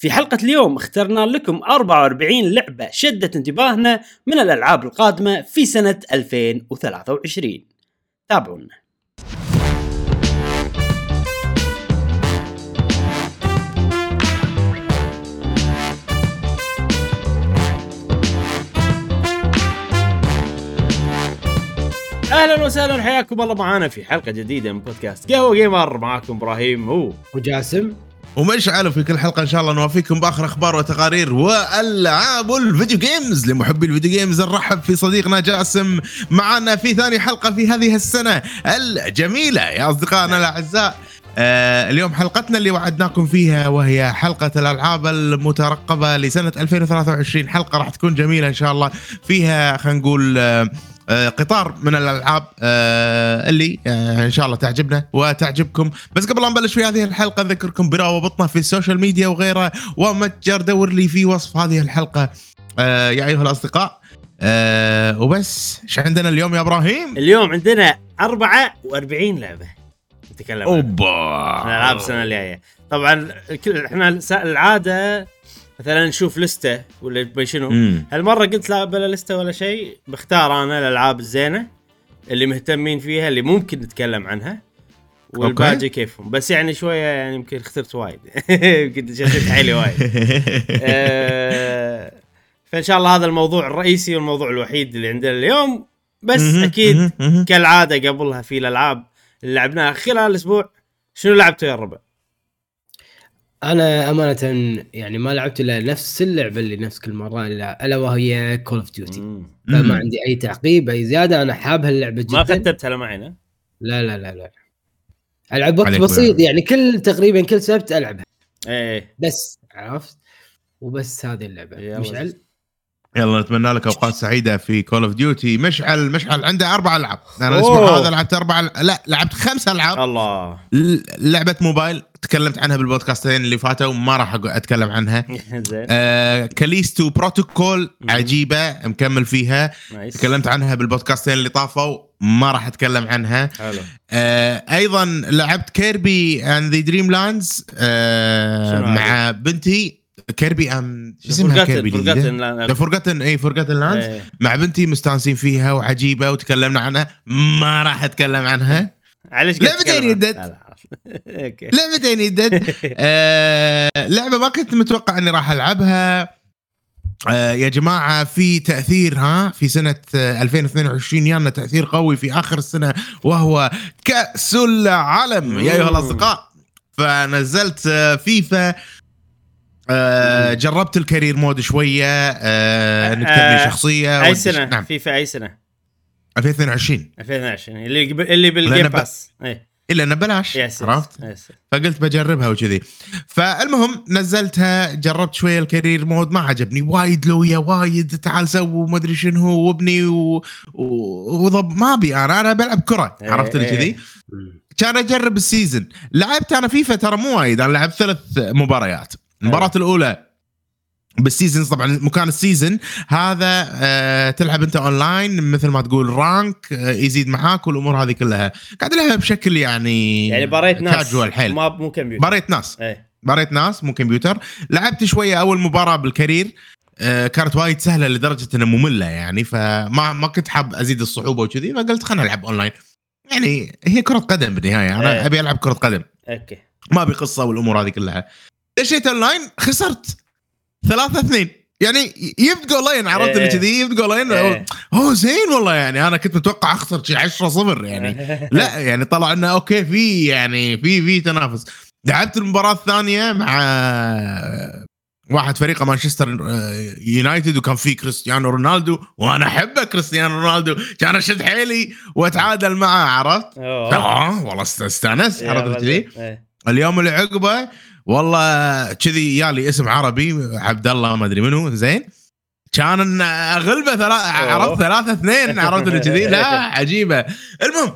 في حلقة اليوم اخترنا لكم 44 لعبة شدت انتباهنا من الألعاب القادمة في سنة 2023. تابعونا. اهلا وسهلا حياكم الله معانا في حلقه جديده من بودكاست قهوه جيمر. معاكم ابراهيم وجاسم ومشعل، في كل حلقه ان شاء الله نوافيكم باخر اخبار وتقارير والعاب الفيديو جيمز. لمحبي الفيديو جيمز نرحب في صديقنا جاسم معنا في ثاني حلقه في هذه السنه الجميله يا اصدقائنا الاعزاء. اليوم حلقتنا اللي وعدناكم فيها وهي حلقة الألعاب المترقبة لسنة 2023، حلقة راح تكون جميلة إن شاء الله، فيها خلينا نقول قطار من الألعاب اللي إن شاء الله تعجبنا وتعجبكم. بس قبل أن نبلش في هذه الحلقة نذكركم بروابطنا في السوشيال ميديا وغيرها ومتجر دور لي في وصف هذه الحلقة يا أيها الأصدقاء. وبس إيش عندنا اليوم يا إبراهيم؟ اليوم عندنا 44 لعبة نتكلم عنها الألعاب السنة الجاية. طبعا احنا العادة مثلا نشوف لستة ولا شنو، هالمرة قلت لا بلا لستة ولا شيء، بختار أنا الألعاب الزينة اللي مهتمين فيها اللي ممكن نتكلم عنها والباقي كيفهم. بس يعني شوية يعني يمكن اخترت وايد يمكن شغلت حيلي وايد فإن شاء الله هذا الموضوع الرئيسي والموضوع الوحيد اللي عندنا اليوم. بس أكيد كالعادة قبلها في الألعاب اللي لعبناها خلال الأسبوع. شنو لعبتوا يا الربع؟ أنا أمانة يعني ما لعبت إلا نفس اللعبة اللي نفس كل مرة، ألا وهي Call of Duty. فما عندي أي تعقيب أي زيادة، أنا حاب هاللعبة جدا. ما كتبتها معنا؟ لا لا لا لا، ألعب وقت بسيط يعني كل تقريبا كل سبت ألعبها. إيه بس عرفت، وبس هذه اللعبة. مشعل يلا نتمنى لك اوقات سعيده في كول اوف ديوتي. مشعل عنده 4 ألعاب، انا الاسبوع هذا لعبت لعبت 5 ألعاب. الله، لعبه موبايل تكلمت عنها بالبودكاستين اللي فاتوا ما راح اتكلم عنها. كاليستو بروتوكول عجيبه مكمل فيها، تكلمت عنها بالبودكاستين اللي طافوا ما راح اتكلم عنها. ايضا لعبت كيربي اند ذا دريم لاندز مع بنتي. كيربي شو اسمها؟ كيربي ذا فورغاتن، اي فورغاتن لاندز. مع بنتي مستانسين فيها وعجيبه وتكلمنا عنها، ما راح اتكلم عنها. لعبتين يدت لعبه ما كنت متوقع اني راح العبها. يا جماعة في تأثير في سنة 2022 يانا تأثير قوي في آخر السنة وهو كأس العالم يا أيها الأصدقاء. فنزلت فيفا، جربت الكارير مود شوية، نكتب شخصية. أي سنة؟ نعم. فيفا أي سنة؟ 2022 اللي بالجيم باس إلا أنا بلاش عرفت فقلت بجربها وكذي. فالمهم نزلتها، جربت شوية الكارير مود، ما عجبني وايد لوية وايد تعال سو ما أدري شنو وابني وضب ما بي. أنا بلعب كرة عرفت اللي كذي. كان أجرب السيزن، لعبت أنا فيفا ترى مو وايد، أنا لعبت 3 مباريات. المباراة الأولى بالسيزن، طبعا مكان السيزن هذا تلعب أنت أونلاين مثل ما تقول رانك، يزيد معاك والأمور هذه كلها. قاعد لها بشكل يعني باريت ناس مو كمبيوتر، باريت ناس مو كمبيوتر. لعبت شوية أول مباراة بالكارير، كانت وايد سهلة لدرجة أنها مملة يعني، فما كنت حاب أزيد الصعوبة وكذي، فقلت خلنا نلعب أونلاين يعني هي كرة قدم بالنهاية. أنا أبي ألعب كرة قدم أوكي. ما بقصة والأمور هذه كلها. دشيت أونلاين خسرت 3-2 يعني يبدو جولين عرضت اللي كذي يبدو جولين هو زين والله يعني. أنا كنت متوقع أخسر شي 10-0 يعني لا يعني طلع إنه أوكي في يعني في تنافس. لعبت المباراة الثانية مع واحد فريق مانشستر يونايتد وكان فيه كريستيانو رونالدو وأنا أحب كريستيانو رونالدو، كان أشد حيلي وأتعادل معه عرفت. والله استانس عرضت كذي. اليوم اللي عقبه والله كذي يالي اسم عربي عبد الله ما ادري منو زين، كان اغلبه 3-2 عرضت الجديد لا عجيبه. المهم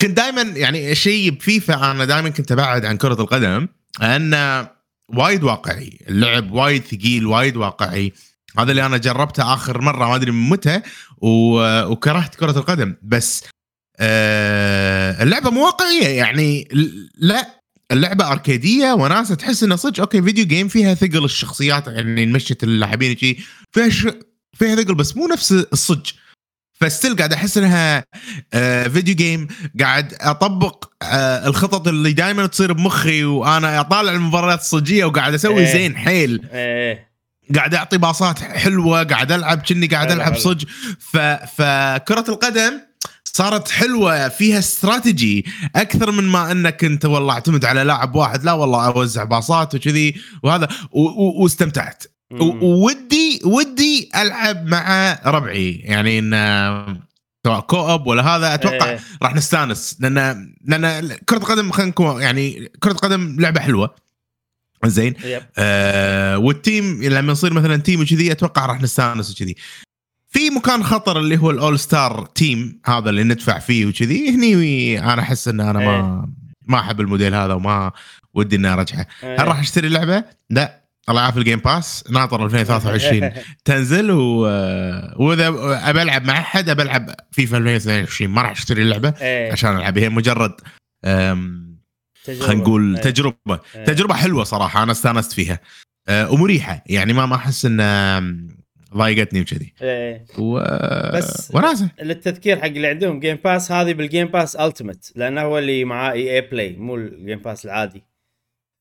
كنت دائما يعني شيء بفيفا، انا دائما كنت ابعد عن كرة القدم لان وايد واقعي اللعب، وايد ثقيل وايد واقعي. هذا اللي انا جربته اخر مره ما ادري من متى وكرهت كرة القدم. بس اللعبه مو واقعيه يعني، لا اللعبه اركيديه وناسه تحس انها صدق اوكي فيديو جيم فيها ثقل الشخصيات يعني مشيت اللاعبين شيء فيها ثقل بس مو نفس الصدق فستيل قاعد احس انها فيديو جيم قاعد اطبق الخطط اللي دائما تصير بمخي وانا اطالع المباريات الصجيه وقاعد اسوي زين حيل قاعد اعطي باصات حلوه قاعد العب كني قاعد العب صج فكره القدم صارت حلوه فيها استراتيجي اكثر من ما انك انت والله اعتمد على لاعب واحد لا والله اوزع باصات وكذي وهذا واستمتعت ودي العب مع ربعي يعني ان سواء كوب ولا هذا اتوقع راح نستانس لان كره القدم خلينا يعني كره القدم لعبه حلوه زين والتيم لما يصير مثلا تيم وكذي اتوقع راح نستانس وكذي في مكان خطر اللي هو الاول ستار تيم هذا اللي ندفع فيه وكذي هني انا احس ان انا ما احب الموديل هذا وما ودي اني ارجعه هل راح اشتري اللعبه لا الله يعافي الجيم باس ناطر 2023 تنزل واذا بلعب مع احد بلعب فيفا 2022 ما راح اشتري اللعبه عشان العب هي مجرد خلينا نقول تجربة حلوة صراحة أنا استأنست فيها ومريحة يعني ما أحس إن ضايقتني وكذي بس وناسة للتذكير حق اللي عندهم جيم باس هذه بالجيم باس ألتيمت لأنه هو اللي معاه إي بلاي مو الجيم باس العادي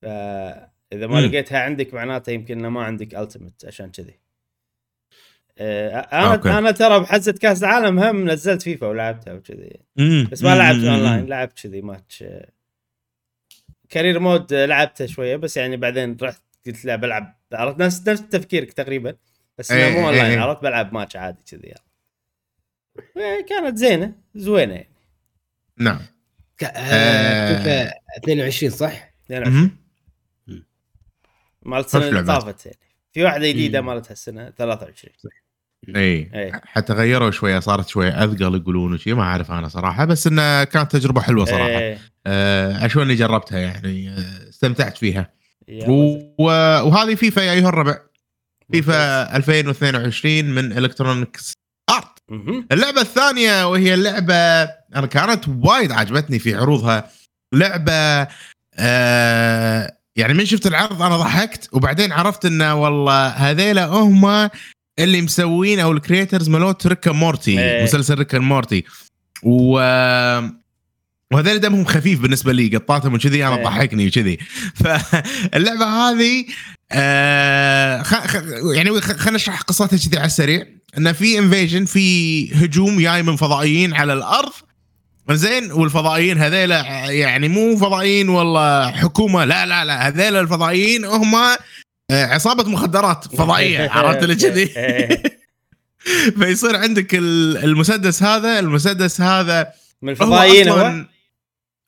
فإذا ما لقيتها عندك معناته يمكن إنه ما عندك ألتيمت عشان كذي أنا ترى بحزة كأس العالم هم نزلت فيفا ولعبتها وكذي بس ما لعبت أونلاين لعبت كذي ماتش كارير مود لعبته شوية بس يعني بعدين رحت قلت لا بلعب عرفت نفس تفكيرك تقريبا بس مو أونلاين عرفت بلعب ماتش عادي كذي يعني كانت زوينة يعني نعم كيف 22 صح؟ 22 مالت سنة طافت يعني في واحدة جديدة مالت هالسنة 23 حتى غيروا شوية صارت شوية أثقل يقولون وشي ما أعرف أنا صراحة بس إنها كانت تجربة حلوة صراحة أشو أني جربتها يعني استمتعت فيها وهذه فيفا يا أيها الربع فيفا 2022 من إلكترونيكس آرت اللعبة الثانية وهي اللعبة أنا كانت وايد عجبتني في عروضها لعبة يعني من شفت العرض أنا ضحكت وبعدين عرفت إنه والله هذيلا هما اللي مسوين او الكرييترز مالوت ريك اند مورتي مسلسل ريك اند مورتي وهذول دمهم خفيف بالنسبه لي قطاتهم وكذي انا ضحكني وكذي فاللعبه هذه يعني خلينا نشرح قصتها كذي على السريع ان في انفيجن في هجوم جاي من فضائيين على الارض زين والفضائيين هذول يعني مو فضائيين والله حكومه لا هذول الفضائيين هم عصابة مخدرات فضائية عرفت اللي كذي فيصير عندك المسدس هذا من الفضائيين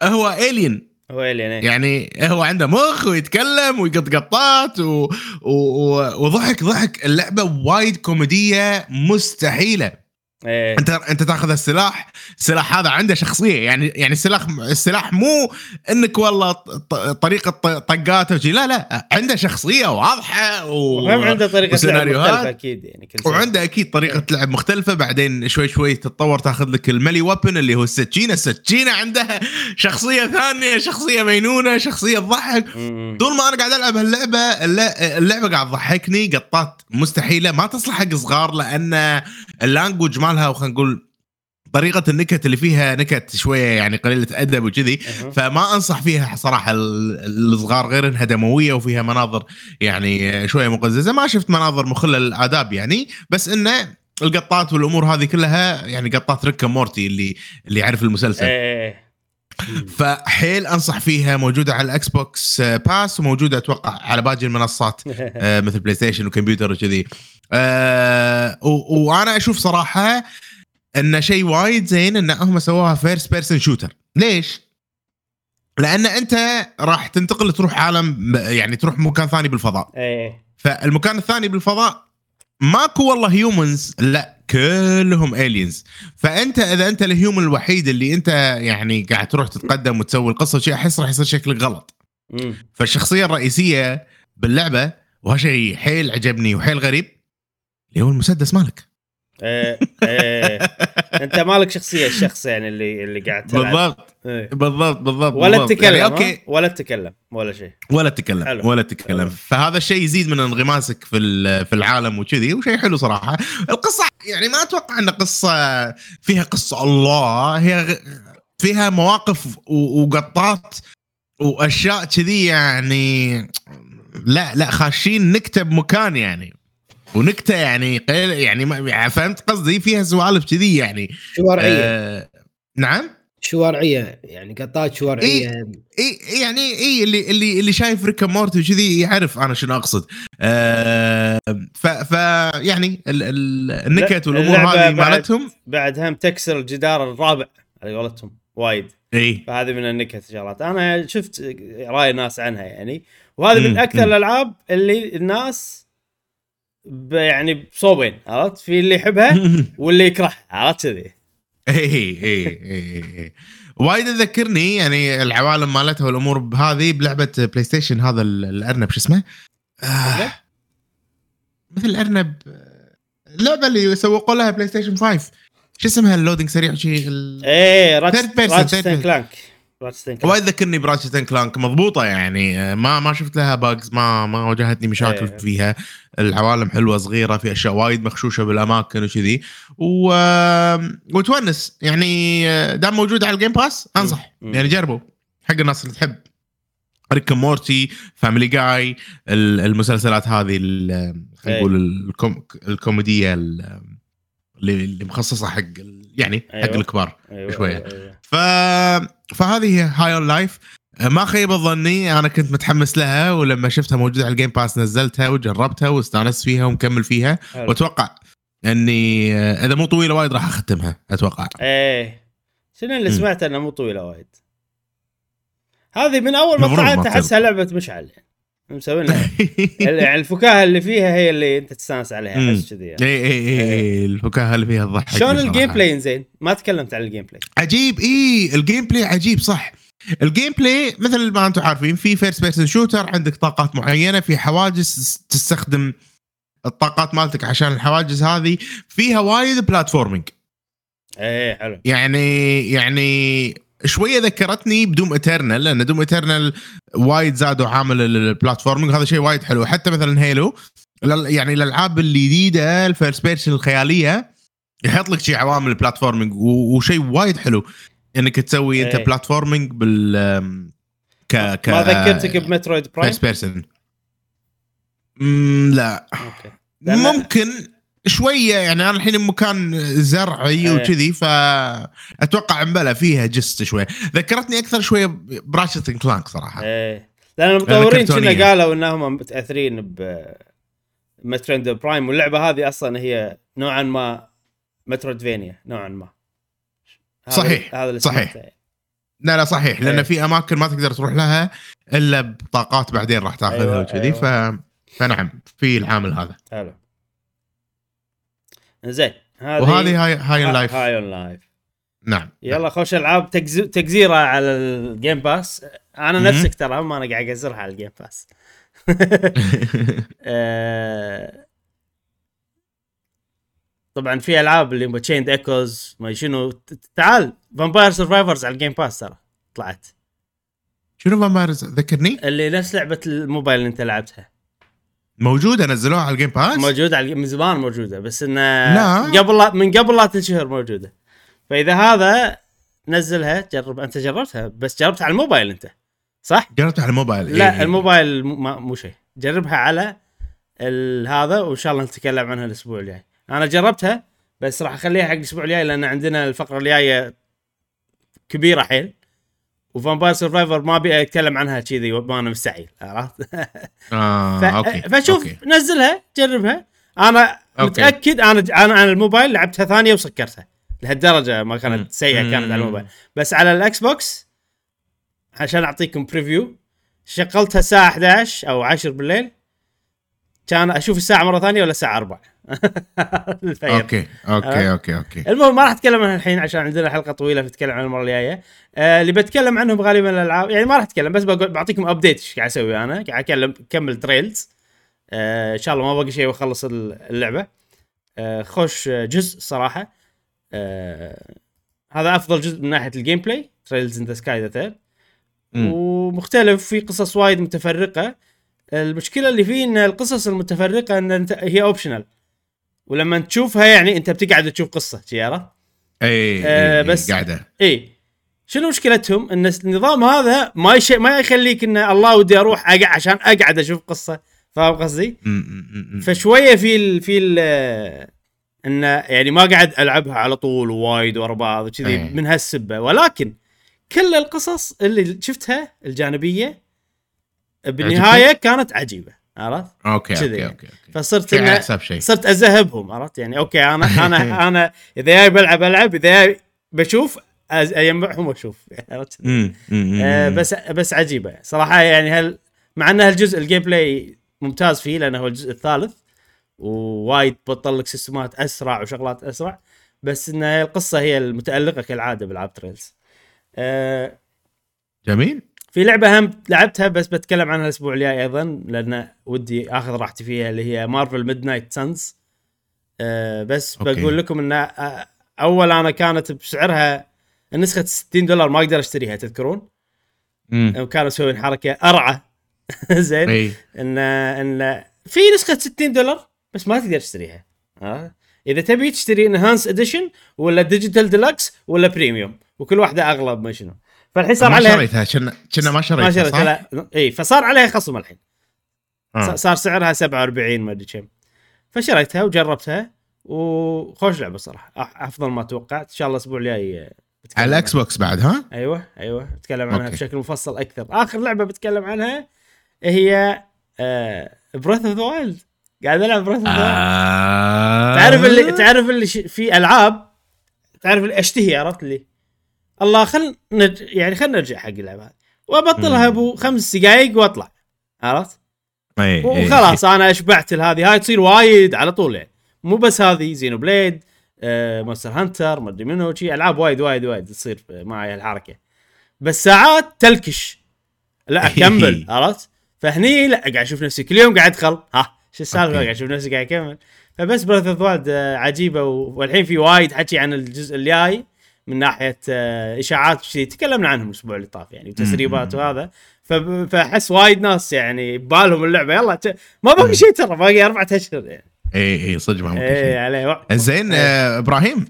هو الين يعني هو عنده مخ ويتكلم ويقط قطات وضحك اللعبة وايد كوميدية مستحيلة انت تاخذ السلاح هذا عنده شخصيه يعني السلاح مو انك والله طريقه طقاته لا عنده شخصيه واضحه عنده طريقه لعب مختلفه اكيد يعني كل وعنده اكيد طريقه لعب مختلفه بعدين شوي تتطور تاخذ لك الملي وابن اللي هو السكينه عندها شخصيه ثانيه شخصيه مينونه شخصيه تضحك طول ما انا قاعد العب هاللعبه اللعبه قاعد تضحكني قطات مستحيله ما تصلح حق صغار لان اللانجوج مالها وخلينا نقول طريقة النكت اللي فيها نكت شوية يعني قليلة أدب وكذي فما أنصح فيها صراحة الصغار غير إنها دموية وفيها مناظر يعني شوية مقززة ما شفت مناظر مخلة للآداب يعني بس إنه القطات والأمور هذه كلها يعني قطات ريك اند مورتي اللي يعرف المسلسل فحيل أنصح فيها موجودة على الأكس بوكس باس وموجودة أتوقع على باقي المنصات مثل بلاي ستيشن وكمبيوتر وكذي وأنا أشوف صراحة أن شيء وايد زين أنهم سواها فيرست بيرسن شوتر ليش؟ لأن أنت راح تنتقل تروح عالم يعني تروح مكان ثاني بالفضاء فالمكان الثاني بالفضاء ماكو والله هيومنز لا كلهم الينز فانت اذا انت الهيومن الوحيد اللي انت يعني قاعد تروح تتقدم وتسوي القصه وشي احس راح يصير شكلك غلط فالشخصيه الرئيسيه باللعبه وهالشيء حيل عجبني وحيل غريب اللي هو المسدس مالك انت مالك شخصيه الشخص يعني اللي قاعد تلعب بالضبط. بالضبط ولا تتكلم يعني ولا تتكلم ولا شيء ولا تتكلم فهذا الشيء يزيد من انغماسك في العالم وكذي وشيء حلو صراحه. القصه يعني ما اتوقع ان قصه فيها قصه الله، هي فيها مواقف وقطات واشياء كذي يعني لا خاشين نكتب مكان يعني ونكتة يعني قليل يعني فهمت قصدي، فيها سوالف كذي يعني شوارعية. نعم شوارعية يعني قطات شوارعية يعني اللي شايف ريك اند مورتي وكذي يعرف أنا شنو أقصد. ف يعني النكت والأمور هذه مالتهم بعد هم تكسر الجدار الرابع على قولتهم وايد. فهذه من النكت شغلات أنا شفت رأي ناس عنها يعني، وهذا من أكثر الألعاب اللي الناس يعني بصوبين، عرفت؟ في اللي يحبها واللي يكرهها، عرفت كذي. اي وايد ذكرني يعني العوالم مالتها والامور بهذه بلعبه بلاي ستيشن، هذا الارنب شو اسمه مثل الارنب، اللعبه اللي يسوقوا لها بلاي ستيشن 5 شو اسمها اللودينج سريع شيء راتشتن كلانك. وايد ذكرني براتشتن كلانك مضبوطة يعني ما شفت لها باجز، ما واجهتني مشاكل فيها. العوالم حلوة صغيرة، في أشياء وايد مخشوشة بالأماكن وكذي وتونس يعني. دام موجود على الجيم باس أنصح يعني جربوا حق الناس اللي تحب ريك اند مورتي، فاميلي جاي، المسلسلات هذه خلينا نقول الكوميدية اللي مخصصة حق يعني حق الكبار شوية. فهذه هاي اون لايف ما خيب ظني، انا كنت متحمس لها ولما شفتها موجوده على الجيم باس نزلتها وجربتها واستانست فيها ومكمل فيها، واتوقع اني اذا مو طويله وايد راح اختمها اتوقع. شنو اللي سمعت انها مو طويله وايد، هذه من اول ما طلعت احسها لعبه مشعل مسوين لها يعني الفكاهه اللي فيها هي اللي انت تستانس عليها احس كذي يعني. اي الفكاهه اللي فيها الضحك. شلون الجيم بلاي؟ زين ما تكلمت عن الجيم بلاي. عجيب. الجيم بلاي عجيب صح. الجيم بلاي مثل ما انتم عارفين في فيرست بيرسون شوتر عندك طاقات معينه، في حواجز تستخدم الطاقات مالتك عشان الحواجز هذه، فيها وايد بلاتفورمينج. حلو يعني شوية ذكرتني بدوم إترنال، لأن دوم إترنال وايد زادوا عامل البلاتفورمينج، هذا شيء وايد حلو. حتى مثلا هيلو يعني الألعاب الجديدة الفيرست بيرسون الخيالية يحط لك شيء عوامل البلاتفورمينج وشيء وايد حلو إنك تسوي أنت بلاتفورمينج ما ذكرتك بمترويد برايم فيرست بيرسون؟ لا أوكي. ممكن شوية يعني أنا الحين مكان زرعي وكذي فأتوقع أمبلا فيها جست شوية. ذكرتني أكثر شوية براتشت اند كلانك صراحة. لأن المطورين كنا قالوا إنهم متأثرين بمترويد برايم، واللعبة هذه أصلا هي نوعا ما مترويدفينيا نوعا ما. صحيح صحيح. لا صحيح، لأن في أماكن ما تقدر تروح لها إلا بطاقات بعدين راح تأخذها وكذي. فنعم في العامل هذا. حلو زين. وهذه هاي اون لايف. نعم يلا خوش العاب تجزيرها على الجيم باس. انا نفسك ترى ما انا قاعد اجزرها على الجيم باس. طبعا في العاب اللي تشيند ايكوز ما شنو، تعال فامباير سرفايفرز على الجيم باس ترى طلعت. شنو فامباير؟ ذكرني اللي نفس لعبه الموبايل اللي انت لعبتها موجوده، نزلوها على الجيم باس، موجوده على من زمان موجوده، بس انه من قبل لا تنشهر موجوده. فاذا هذا نزلها جرب. انت جربتها؟ بس جربتها على الموبايل انت صح؟ جربتها على الموبايل. لا الموبايل مو شيء، جربها على هذا وان شاء الله نتكلم عنها الاسبوع الجاي. انا جربتها بس راح اخليها حق الاسبوع الجاي لان عندنا الفقره الجايه كبيره حيل، وفامباير سرفايفر ما بي اتكلم عنها كذي وانا مستحيل عرفت. فشوف أوكي. نزلها جربها. انا أوكي. متاكد انا على الموبايل لعبتها ثانيه وسكرتها لهالدرجه ما كانت سيئه كانت على الموبايل. بس على الاكس بوكس عشان اعطيكم بريفيو شغلتها الساعه 11 او 10 بالليل، كان اشوف الساعه مره ثانيه ولا الساعه 4. اوكي المهم ما راح اتكلم عنها الحين عشان عندنا حلقه طويله بنتكلم عن المره الجايه. اللي بتكلم عنهم غالبا الالعاب يعني ما راح اتكلم، بس بقول بعطيكم ابديت ايش قاعد اسوي انا. قاعد اكمل تريلز ان شاء الله ما باقي شيء واخلص اللعبه. خوش جزء صراحة. هذا أفضل جزء من ناحية الجيم بلاي تريلز إن ذا سكاي ذا، ومختلف في قصص وايد متفرقة. المشكلة اللي فيه إن القصص المتفرقة إن هي أوبشنال، ولما تشوفها يعني أنت بتقعد تشوف قصة تيارة. بس قاعدة. شنو مشكلتهم؟ إن النظام هذا ما يخليك إن الله ودي أروح أقعد عشان أقعد أشوف قصة، فاهم قصدي؟ فشوية في ال إن يعني ما قاعد ألعبها على طول وايد ورا بعض وكذي من هالسبة. ولكن كل القصص اللي شفتها الجانبية بالنهاية كانت عجيبة، عرفت؟ أوكي. فصرت صرت أذهبهم، عرفت يعني؟ أوكي أنا أنا إذا جاي بلعب إذا بشوف أجمعهم وأشوف، عرفت؟ بس عجيبة صراحة يعني. مع أن هالجزء الجيم بلاي ممتاز فيه لأنه هو الجزء الثالث، ووايد بطلق سيستمات أسرع وشغلات أسرع، بس إن القصة هي المتألقة كالعادة بالعاب تريلز. جميل. في لعبة هم لعبتها بس بتكلم عنها الأسبوع الجاي أيضاً لأن ودي آخذ راحتي فيها، اللي هي مارفل ميدنايت سانز. بس بقول لكم إن أول أنا كانت بسعرها النسخة $60 ما أقدر أشتريها، تذكرون؟ وكانوا يسوون حركة أرعى زين إن في نسخة $60 بس ما تقدر تشتريها. إذا تبي تشتري إنهانس إديشن ولا ديجيتال ديلكس ولا بريميوم، وكل واحدة أغلب ما شنو. فالحين صار عليها ما شريتها لا. فصار عليها خصم الحين. صار سعرها 47 ما ادري كم، فشريتها وجربتها وخوش لعبه صراحه، افضل ما توقعت. ان شاء الله الاسبوع الجاي على الاكس بوكس بعد. ها ايوه بتكلم عنها بشكل مفصل اكثر. اخر لعبه بتكلم عنها هي Breath of the Wild. قاعد العب Breath of the Wild. تعرف اللي في العاب تعرف اللي اشتهي، عرفت لي الله خلنا نرجع حق اللعبة وابطلها ابو 5 دقايق واطلع، عرفت؟ وخلاص انا اشبعت لهذه. هاي تصير وايد على طول يعني، مو بس هذه، زينو بليد، مونستر هانتر، ما ادري منو شيء، العاب وايد تصير معي الحركة، بس ساعات تلكش لا اكمل، عرفت؟ فهني لا قاعد اشوف نفسي كل يوم قاعد خل شو السالفة، قاعد اشوف نفسي قاعد اكمل. فبس بريث اوف ذا وايلد عجيبة. والحين في وايد حكي عن الجزء الجاي من ناحية إشاعات شيء تكلمنا عنهم الأسبوع اللي طاف يعني، وتسريبات وهذا. فحس وايد ناس يعني بالهم اللعبة، يلا ما باقي شيء ترى، باقي 4 أشهر يعني. إيه صدق ما عليه. زين إبراهيم،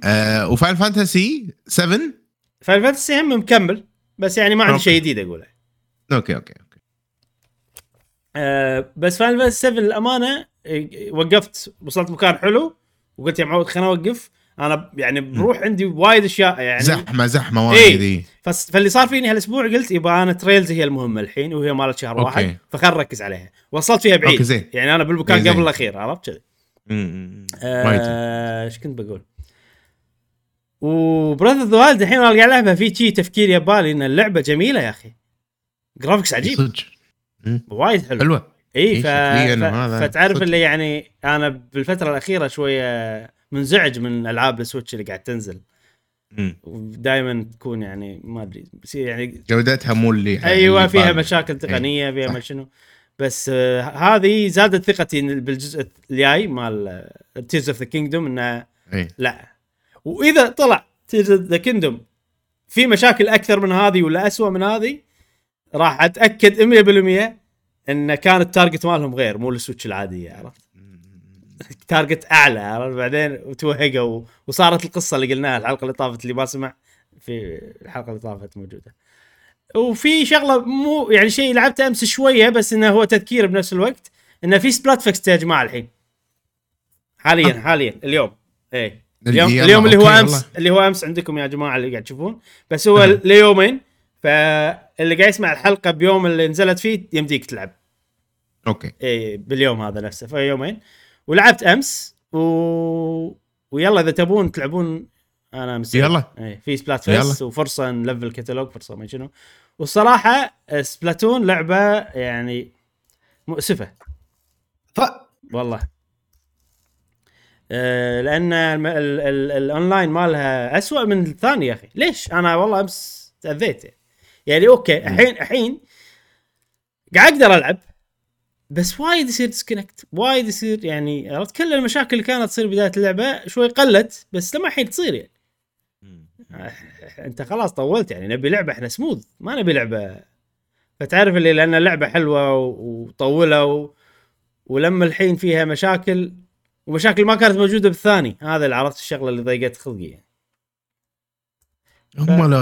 وفاينل فانتسي 7 فاينل فانتسي هم مكمل، بس يعني ما عندي شيء جديد أقوله. أوكي. بس فاينل فانتسي 7 الأمانة وقفت، وصلت مكان حلو وقلت يا معود خلنا أوقف. أنا يعني بروح عندي وايد أشياء يعني، زحمة وايد. فاللي صار فيني هالأسبوع قلت يبقى أنا تريلز هي المهمة الحين، وهي مالت شهر 1، فخل ركز عليها. وصلت فيها بعيد يعني، أنا بالمكان قبل الأخير، عرفت كذا. إيش كنت بقول؟ وبريث اوف ذا وايلد الحين أرجع لعبها، في شيء تفكير يبالي إن اللعبة جميلة يا أخي، جرافيكس عجيب وايد حلوة. فتعرف اللي يعني أنا بالفترة الأخيرة شوية منزعج من العاب السويتش اللي قاعد تنزل، ودائما تكون يعني ما ادري يعني جودتها مو اللي ايوه، فيها مشاكل تقنيه، فيها ما شنو. بس هذه زادت ثقتي بالجزء الجاي مال Tears of the Kingdom انه لا، واذا طلع Tears of the Kingdom في مشاكل اكثر من هذه ولا اسوء من هذه، راح اتاكد 100% ان كان التارجت مالهم غير، مو السويتش العاديه، عرفت؟ تارجت اعلى. بعدين وتوهقوا وصارت القصه اللي قلناها الحلقه اللي طافت، اللي ما سمع في الحلقه اللي طافت موجوده. وفي شغله مو يعني شيء لعبته امس شويه، بس انه هو تذكير بنفس الوقت انه في سبلاتفكس يا جماعه الحين حاليا اليوم. اليوم اللي هو امس الله. اللي هو امس عندكم يا جماعه اللي قاعد تشوفون، بس هو ليومين، فاللي قاعد يسمع الحلقه بيوم اللي نزلت فيه يمديك تلعب. باليوم هذا نفسه، في يومين ولعبت امس ويلا اذا تبون تلعبون انا امس يلا في سبلاتفيس وفرصه نلفل كتالوج، فرصه ما شنو. والصراحه سبلاتون لعبه يعني مؤسفه والله، لان الاونلاين مالها اسوء من الثاني يا اخي. ليش؟ انا والله امس تاذيت يعني. اوكي الحين قاعد اقدر العب بس وايد يصير ديسكونكت، وايد يصير يعني عرفت كل المشاكل اللي كانت تصير بداية اللعبة شوي قلت، بس لما حين تصير يعني انت خلاص طولت يعني، نبي لعبة احنا سموث، ما نبي لعبة فتعرف اللي لأن اللعبة حلوة وطولة ولما الحين فيها مشاكل ومشاكل ما كانت موجودة بالثاني، هذا اللي عرفت الشغلة اللي ضيقت خلقي يعني. هم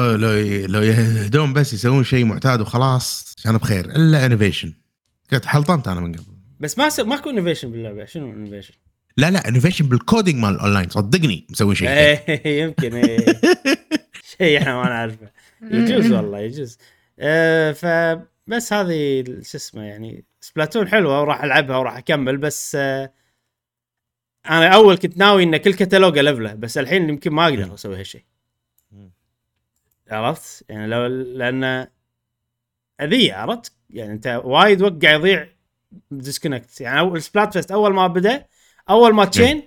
لو يهدون بس يسوون شيء معتاد وخلاص كان بخير، الا انوفيشن كنت حلطمت انا من قبل، بس ما كون انوفيشن باللعبه. شنو انوفيشن؟ لا انوفيشن بالكودينج مال الاونلاين، صدقني مسوي شيء يمكن شيء احنا ما نعرفه، يجوز والله يجوز. فبس هذه شو اسمه يعني سبلاتون حلوه وراح العبها وراح اكمل، بس انا اول كنت ناوي ان كل كتالوج لفله، بس الحين يمكن ما اقدر اسوي هالشيء عرفت يعني، لو لأن أذية عرفت يعني أنت وايد وقع يضيع ديسكونكت يعني. أول سبلات فيست أول ما بدأ أول ماتشين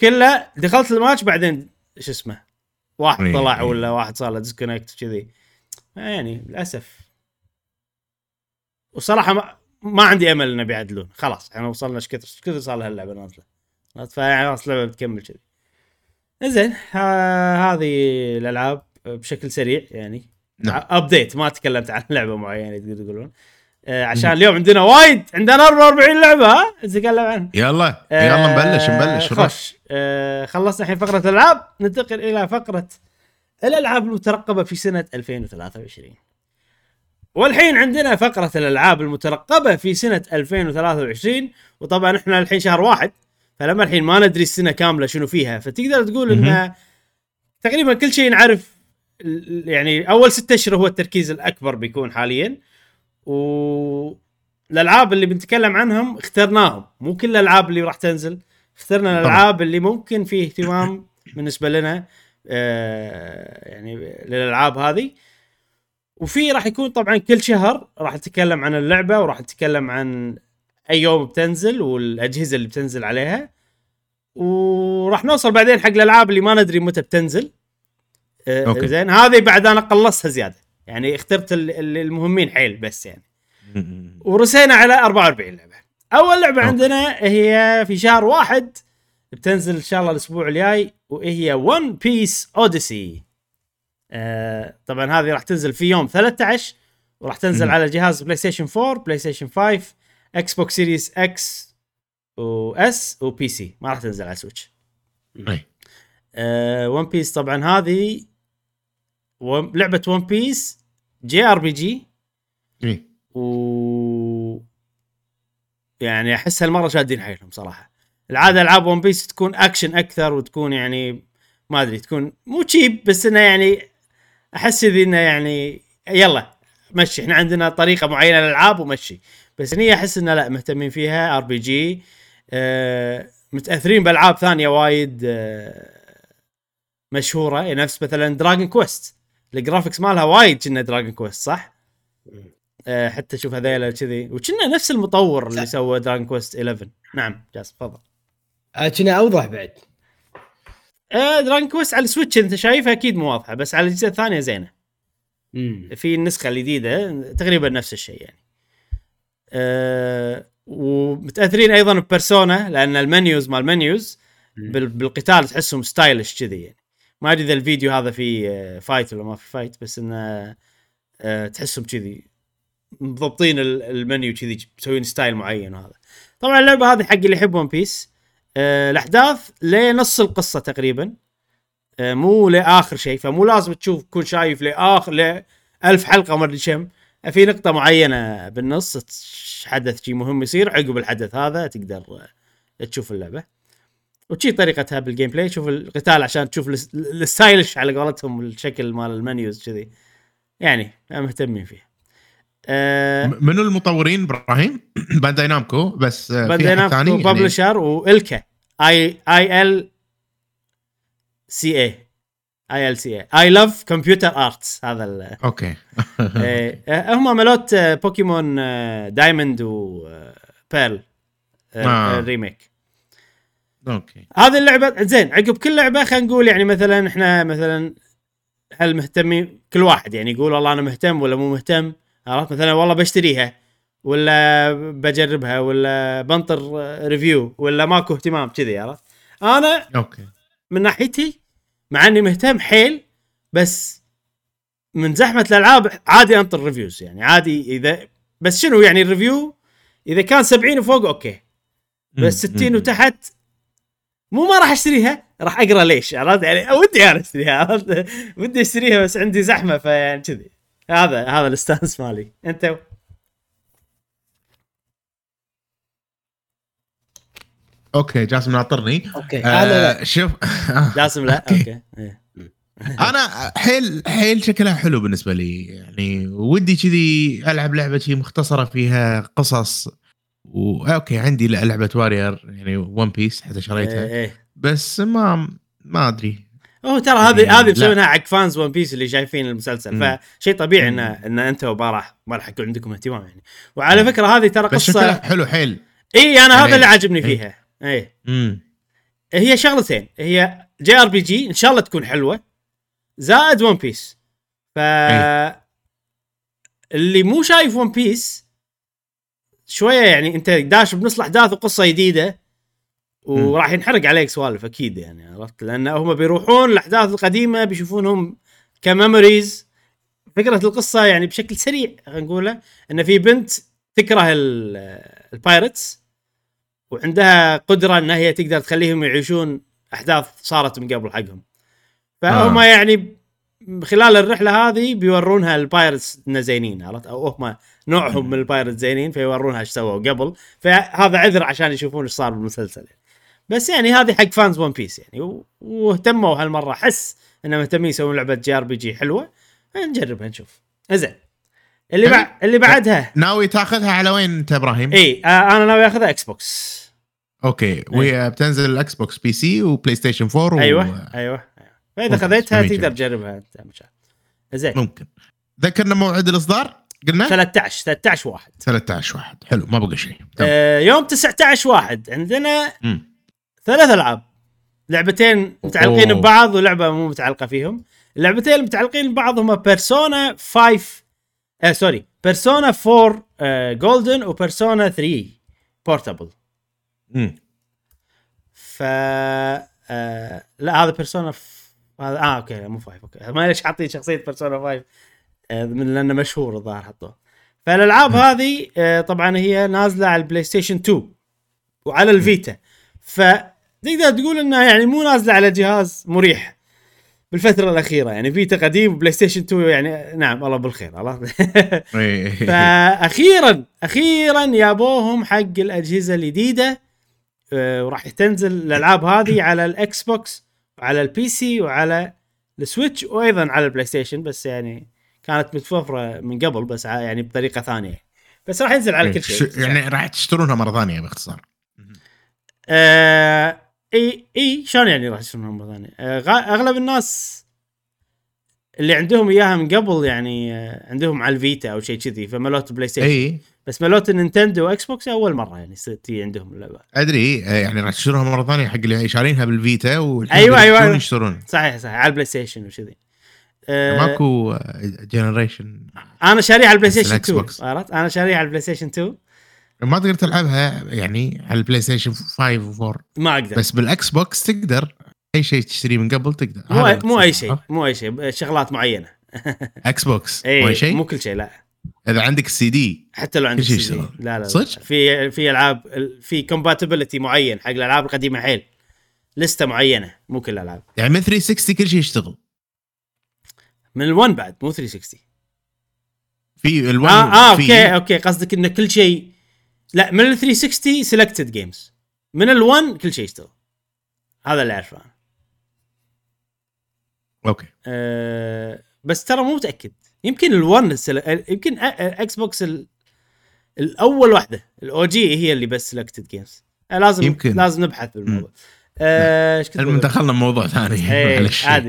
كله دخلت الماتش بعدين شو اسمه واحد طلع ولا واحد صار له ديسكونكت كذي يعني للأسف. وصراحة ما عندي أمل إنه بيعدلون خلاص، إحنا وصلنا كثر صار لها اللعبة نازلة فيعني خلاص اللعبة بتكمل كذي. إنزين هذه الألعاب بشكل سريع يعني ابديت، ما تكلمت عن لعبه معينه تقدر تقولون عشان اليوم عندنا وايد، عندنا 44 لعبه ها نتكلم عنها. يلا يلا نبلش رش. خلصنا الحين فقره الالعاب، ننتقل الى فقره الالعاب المترقبه في سنه 2023. والحين عندنا فقره الالعاب المترقبه في سنه 2023، وطبعا احنا الحين شهر واحد، فلما الحين ما ندري السنه كامله شنو فيها، فتقدر تقول انها تقريبا كل شيء نعرف يعني. اول 6 اشهر هو التركيز الاكبر بيكون حاليا، والالعاب اللي بنتكلم عنهم اخترناهم، مو كل الالعاب اللي راح تنزل، اخترنا الالعاب اللي ممكن فيه اهتمام بالنسبه لنا يعني للالعاب هذه. وفي راح يكون طبعا كل شهر راح نتكلم عن اللعبه، وراح نتكلم عن اي يوم بتنزل والاجهزه اللي بتنزل عليها، وراح نوصل بعدين حق الالعاب اللي ما ندري متى بتنزل. زين هذه بعد انا قلصها زياده يعني، اخترت المهمين حيل بس يعني، ورسينا على 44 لعبه. اول لعبه عندنا هي في شهر واحد بتنزل ان شاء الله الاسبوع الجاي، وهي ون بيس اوديسي. طبعا هذه راح تنزل في يوم 13، وراح تنزل على جهاز بلاي ستيشن 4 بلاي ستيشن 5 اكس بوكس سيريز اكس واس وبي سي، ما راح تنزل على سويتش. ون بيس طبعا هذه لعبه ون بيس جي ار بي جي، و يعني احس هالمره شادين حيلهم صراحه. العاده العاب ون بيس تكون اكشن اكثر، وتكون يعني ما ادري تكون مو تشيب، بس انه يعني احس انه يعني يلا مشي، احنا عندنا طريقه معينه للالعاب ومشي، بس هني احس انه لا مهتمين فيها ار بي جي، متاثرين بالعاب ثانيه وايد مشهوره يعني، نفس مثلا دراجون كويست الجرافيكس مالها وايد كنا دراجون كويست صح. حتى شوف هذيله كذي، وكنا نفس المطور اللي سوى دراجون كويست 11. نعم جاس تفضل. كنا اوضح بعد. دراجون كويست على السويتش انت شايفها اكيد مو واضحه، بس على الجزء الثانيه زينه. في النسخه الجديده تقريبا نفس الشيء يعني. ومتاثرين ايضا ببرسونا، لان المنيوز مال منيوز بالقتال تحسهم ستايلش كذي يعني. ما ادري اذا الفيديو هذا فيه فايت ولا ما في فايت، بس انه تحسهم كذي مضبطين المنيو كذي، مسوين ستايل معين. وهذا طبعا اللعبه هذه حق اللي يحب ون بيس. الاحداث لنص القصه تقريبا، مو لاخر شيء، فمو لازم تشوف كل شايف لاخر 1000 حلقه وما ادري كم. في نقطه معينه بالنص حدث شيء مهم يصير، عقب الحدث هذا تقدر تشوف اللعبه وشي طريقتها بالجيم بلاي. شوف القتال عشان تشوف الستايلش على قولتهم، الشكل مال المنيوز كذي يعني مهتمين فيه. من المطورين ابراهيم بانداي نامكو، بس في ثاني ببلشر والكا اي ال سي اي اي لاف كمبيوتر ارتس. هذا اوكي هم عملوت بوكيمون دايموند وبيرل ريميك. اوكي هذه اللعبه زين. عقب كل لعبه خلينا نقول يعني مثلا احنا مثلا هل مهتمين، كل واحد يعني يقول والله انا مهتم ولا مو مهتم عرفت. مثلا والله بشتريها ولا بجربها ولا بنطر ريفيو ولا ماكو اهتمام كذي. عرفت انا اوكي من ناحيتي مع اني مهتم حيل، بس من زحمه الالعاب عادي انطر ريفيوز يعني عادي. اذا بس شنو يعني الريفيو اذا كان 70 وفوق اوكي، بس 60 وتحت مو ما راح اشتريها، راح اقرا ليش. عرفت يعني ودي انا اشتريها، ودي اشتريها بس عندي زحمه فيعني كذي. هذا الاستانس مالي. انت اوكي جاسم ناطرني؟ اوكي لا شوف جاسم لا اوكي انا حيل شكلها حلو بالنسبه لي يعني، ودي كذي العب لعبه شيء مختصره فيها قصص اوكي عندي لعبه وارير يعني ون بيس حتى شريتها بس ما ادري. ترى هذه مسوينها حق فانز ون بيس اللي شايفين المسلسل، فشيء طبيعي ان انت وبارح ما راح يكون عندكم اهتمام يعني. وعلى فكره هذه ترى قصه حلو حيل انا هذا اللي عاجبني فيها. هي شغلتين، هي جي ار بي جي ان شاء الله تكون حلوه زائد ون بيس. ف اللي مو شايف ون بيس شويه يعني انت داش بنص الاحداث وقصه جديده وراح ينحرق عليك سوالف اكيد يعني. عرفت لان هم بيروحون الاحداث القديمه بيشوفونهم كميموريز. فكره القصه يعني بشكل سريع نقوله ان في بنت تكره البايرتس وعندها قدره ان هي تقدر تخليهم يعيشون احداث صارت من قبل حقهم، فهم يعني خلال الرحله هذه بيورونها البايرتس زينين. عرفت او هم نوعهم من البايرتس زينين فيورونها ايش سووا قبل، فهذا عذر عشان يشوفون ايش صار بالمسلسل. بس يعني هذه حق فانز ون بيس يعني، واهتموا هالمره حس انهم مهتمين يسوون لعبه جي ار بي جي حلوه. نجربها نشوف. زين اللي بعدها ناوي تاخذها على وين انت ابراهيم؟ انا ناوي اخذها اكس بوكس. اوكي وهي بتنزل الاكس بوكس بي سي وبلاي ستيشن 4 ايوه فاذا اخذتها تقدر تجربها انت مشان. زين ممكن ذكرنا موعد الاصدار قلنا 13/1. حلو ما بقى شيء. يوم 19/1 عندنا ثلاث العاب، لعبتين متعلقين ببعض ولعبه مو متعلقه فيهم. اللعبتين المتعلقين ببعض هما Persona 4 Golden و Persona 3 Portable. ف لا هذا Persona هذا اوكي مو 5 اوكي ما ليش حاطين شخصية Persona 5 من لأنه مشهور الظاهر حطوه. فالألعاب هذه طبعا هي نازلة على البلاي ستيشن 2 وعلى الفيتا، فتقدر تقول انها يعني مو نازلة على جهاز مريح بالفترة الأخيرة يعني. فيتا قديم وبلاي ستيشن 2 يعني نعم الله بالخير الله. فأخيراً يابوهم حق الأجهزة الجديدة، وراح تنزل الألعاب هذه على الأكس بوكس وعلى البي سي وعلى السويتش وأيضاً على البلاي ستيشن، بس يعني كانت متوفرة من قبل بس يعني بطريقة ثانية، بس راح ينزل على كل شيء يعني راح تشترونها مرة ثانية باختصار. اي شلون يعني راح يسمونها مره ثانيه؟ اغلب الناس اللي عندهم اياها من قبل يعني عندهم على الفيتا او شيء كذي، فملوت بلاي ستيشن بس ملوت نينتندو واكس بوكس اول مره يعني تي عندهم اللعبه ادري يعني راح تشترونها مره ثانيه حق اللي شارينها بالفيتا واللي يشترون صحيح على البلاي ستيشن وكذي. ماكو جنريشن. انا شاريها على البلاي ستيشن 2 عرفت، انا شاريها على البلاي ستيشن 2 ما تقدر تلعبها يعني على البلاي ستيشن 5 و4 ما اقدر، بس بالاكس بوكس تقدر اي شيء تشتري من قبل تقدر. مو اي شيء شغلات معينه اكس بوكس مو كل شيء لا. اذا عندك السي دي حتى لو عندك السي دي لا صدق في العاب في كومباتيبلتي معين حق الالعاب القديمه حيل لسته معينه مو كل الالعاب يعني. من 360 كل شيء يشتغل من الون بعد مو 360 في الون اوكي قصدك ان كل شيء لا من ال 360 selected games من ال1 كل شيء يشتغل. هذا اللي اعرفه انا. اوكي بس ترى مو متاكد يمكن ال1 يمكن اكس بوكس الاول وحده الاو جي هي اللي بس selected games. لازم يمكن. لازم نبحث بالموضوع. دخلنا بموضوع ثاني معلش عادي.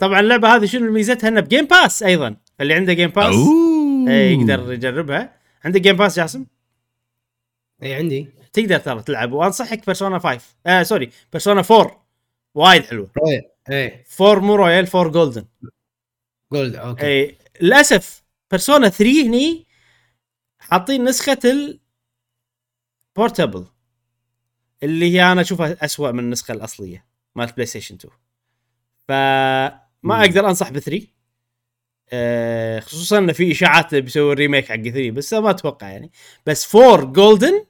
طبعا اللعبه هذه شنو ميزتها؟ انها بجيم باس ايضا، اللي عنده جيم باس يقدر يجربها. عندك جيم باس جاسم؟ اي عندي. تقدر ترى تلعب، وانصحك بيرسونا 5 سوري بيرسونا 4 وايد حلوه. اي 4 مو رويال 4 جولدن جولد اوكي. للاسف بيرسونا 3 هني حاطين نسخة البورتابل اللي هي أنا أشوفها أسوأ من النسخة الأصلية مال بلاي ستيشن 2، فما أقدر أنصح بثري، خصوصا إن في إشاعات بيسوي الريميك حق ثري، بس ما أتوقع يعني. بس فور جولدن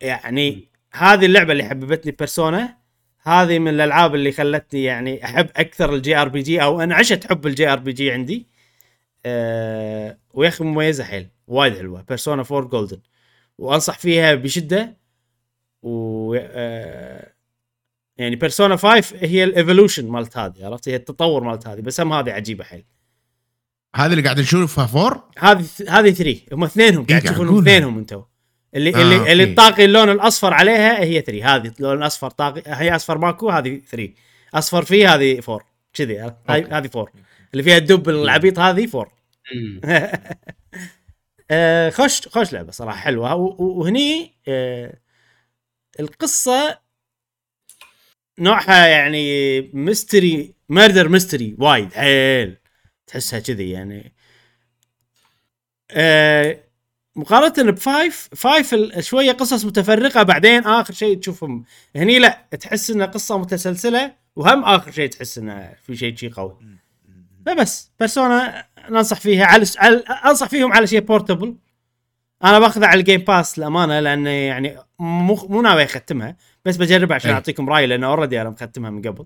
يعني هذه اللعبة اللي حببتني بيرسونا، هذه من الألعاب اللي خلتني يعني أحب أكثر الجي آر بي جي، أو أنا عشت حب الجي آر بي جي عندي. ويا أخي مميزة حيل، وايد حلوة بيرسونا فور جولدن، وأنصح فيها بشدة. و يعني بيرسونا 5 هي الإيفولوشن مالت هذه، عرفت، هي التطور مالت هذه، بس هم هذه عجيبة حيل. هذه اللي قاعد نشوفها فور، هذه 3، هم اثنينهم قاعد تشوفونهم اثنينهم انتوا اللي اللي الطاقي اللون الأصفر عليها هي 3، هذه لون أصفر طاقي، هي أصفر ماكو، هذه 3 أصفر فيه، هذه 4 كذي، هذه 4 اللي فيها الدب العبيط، هذه 4. خوش لعبة صراحة حلوة. وهني القصة نوعها يعني ميستري، مردر ميستري وايد حيل، تحسها كذي يعني. مقارنة بفايف، شوية قصص متفرقة، بعدين آخر شيء تشوفهم. هني لا، تحس إنها قصة متسلسلة، وهم آخر شيء تحس إنها في شيء قوي. فبس بيرسونا ننصح فيها على أنصح فيهم على شيء بورتابل. أنا باخذها على الجيم باس الأمانة، لأن يعني مو ناوي أختمها، بس بجربها عشان أعطيكم رأي، لأن أوريدي أنا مختمها من قبل.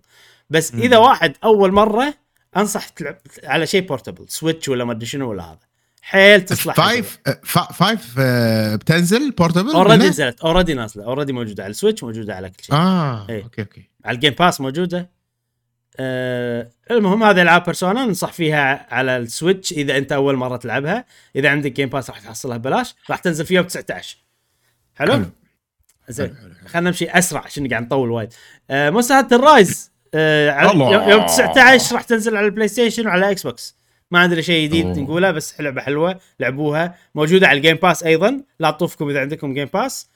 بس إذا واحد أول مرة أنصح تلعب على شيء بورتابل، سويتش ولا ما أدري شنو ولا هذا. حيل تصلح. فايف بتنزل بورتابل؟ أوريدي نزلت، أوريدي نازلة، أوريدي موجودة على السويتش، موجودة على كل شيء. أوكي على الجيم باس موجودة. المهم هذه العاب بيرسونا ننصح فيها على السويتش إذا أنت أول مرة تلعبها. إذا عندك جيم باس راح تحصلها ببلاش، راح تنزل في يوم 19. حلو. زين، خلنا نمشي أسرع عشان قاعد نطول وايد. مونستر هانتر رايز يوم 19 راح تنزل على البلاي ستيشن وعلى إكس بوكس. ما عندنا شيء جديد نقوله، بس لعبة حلوة، لعبوها، موجودة على الجيم باس أيضا، لا تطوفكم إذا عندكم جيم باس.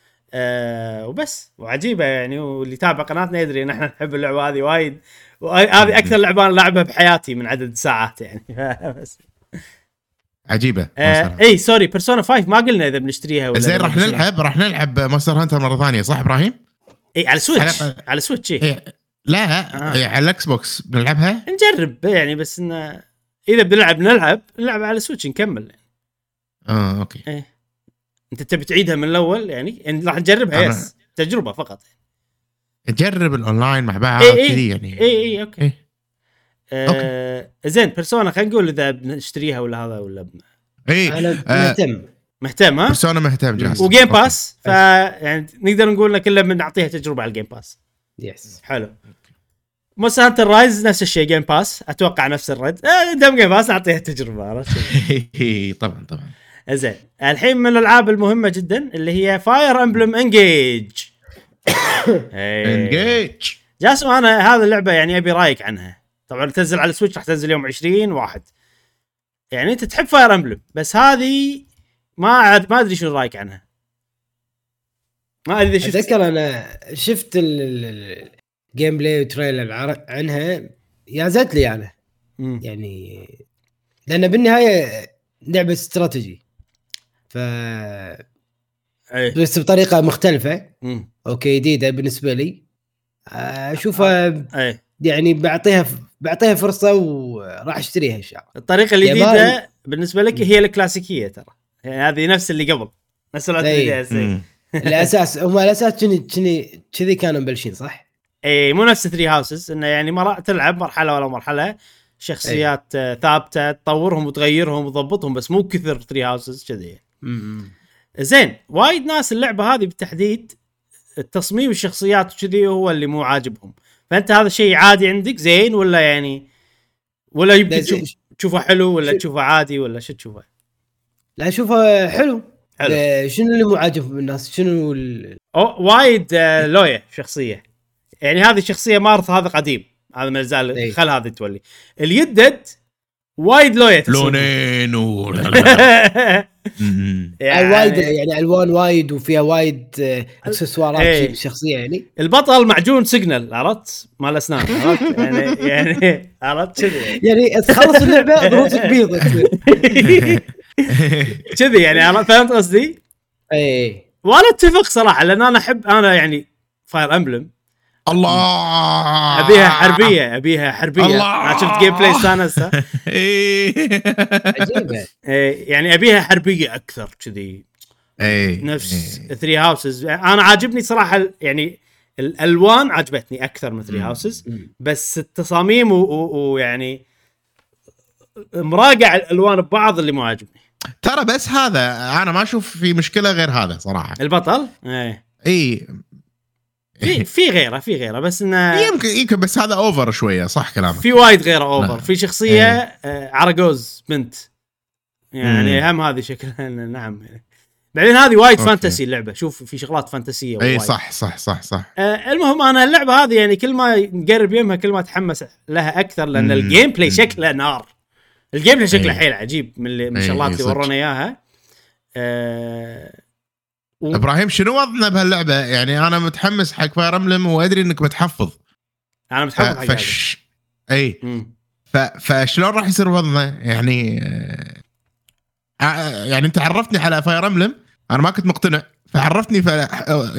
وبس، وعجيبة يعني، واللي تابع قناتنا يدري نحن نحب اللعبة هذه وايد، وهذه أكثر لعبة أنا لعبها بحياتي من عدد ساعات يعني. بس عجيبة. إيه سوري، بيرسونا 5 ما قلنا إذا بنشتريها ولا زين. راح نلعب مونستر هانتر مرة ثانية، صح إبراهيم؟ إيه على سويتش، على سويتش إيه. لا إيه على الإكس بوكس بنلعبها، نجرب يعني، بس إنه إذا بنلعب على سويتش نكمل. أوكي. إيه. أنت تبي تعيدها من الأول يعني، راح نجربها يس، تجربة فقط. نجرب الأونلاين مع بعض كذي يعني. إيه أوكي. زين بيرسونا خلينا نقول إذا بنشتريها ولا هذا ولا بنا. إيه. مهتم ها. بيرسونا مهتم جاهز. وجيم باس، فيعني نقدر نقول لك كلنا بنعطيها تجربة على الجيم باس. يس. حلو. مونستر هانتر رايز نفس الشيء، جيم باس، اتوقع نفس الرد، دم جيم باس نعطيها تجربه، عرفت. طبعا زين. الحين من الالعاب المهمه جدا اللي هي فاير امبلم انجيج. انجيج جاسم، انا هذه اللعبه يعني ابي رايك عنها. طبعا تنزل على السويتش، راح تنزل يوم 20/1. يعني انت تحب فاير امبلم، بس هذه ما ادري شنو رايك عنها. ما ادري، اتذكر انا شفت جيم بلاي وتريلر عنها، يازت لي انا يعني، لان بالنهايه لعبه استراتيجي، ف بس بطريقه مختلفه. اوكي، جديده بالنسبه لي، اشوفها يعني بعطيها فرصه وراح اشتريها ان شاء الله. الطريقه الجديده بالنسبه لك هي الكلاسيكيه، ترى يعني هذه نفس اللي قبل، نفس الجديده الاساس. هم الاساس كذي كانوا مبلشين، صح؟ اي، مو نفس ثري هاوسز، انه يعني تلعب مرحله ولا مرحله، شخصيات ثابته تطورهم وتغيرهم وتضبطهم، بس مو كثر ثري هاوسز كذي. زين، وايد ناس اللعبه هذه بالتحديد التصميم الشخصيات كذي هو اللي مو عاجبهم، فانت هذا الشيء عادي عندك زين ولا يعني، ولا يمكن تشوفه حلو ولا تشوفه عادي ولا شو تشوفه؟ لا، اشوفه حلو. شنو اللي مو عاجبهم الناس؟ شنو وايد لويا شخصيه، يعني هذه الشخصية مارث، هذا قديم، هذا ما زال، خل هذا تولي اليدد وايد لوية، لونين و وايد يعني ألوان وايد، وفيها وايد اكسسوارات شخصية يعني. البطل معجون سيجنال، عرفت، مال أسنان، عرفت يعني عرفت كذا يعني، تخلص اللعبة ضروسك بيضة كذي يعني فهمت قصدي؟ اي وانا اتفق صراحه لان انا احب انا يعني فاير امبلم الله ابيها حربيه انا شفت جيم بلاي استانسه عجيبه يعني ابيها حربيه اكثر كذي نفس 3 هاوسز انا عاجبني صراحه يعني الالوان عجبتني اكثر من 3 هاوسز بس التصاميم ويعني مراجع الالوان ببعض اللي ما عجبني ترى بس هذا انا ما اشوف في مشكله غير هذا صراحه البطل اي في غيره بس انه يمكن بس هذا اوفر شويه صح كلامك في وايد غيره اوفر في شخصيه عرقوز بنت يعني هم هذه شكلها نعم بعدين هذه وايد فانتسي اللعبه شوف في شغلات فانتسيه وايد اي صح صح صح صح المهم انا اللعبه هذه يعني كل ما نقرب يمها كل ما اتحمس لها اكثر لان الجيم بلاي شكله نار الجيم بلاي شكله حيل عجيب من شغلات اللي ورونا اياها ابراهيم شنو وضعنا بهاللعبه يعني انا متحمس حق فاير امبلم وادري انك متحفظ انا متحفظ حق اي فشلون راح يصير وضعنا يعني يعني انت عرفتني على فاير امبلم انا ما كنت مقتنع فعرفتني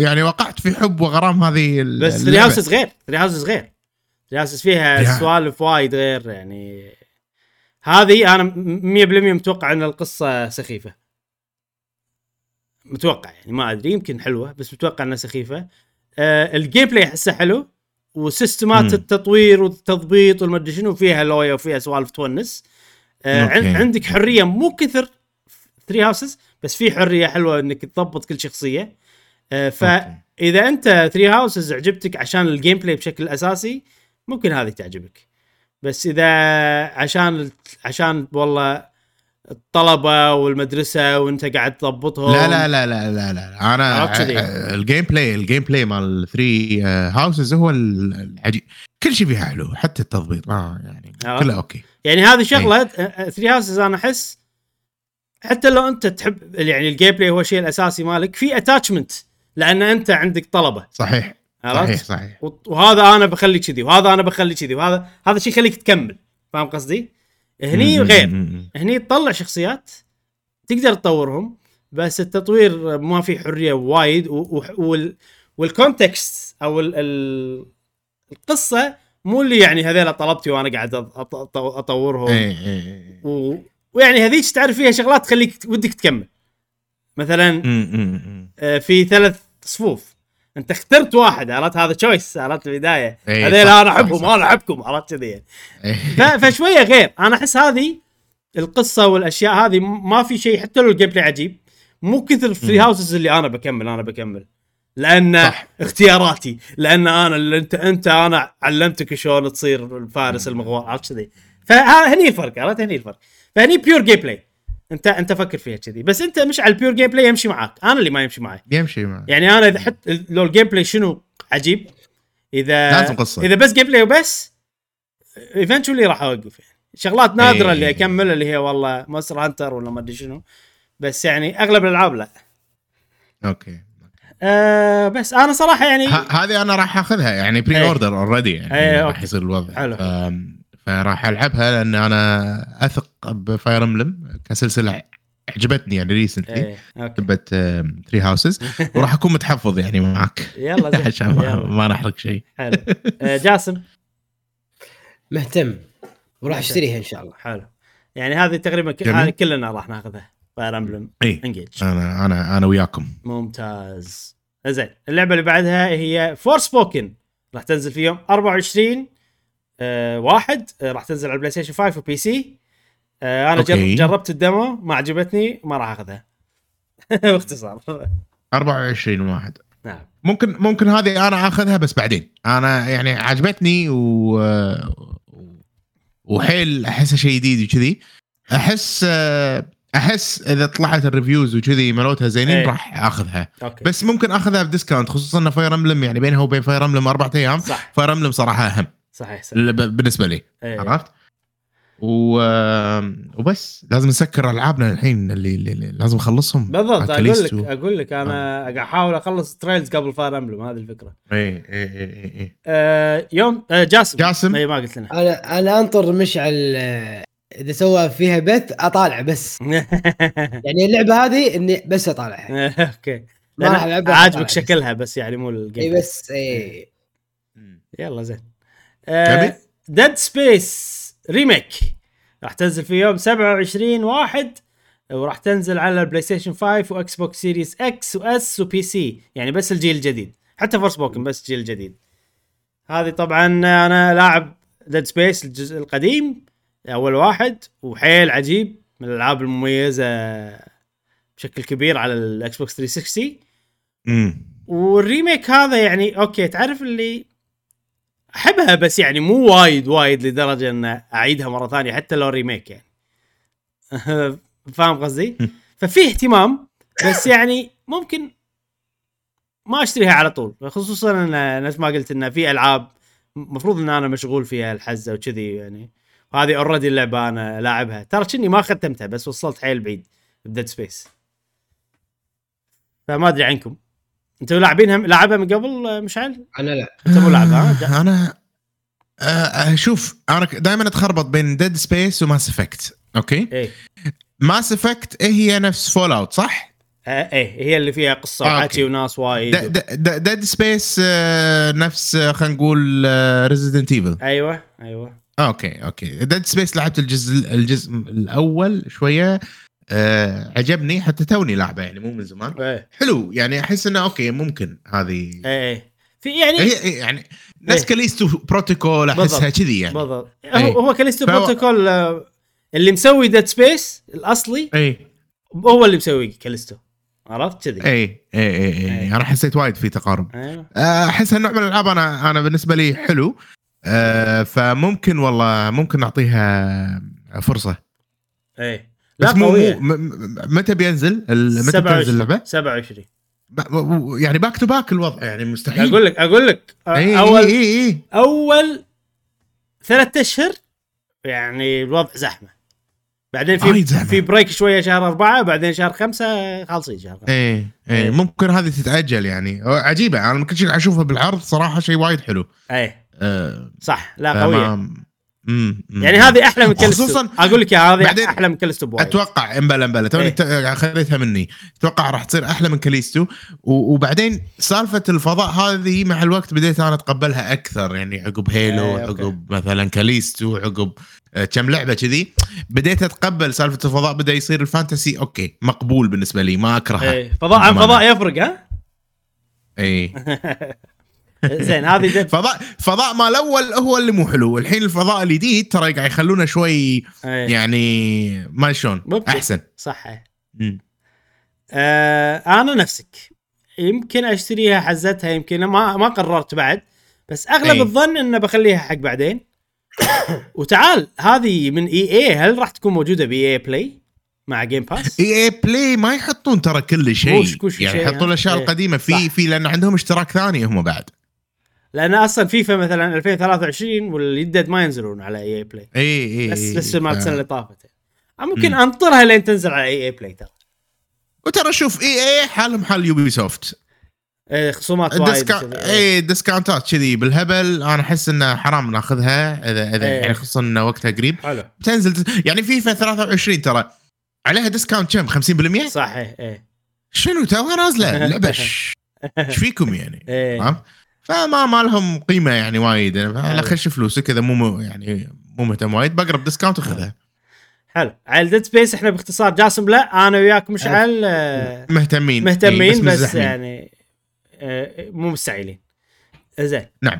يعني وقعت في حب وغرام هذه بس رياس صغير رياس فيها سوالف وايد غير يعني هذه انا 100% متوقع ان القصه سخيفه متوقع يعني ما ادري يمكن حلوه بس متوقع انها سخيفه الجيم بلاي احسه حلو وسيستمات التطوير والتضبيط والمدري شنو فيها لويا وفيها سوالف تونس عندك حريه مو كثر 3 هاوسز بس في حريه حلوه انك تضبط كل شخصيه فاذا انت 3 هاوسز عجبتك عشان الجيم بلاي بشكل اساسي ممكن هذه تعجبك بس اذا عشان والله الطلبه والمدرسه وانت قاعد تضبطهم لا لا لا لا لا, لا. انا الجيم بلاي مال 3 هاوسز هو العجيب كل شيء فيها حلو حتى التضبيط يعني كله اوكي يعني هذه شغله 3 هاوسز انا احس حتى لو انت تحب يعني الجيم بلاي هو الشيء الاساسي مالك في اتاتشمنت لان انت عندك طلبه صحيح وهذا انا بخلي كذي وهذا انا بخلي كذي وهذا هذا الشيء يخليك تكمل فاهم قصدي هني غير هني تطلع شخصيات تقدر تطورهم بس التطوير ما في حريه وايد والكونتكست او القصه مو اللي يعني هذيلا طلبتي وانا قاعد اطورهم ويعني هذيك تعرف فيها شغلات تخليك ودك تكمل مثلا في 3 صفوف انت اخترت واحد عرفت هذا تشويس عرفت البدايه هذيلا انا احبهم انا احبكم عرفت كذي فشويه غير انا احس هذه القصه والاشياء هذه ما في شيء حتى لو الجيم بلاي عجيب مو كثر في هاوسز اللي انا بكمل لأن صح. اختياراتي لأن أنا اللي أنت أنا علمتك شلون تصير الفارس المغوار عرفت كذي فهني الفرق عرفت هني الفرق فهني بيور جيم بلاي أنت فكر فيها كذي بس أنت مش على البيور جيم بلاي يمشي معك أنا اللي ما يمشي معي يعني أنا إذا حط لو الجيم بلاي شنو عجيب إذا بس جيم بلاي وبس eventually راح أوقف يعني شغلات نادرة اللي أكمل اللي هي والله مونستر هانتر ولا ما أدري شنو بس يعني أغلب الألعاب لا أوكي بس انا صراحه يعني هذه انا راح اخذها يعني بري اوردر اوريدي يعني راح يصير الوضع فراح العبها لان انا اثق بفاير امبلم كسلسله عجبتني يعني ريسنتلي تبت 3 هاوسز وراح اكون متحفظ يعني معك يلا عشان ما نحرق شيء حلو جاسم مهتم وراح اشتريها ان شاء الله حلو يعني هذه تقريبا كلنا راح ناخذها فاير امبلم انجيج انا وياكم ممتاز زين اللعبه اللي بعدها هي فورسبوكن راح تنزل في يوم 24 واحد راح تنزل على البلاي ستيشن 5 وبي سي انا جربت الدمو ما عجبتني ما راح اخذها باختصار 24 واحد نعم ممكن هذه انا اخذها بس بعدين انا يعني عجبتني وحيل احسها شيء جديد وكذي احس اذا طلعت الريفيوز وكذي مالوتها زينين راح اخذها أوكي. بس ممكن اخذها بديسكاونت خصوصا ان فاير امبلم يعني بينها وبين فاير امبلم 4 ايام صح. فاير امبلم صراحه اهم صحيح. بالنسبه لي عرفت وبس لازم نسكر العابنا الحين اللي لازم نخلصهم بالضبط اقول لك انا قاعد احاول اخلص ترايلز قبل فاير امبلم هذه الفكره اي يوم جاسم ما قلت لنا انا انطر مشعل إذا سوى فيها بث أطالع بس يعني اللعبة هذه إني بس أطالعها أوكي عاجبك شكلها بس يعني مو الجيم بس إيه يلا زين. Dead Space Remake راح تنزل في يوم 27/1 وراح تنزل على البلاي ستيشن 5 وإكس بوكس سيريز إكس وإس وبي سي يعني بس الجيل الجديد حتى فورسبوكن بس الجيل الجديد. هذه طبعا أنا لاعب Dead Space الجزء القديم أول واحد وحيل عجيب من الألعاب المميزة بشكل كبير على الإكس بوكس 360 والريميك هذا يعني أوكي تعرف اللي أحبها بس يعني مو وايد لدرجة أن أعيدها مرة ثانية حتى لو ريميك يعني فاهم قصدي؟ ففي اهتمام بس يعني ممكن ما أشتريها على طول خصوصا أن نفس ما قلت أن في ألعاب مفروض أن أنا مشغول فيها الحزة وكذي يعني هذه أوريدي اللعبة أنا لاعبها ترى كني ما ختمتها بس وصلت حيل بعيد بديد سبيس فما أدري عنكم أنتوا لاعبينها لاعبها من قبل مشعل؟ أنا لا أنت مو لاعبها أنا شوف أنا دائما أتخربط بين ديد سبيس وماس إفكت أوكي إيه؟ ماس إفكت هي نفس فول أوت صح؟ إيه هي اللي فيها قصة وحكي وناس وايد ديد سبيس نفس خلينا نقول ريزيدنت إيفل أيوة اوكي ديد سبيس لعبت الجزء الاول شويه عجبني حتى توني لعبه يعني مو من زمان أيه. حلو يعني احس انه اوكي ممكن هذه أيه. في يعني نفس كاليستو بروتوكول احسها كذي يعني بالضبط أيه. هو كاليستو بروتوكول اللي مسوي ديد سبيس الاصلي أيه. هو اللي مسوي كاليستو عرفت كذي أيه. انا حسيت وايد في تقارب أيه. احس هالنوع من الالعاب انا بالنسبه لي حلو فممكن والله ممكن نعطيها فرصة ايه لا قوية متى بينزل متى بتنزل اللعبة 27 يعني باك تو باك الوضع يعني مستحيل اقول لك اول 3 أشهر يعني الوضع زحمة بعدين في بريك شوية شهر 4 بعدين شهر 5 خالصين شهر 5 ايه ممكن هذه تتأجل يعني عجيبة انا يعني ما كنتش اشوفها بالعرض صراحة شيء وايد حلو ايه صح لا قوية يعني هذه أحلى من كاليستو أقول لك يا هذه أحلى من كاليستو بوايد أتوقع أمبلا توني خذيتها مني أتوقع راح تصير أحلى من كاليستو وبعدين سالفة الفضاء هذه مع الوقت بديت أنا أتقبلها أكثر يعني عقب هيلو عقب مثلا كاليستو عقب كم لعبة كذي بديت أتقبل سالفة الفضاء بدأ يصير الفانتسي أوكي مقبول بالنسبة لي ما أكرهها فضاء عن فضاء يفرق ها أي زين هذه فضاء ما الأول هو اللي مو حلو الحين الفضاء الجديد ترى قاعد يخلونه شوي يعني ما شلون أحسن صح أنا نفسك يمكن أشتريها حزتها يمكن ما قررت بعد بس أغلب الظن إنه بخليها حق بعدين وتعال هذه من EA هل راح تكون موجودة ب EA Play مع جيم باس EA Play ما يحطون ترى كل شيء يعني يحطون الأشياء القديمة في لأن عندهم اشتراك ثاني هم بعد لأن أصلاً فيفا مثلاً 2023 واليدد ما ينزلون على إي إي بلاي. بس ما السنة اللي طافت. ممكن أنطرها لين تنزل على إي إي بلاي ترى. وترى شوف إي إي حالهم حال يوبي سوفت. خصومات وايد. ديسكاونتات كذي بالهبل أنا أحس إنه حرام نأخذها إذا يعني خصوصاً إن وقتها قريب. حلو. تنزل يعني فيفا 23 ترى عليها ديسكاونت كم 50% صحيح إيه. شنو توها نازلة لعبش. إيش فيكم يعني؟ تمام. فما لهم قيمة يعني وايد لا خش فلوسك إذا مو يعني مو مهتم وايد بقرب ديسكاونت وخذها حلو على ديد سبيس إحنا باختصار جاسم لا أنا وياك مشعل مهتمين بس يعني مو مستعيلين زين نعم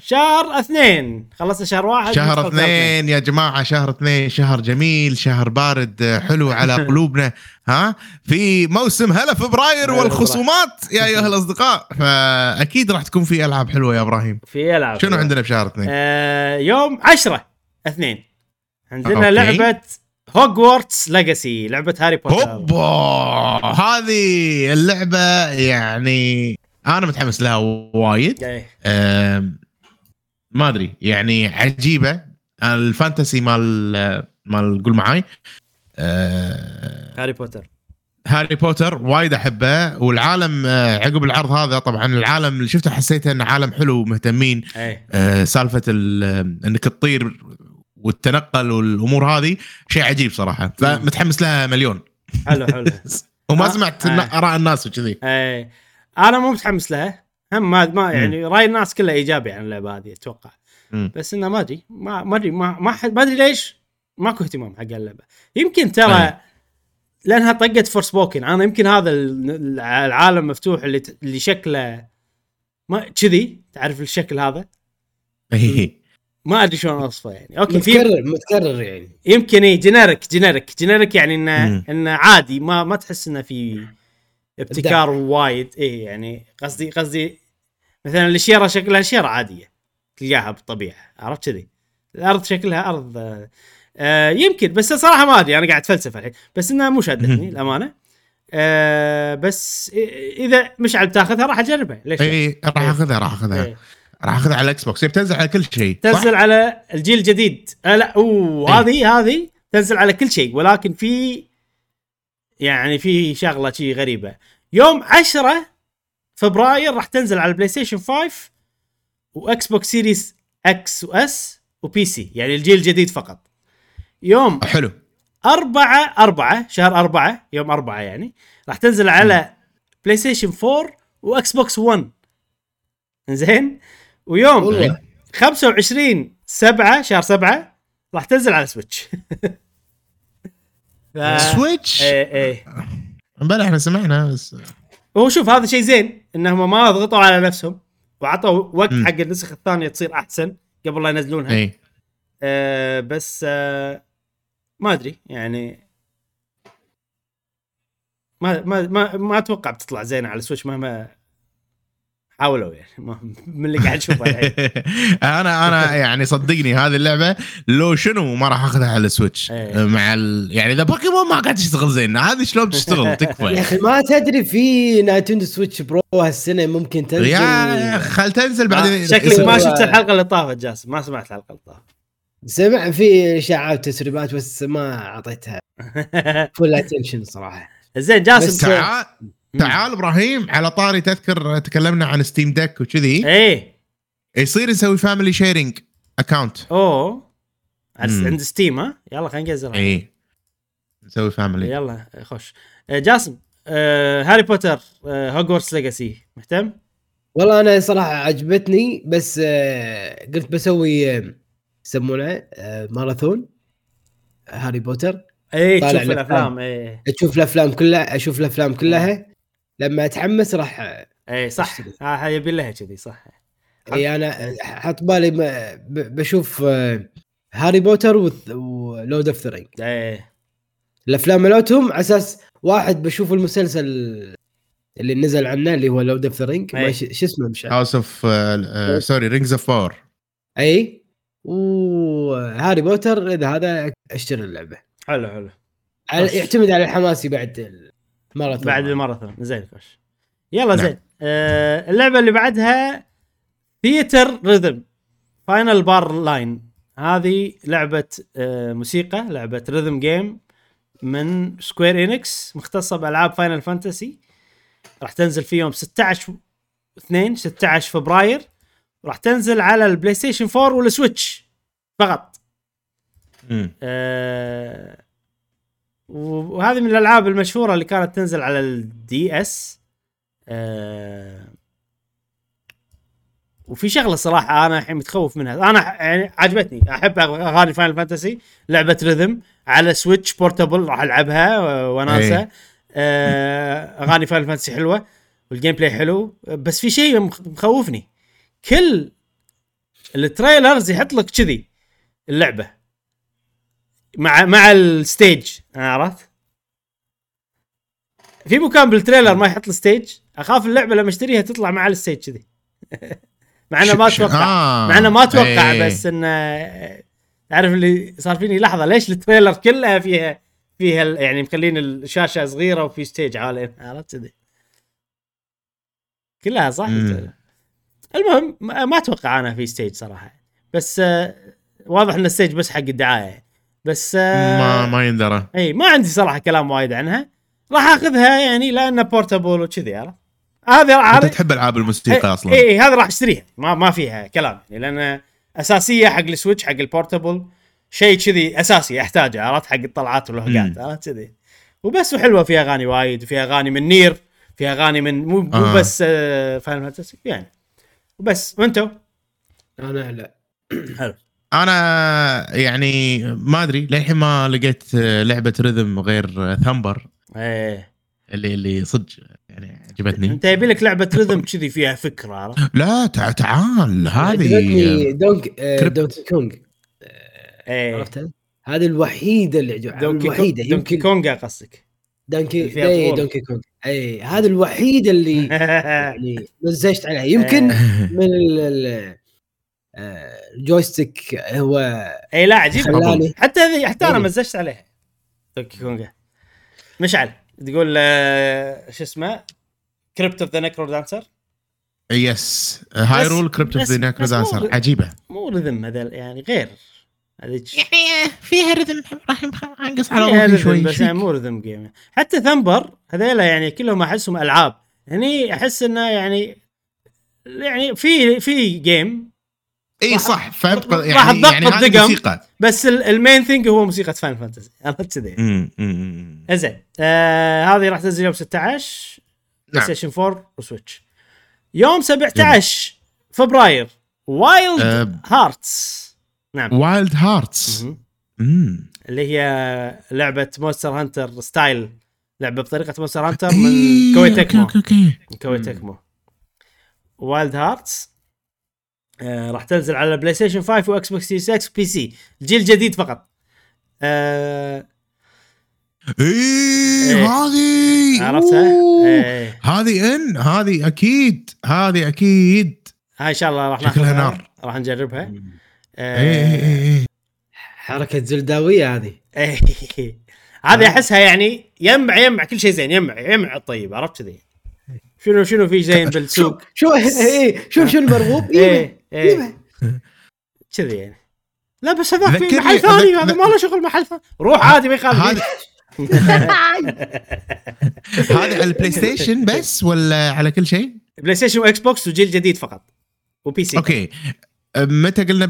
شهر 2 خلصنا شهر 1 شهر 2 يا جماعة شهر 2 شهر جميل شهر بارد حلو على قلوبنا ها في موسم هلا فبراير والخصومات يا أيها الأصدقاء فأكيد راح تكون في ألعاب حلوة يا إبراهيم في ألعاب شنو عندنا بشهر 2 يوم 10/2 عندنا لعبة هوغورتس ليجاسي لعبة هاري بوتر هذه اللعبة يعني أنا متحمس لها وايد ما أدري يعني عجيبة الفانتسي مال قول معاي هاري بوتر وايد أحبه والعالم عقب العرض هذا طبعا العالم اللي شفته حسيته إنه عالم حلو مهتمين سالفة إنك تطير والتنقل والامور هذه شيء عجيب صراحه، فمتحمس لها مليون. حلو حلو. وما سمعت اراء الناس وكذي. اي انا مو متحمس لها هم، ما يعني راي الناس كلها ايجابي عن اللعبه هذه اتوقع، بس انه ما ادري ما ادري ما حد ما ادري ليش ماكو اهتمام حق اللعبه. يمكن ترى لانها طقت فورسبوكن، انا يمكن هذا العالم مفتوح اللي شكله ما كذي، تعرف الشكل هذا ما ادري شلون اوصفه يعني. اوكي متكرر يعني، يمكن اي جينيريك يعني انه عادي، ما تحس انه في ابتكار وايد. اي يعني قصدي مثلا الشيره شكلها شيره عاديه تلقاها بالطبيعه، عرفت كذي. الارض شكلها ارض يمكن، بس صراحه ما ادري، انا قاعد اتفلسف الحين، بس انها مو شادتني الامانه. بس اذا مشعل بتاخذها راح اجربها. ليش؟ اي راح اخذها على الاكس بوكس، بتنزل على كل شيء، تنزل على الجيل الجديد. لا هذه تنزل على كل شيء، ولكن في يعني في شغله شيء غريبه، يوم 10 فبراير راح تنزل على البلاي ستيشن 5 واكس بوكس سيريس اكس واس وبي سي، يعني الجيل الجديد فقط. يوم حلو 4 شهر 4 يوم 4 يعني راح تنزل على بلاي ستيشن 4 واكس بوكس 1. زين. ويوم والله. 25/7 شهر 7 راح تنزل على سويتش. سويتش اي امبارح احنا سمعنا بس. هو شوف هذا شيء زين انهم ما ضغطوا على نفسهم وعطوا وقت حق النسخ الثانيه تصير احسن قبل لا ينزلونها. اي بس ما ادري يعني ما اتوقع بتطلع زينه على سويتش مهما حاولوا يعني، من اللي قاعد اشوفه الحين. انا يعني صدقني هذه اللعبه لو شنو ما راح اخذها على سويتش. مع يعني اذا بوكيمون ما قاعد تشتغل زين، هذه شلون بتشتغل تكفى يا اخي. ما تدري في نايتندو سويتش برو هالسنه ممكن تنزل، يا خل تنزل بعدين. شكلك ما شفت الحلقه اللي طافت جاسم، ما سمعت الحلقه اللي طافت. سمع في اشاعات تسريبات بس ما اعطيتها فول اتنشن صراحه. زين جاسم تعال ابراهيم، على طاري تذكر تكلمنا عن ستيم ديك وكذي، ايه يصير نسوي فاميلي شيرنج اكاونت عند ستيم. يلا خلينا نجزر، ايه نسوي فاميلي. يلا خش جاسم. هاري بوتر هوغورتس ليجاسي مهتم؟ والله انا صراحه عجبتني، بس قلت بسوي يسمونه ماراثون هاري بوتر. اي تشوف الافلام، اي اشوف الافلام كلها لما اتحمس راح. اي صح، يبي لها كذي صح. اي انا حط بالي بشوف هاري بوتر ولود اوف ثري، اي الافلام مالتهم، على اساس واحد بشوف المسلسل اللي نزل عنه اللي هو لود اوف ثري، شو اسمه مش هاوس اوف سوري رينجز اوف باور، اي وهاري بوتر. إذا هذا اشتري اللعبة. حلو حلو. يعتمد على الحماسي بعد الماراثون. زين فش. يلا زين. اللعبة اللي بعدها ثياتر ريذم فاينل بار لاين. هذه لعبة موسيقى، لعبة ريذم جيم من سكوير إنكس، مختصة بألعاب فاينل فانتسي. راح تنزل في يوم 16 فبراير. راح تنزل على البلاي ستيشن 4 والسويتش فقط. وهذه من الألعاب المشهورة اللي كانت تنزل على الدي اس. وفي شغلة صراحة أنا الحين متخوف منها، أنا يعني عجبتني، أحب أغاني فاينل فانتسي. لعبة ريذم على سويتش بورتابل راح ألعبها وناسة. أغاني فاينل فانتسي حلوة والجيم بلاي حلو، بس في شيء مخوفني، كل التريلرز يحط لك كذي اللعبه مع الستيج، عرفت؟ في مكان بالتريلر ما يحط الستيج، اخاف اللعبه لما اشتريها تطلع مع الستيج كذي. معنا ما اتوقع بس ان تعرف اللي صار فيني لحظه، ليش التريلر كلها فيها يعني مخلين الشاشه صغيره وفي ستيج عالي، عرفت كذي كلها صح. المهم ما اتوقع انا في ستيج صراحه، بس واضح ان الستيج بس حق الدعايه بس، ما يندرى. اي ما عندي صراحه كلام وايد عنها، راح اخذها يعني لانه بورتابل وكذي. هذا انت تحب العاب الموسيقى اصلا؟ اي هذا راح اشتريها، ما فيها كلام، لان اساسيه حق السويتش حق البورتابل. شيء كذي اساسي احتاجه، عرفت، حق الطلعات والهجات، عرفت كذي وبس. وحلوه، فيها اغاني وايد، فيها اغاني من نير، فيها اغاني من مو بس فاينل فانتسي يعني وبس. وانتو؟ انا لا حلو، انا يعني ما ادري للحين ما لقيت لعبه ريذم غير ثمبر ايه اللي صدق يعني عجبتني. انت يبي لك لعبه ريذم كذي فيها فكره، عرفت؟ لا تعال هذه دونكي كونغ ايه، عرفتها هذه الوحيده اللي عجبتني، الوحيده دونكي كونغ قصدك دونكي كونغ اي، هذا الوحيد اللي يعني مزجت عليه. يمكن من الجويستيك هو اي لا عجيب خلالي. حتى هذه احتانا مزجت عليها دونكي كونغ. مشعل تقول شو اسمه كريبت اوف ذا نيكرو دانسر؟ يس هايرول كريبت اوف ذا نيكرو دانسر عجيبه، مو رذم هذا يعني غير هذيك فيها رذم راح انقص على شوي بس مو رذم جيم. حتى ثمبر هذيلا يعني كلهم احسهم العاب، هني احس انه يعني في جيم اي صح، فهمت يعني هذه موسيقى بس المين ثينج هو موسيقى فاينل فانتسي، عرفت كذا. زين هذه راح تنزل يوم 16 نعم. ستيشن 4 وسويتش. يوم 17 فبراير وايلد هارتس. نعم وايلد هارتس اللي هي لعبه مونستر هانتر ستايل، لعبه بطريقه مونستر هانتر من كويتكمو. وايلد هارتس راح تنزل على بلاي ستيشن 5 واكس بوكس 6 بي سي، الجيل الجديد فقط. هذه عرفتها هذه اكيد ان شاء الله راح ناخذها، راح نجربها. حركة زلداوية هذه هذه أحسها يعني يمع كل شيء زين، يمع الطيب، عرفت ذي شنو في زين بالسوق، شو المرغوب كذي يعني. لا بس هذا في محل ثاني، هذا ما له شغل محل ثاني، روح عادي ما يخالف. هذا على البلاي ستيشن بس ولا على كل شيء؟ بلاي ستيشن وإكس بوكس وجيل جديد فقط وبي سي. أوكي متى قلنا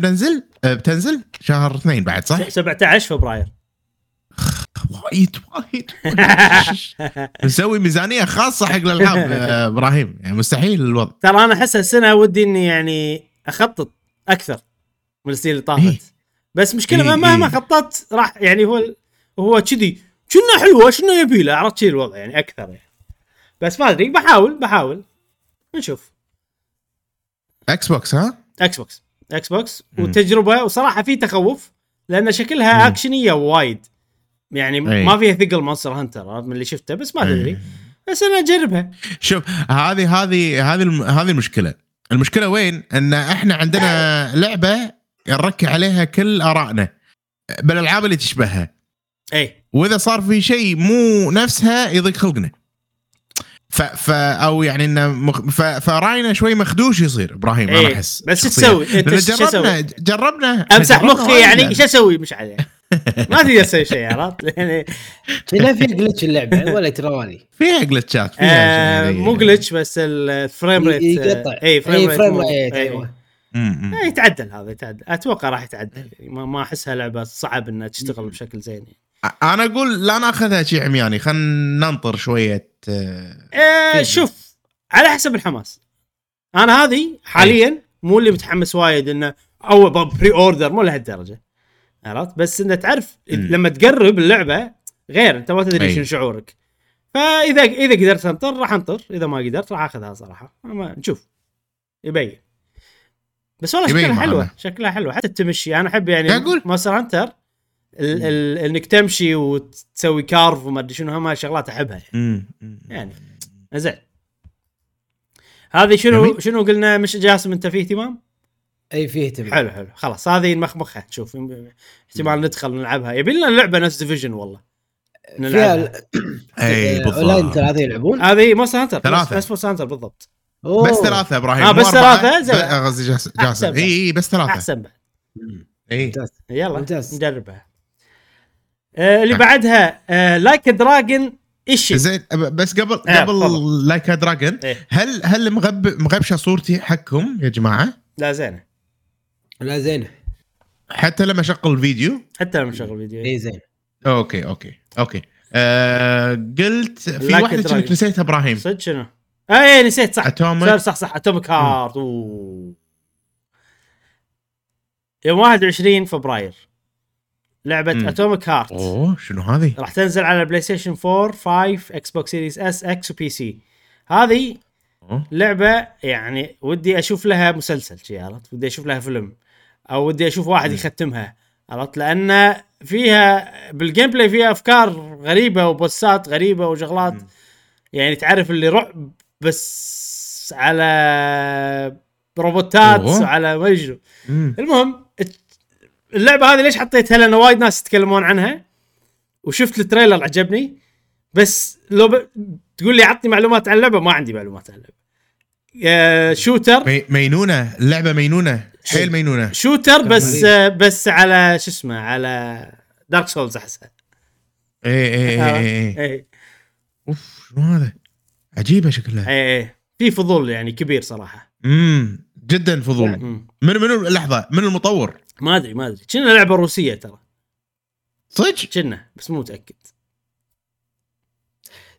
بتنزل شهر 2 بعد صح؟ 17 فبراير. وايد نسوي ميزانية خاصة حق الألعاب إبراهيم، يعني مستحيل الوضع. ترى أنا أحس السنة ودي إني يعني أخطط أكثر من السنة اللي طافت بس مشكلة مهما خططت راح يعني هو كذي كنا حلوة شنو يبي له، عرفت شي الوضع يعني أكثر يعني. بس ما أدري بحاول نشوف. إكس بوكس اكس بوكس وتجربه، وصراحه في تخوف لان شكلها اكشنيه وايد يعني ما فيها ثقل مونستر هانتر من اللي شفته، بس ما ادري بس انا اجربها. شوف هذه المشكله وين، ان احنا عندنا لعبه نركي عليها كل ارائنا بالالعاب اللي تشبهها واذا صار في شيء مو نفسها يضيق خلقنا او يعني انه فراينا شوي مخدوش يصير ابراهيم. انا احس بس تسوي جربنا امسح مخي يعني ايش اسوي مش عارف ما ادري اسوي شيء، عرفت يعني لا في جلتش اللعبه ولا تراني فيها جلتشات فيها مو جلتش بس الفريم ريت يقطع فريم ريت يتعدل، هذا يتعدل اتوقع راح يتعدل. ما احسها لعبه صعب انها تشتغل بشكل زين. انا اقول لا ناخذها شيء عمياني، خلينا ننطر شويه شوف على حسب الحماس. انا هذه حاليا مو اللي متحمس وايد انه او بري اوردر مو لهالدرجه، عرفت، بس انه تعرف لما تقرب اللعبه غير انت ما تدري شنو شعورك. فاذا قدرت انطر راح انطر، اذا ما قدرت راح اخذها صراحه. ما نشوف يبين، بس والله شكلها حلوه حتى تمشي. انا احب يعني مونستر هانتر انك تمشي وتسوي كارف وما ادري شنو، هما شغلات احبها يعني. زين هذه شنو قلنا؟ مش جاسم انت فيه اهتمام؟ اي فيه اهتمام. حلو خلاص هذه مخمخه، تشوف احتمال ندخل نلعبها. يبي لنا لعبه نفس ديفيجن والله نلعبها اي بالضبط. هذه يلعبون هذه مونستر هانتر بالضبط بس 3 ابراهيم بس 3 قصدي جاسم اي بس 3 احسن اي يلا نجربها. اللي بعدها لايك دراجون ايش زين. بس قبل لايك دراجون هل مغبشه صورتي حقهم يا جماعه؟ لا زينه حتى لما شغل الفيديو اي زين اوكي اوكي اوكي. قلت في واحدة كنت نسيتها ابراهيم صدق شنو؟ اي نسيت صح صار صح اتوميك هارت يوم 21 فبراير لعبة اتوميك هارت. اوه شنو هذه؟ راح تنزل على بلاي ستيشن 4 5 اكس بوكس سيريز اس اكس وبي سي. هذه لعبة يعني ودي اشوف لها مسلسل شي عرفت، ودي اشوف لها فيلم او ودي اشوف واحد يختمها عرفت، لان فيها بالجيم بلاي فيها افكار غريبة وبوسات غريبة وشغلات يعني تعرف اللي رعب بس على روبوتات وعلى وجه. المهم اللعبة هذه ليش حطيتها؟ لأن وايد ناس يتكلمون عنها وشفت التريلر عجبني، بس لو تقول لي عطني معلومات عن اللعبة ما عندي معلومات عن اللعبة. شوتر مينونة، اللعبة مينونة حيل مينونة، شوتر بس بس على شو اسمه على دارك سولز أحسن. اي اوف شنو هذا عجيبة شكلها. اي في فضول يعني كبير صراحة، جدا فضول. من اللحظة من المطور ما ادري كنا لعبة روسية ترى صدق كنا، بس مو متأكد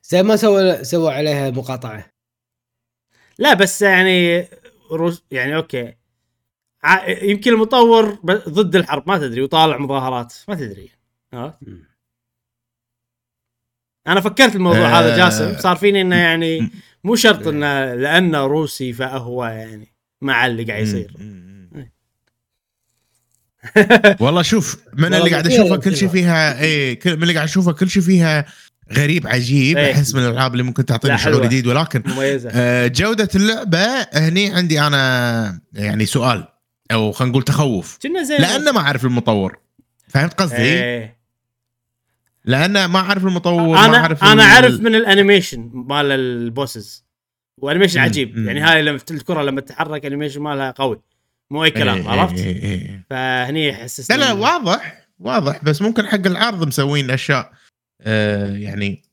زي ما سووا عليها مقاطعة. لا بس يعني يعني اوكي يمكن المطور ضد الحرب ما تدري، وطالع مظاهرات ما تدري. انا فكرت الموضوع هذا جاسم، صار فيني انه يعني مو شرط انه لانه روسي فهو يعني مع اللي قاعد يصير. والله شوف من اللي قاعد اشوفه كل شيء فيها اي من اللي قاعد اشوفه كل شيء فيها غريب عجيب. احس من الالعاب اللي ممكن تعطيني شعور جديد، ولكن جودة اللعبة هني عندي انا يعني سؤال او خلينا نقول تخوف، لانه ما اعرف المطور. فهمت قصدي؟ لانه ما اعرف المطور. انا اعرف من الانيميشن مال البوسز، وانيميشن عجيب يعني هاي لما الكرة لما تتحرك انيميشن مالها قوي مو اي كلام عرفت. فهني حسستني لا واضح بس ممكن حق العرض مسوين اشياء يعني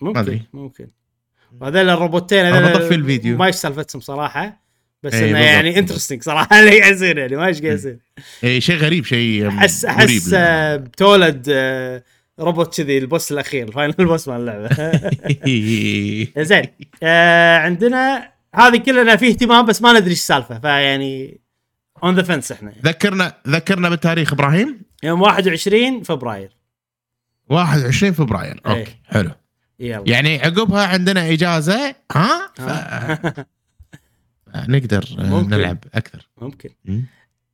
ممكن هذول الروبوتين هذول ما سالفتهم صراحه، بس انه يعني انترستينج صراحه اللي يصير يعني ما ايش قاعد يصير شيء غريب شيء احس بتولد روبوت كذي البوس الاخير فاينل البوس مال اللعبه. زين عندنا هذه كلنا فيه اهتمام بس ما ندري ايش السالفه، فيعني اون ذا فنس احنا. ذكرنا بالتاريخ ابراهيم، يوم 21 فبراير 21 فبراير اوكي حلو يلا. يعني عقبها عندنا اجازه ها نقدر نلعب اكثر ممكن.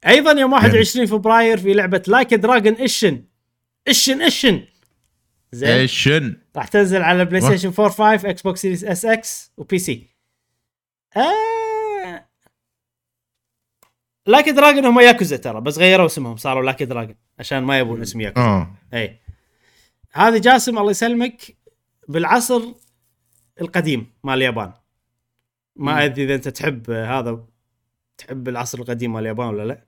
ايضا يوم 21 فبراير في لعبه لايك دراجون اشن راح تنزل على بلاي ستيشن 4 5 اكس بوكس سيريس اس اكس وبي سي. لاكي دراجون هم ياكوزا ترى، بس غيروا اسمهم صاروا لاكي دراجون عشان ما يبون اسم ياكوزا. اي هذه جاسم الله يسلمك بالعصر القديم مال اليابان، ما ادري اذا انت تحب العصر القديم مال اليابان ولا لا.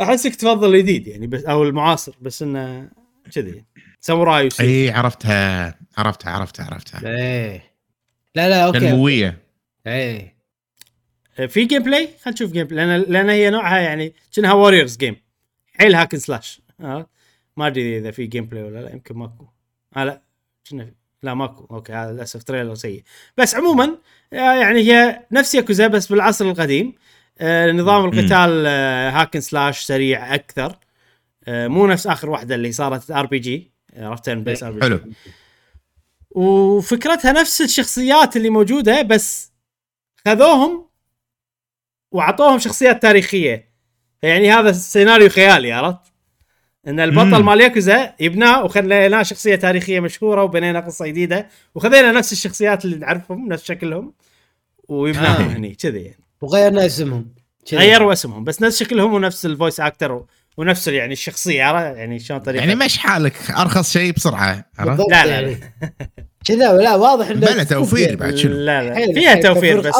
احسك تفضل الجديد يعني بس او المعاصر، بس انه كذي ساموراي وسي. اي عرفتها ايه لا اوكي تنمويه ايه في جيم بلاي. خلينا نشوف جيم بلاي لان هي نوعها يعني شنها واريورز جيم حيل هاكن سلاش. ما ادري اذا في جيم بلاي ولا لا، يمكن ماكو. لا شنو لا ماكو اوكي هذا للاسف تريلر سيء. بس عموما يعني هي نفس ياكوزا بس بالعصر القديم. نظام القتال هاكن سلاش سريع اكثر، مو نفس اخر واحده اللي صارت ار بي جي عرفتها بس ار بي جي. حلو. وفكرتها نفس الشخصيات اللي موجوده بس خذوهم وعطوهم شخصيات تاريخيه، يعني هذا سيناريو خيالي عرفت ان البطل مال ياكوزا يبناه وخليناه شخصيه تاريخيه مشهوره وبنينا قصه جديده وخذينا نفس الشخصيات اللي نعرفهم نفس شكلهم ويبناهم هني كذي يعني. وغيرنا اسمهم غيروا اسمهم بس نفس شكلهم ونفس الفويس اكتر ونفس يعني الشخصيه يعني شلون طريقه يعني مش حالك ارخص شيء بسرعه لا كذا ولا واضح انه بلا توفير بعد شنو لا فيها توفير بس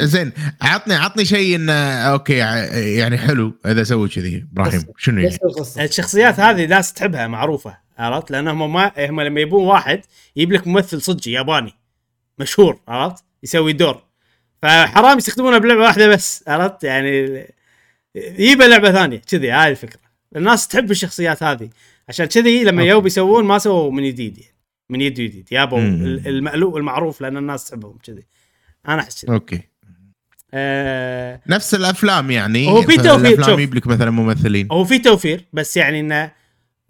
زين عطني شيء انه اوكي يعني حلو اذا سوي كذي ابراهيم شنو يعني الشخصيات هذه ناس تحبها معروفه عرفت لانهم ما هم لما يبون واحد يجيب لك ممثل صجي ياباني مشهور عرفت يسوي دور، فحرام يستخدمونه بلعبه واحده بس عرفت يعني يبى لعبه ثانيه كذي. هاي الفكره، الناس تحب الشخصيات هذه، عشان كذي لما يوب يسوون ما سووا من جديد يعني. من جديد يابوا المألوف المعروف لان الناس تحبهم كذي، انا احس اوكي. نفس الافلام يعني، هو في توفير، شوف يجيب لك مثلا ممثلين، هو في توفير بس يعني انه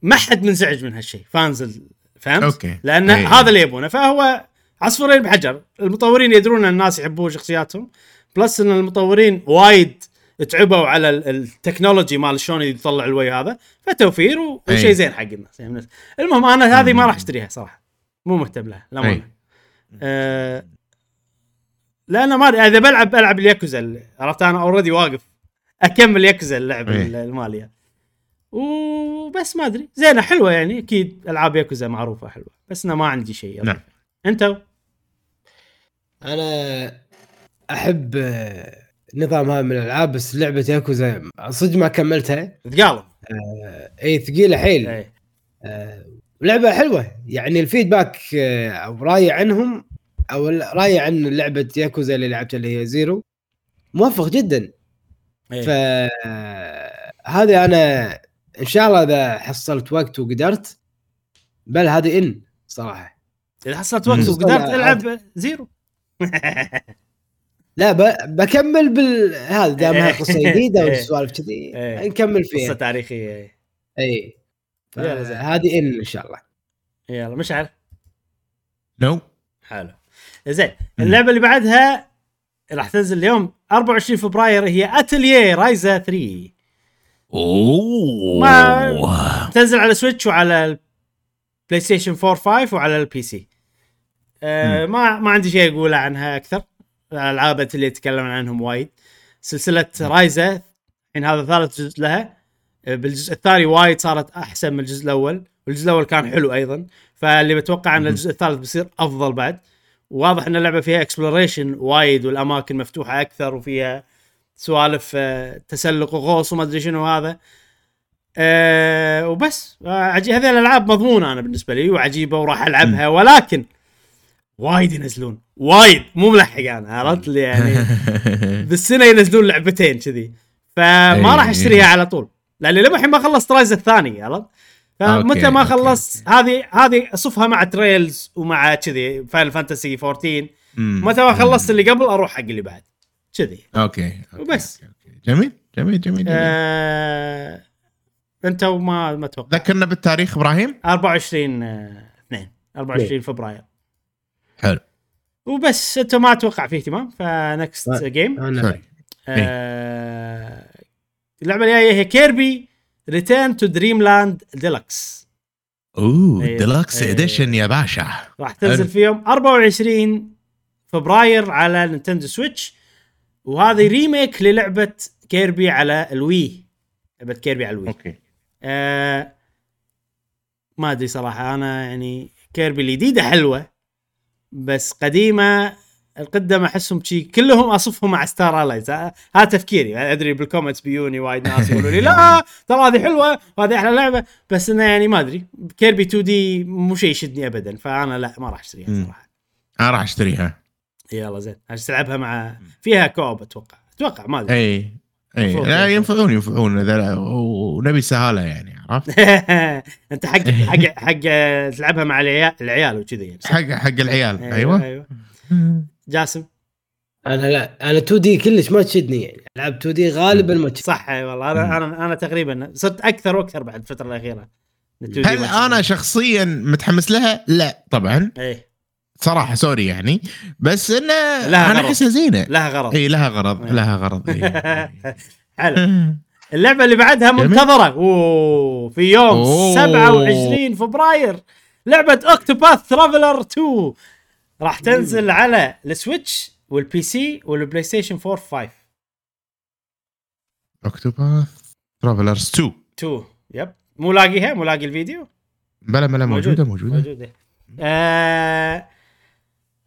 ما حد منزعج من هالشيء، فانز فهمت أوكي. لان أيه. هذا اللي يبونه، فهو عصفورين بحجر. المطورين يدرون ان الناس يحبون شخصياتهم، بلس ان المطورين وايد تعبوا على التكنولوجي مال شلون يطلع الوي هذا، فتوفير وشيء أيه. زين حق الناس يعني. المهم انا هذه ما راح اشتريها صراحه، مو مهتم لها لا أيه. لأنا ما إذا بلعب الياكوزا، عرفت أنا أوردي واقف أكمل ياكوزا اللعبة المالية وبس. ما أدري زينة حلوة يعني، أكيد ألعاب ياكوزا معروفة حلوة، بس أنا ما عندي شيء. نعم. أنتو؟ أنا أحب نظام هذا من الألعاب، بس لعبة ياكوزا صدق ما كملتها، ثقيلة أي ثقيلة حيل أي. لعبة حلوة يعني، الفيدباك أو رأي عنهم أو رأي عن لعبة ياكوزا اللي لعبتها اللي هي زيرو موفق جدا أيه. فهذا أنا إن شاء الله إذا حصلت وقت وقدرت، بل هذه إن صراحة إذا حصلت وقت وقدرت ألعب زيرو لا بكمل بالهذا دامها قصة جديدة والسوالف كذي نكمل فيها، قصة تاريخية أي، هذه إن شاء الله. يلا مشعل نو حلو زين. اللعبة اللي بعدها راح تنزل اليوم 24 فبراير هي أتلييه رايزا 3. ما تنزل على سويتش وعلى بلاي ستيشن 4 5 وعلى البي سي. ما عندي شيء أقوله عنها أكثر، الألعاب اللي تكلمنا عنهم وايد. سلسلة رايزا إن هذا ثالث جزء لها، بالجزء الثاني وايد صارت أحسن من الجزء الأول، والجزء الأول كان حلو أيضا، فاللي بتوقع أن الجزء الثالث بيصير أفضل بعد. واضح ان اللعبه فيها اكسبلوريشن وايد، والاماكن مفتوحه اكثر، وفيها سوالف تسلق وغوص وما ادري شنو هذا وبس. هذه الالعاب مضمونه انا بالنسبه لي وعجيبه وراح العبها، ولكن وايد ينزلون وايد، مو ملحق انا عرفت لي يعني بالسنه ينزلون لعبتين كذي، فما راح اشتريها على طول لاني للحين ما خلصت رايز الثاني عرفت. فمتى ما خلص هذه صفها مع تريلز ومع كذي فاينل فانتسي 14، متى ما خلصت اللي قبل اروح حق اللي بعد كذي أوكي. وبس أوكي. جميل. انت ما توقع، ذكرنا بالتاريخ ابراهيم 24 فبراير حلو. وبس انت ما توقع فيه اهتمام، فنكست جيم اللعبه الجايه هي كيربي Return to Dream Land Deluxe. Deluxe Edition يا باشا. راح تنزل في يوم 24 فبراير على نينتندو سويتش، وهذه ريميك للعبة كيربي على الوي، لعبة كيربي على الوي أوكي. ما أدري صراحة أنا يعني كيربي الجديدة حلوة، بس قديمة القدم أحسهم شيء كلهم أصفهم مع ستار ألايز. هذا تفكيري، أدري بالكومنتس بيوني وايد ناس يقولوا لي لا ترى هذه حلوة وهذه أحلى لعبة، بس أنا يعني ما أدري كيربي 2D مو شيء يشدني أبدا، فأنا لا ما راح أشتريها صراحة. أنا راح أشتريها يلا زين، عشان تلعبها مع فيها كوب أتوقع ما أدري أي لا ينفعون إذا ونبي سهالة يعني عرفت أنت حق تلعبها مع العيال وكذي، حق العيال أيوة. جاسم انا لا، انا 2D كلش ما تشدني يعني، العب 2D غالبا ما تشدني صح والله. انا تقريبا صرت اكثر واكثر بعد الفتره الاخيره. هل انا شخصيا متحمس لها؟ لا طبعا ايه صراحه سوري يعني، بس انا احسها زينه، لها غرض حلو. اللعبه اللي بعدها منتظره في يوم 27 فبراير لعبه اوكتوباث ترافلر 2 راح تنزل على السويتش والبي سي والبلاي ستيشن 4 5. اوكتوباث ترافلرز 2 يب. مو لاقيها، مو لاقي الفيديو بلا موجوده.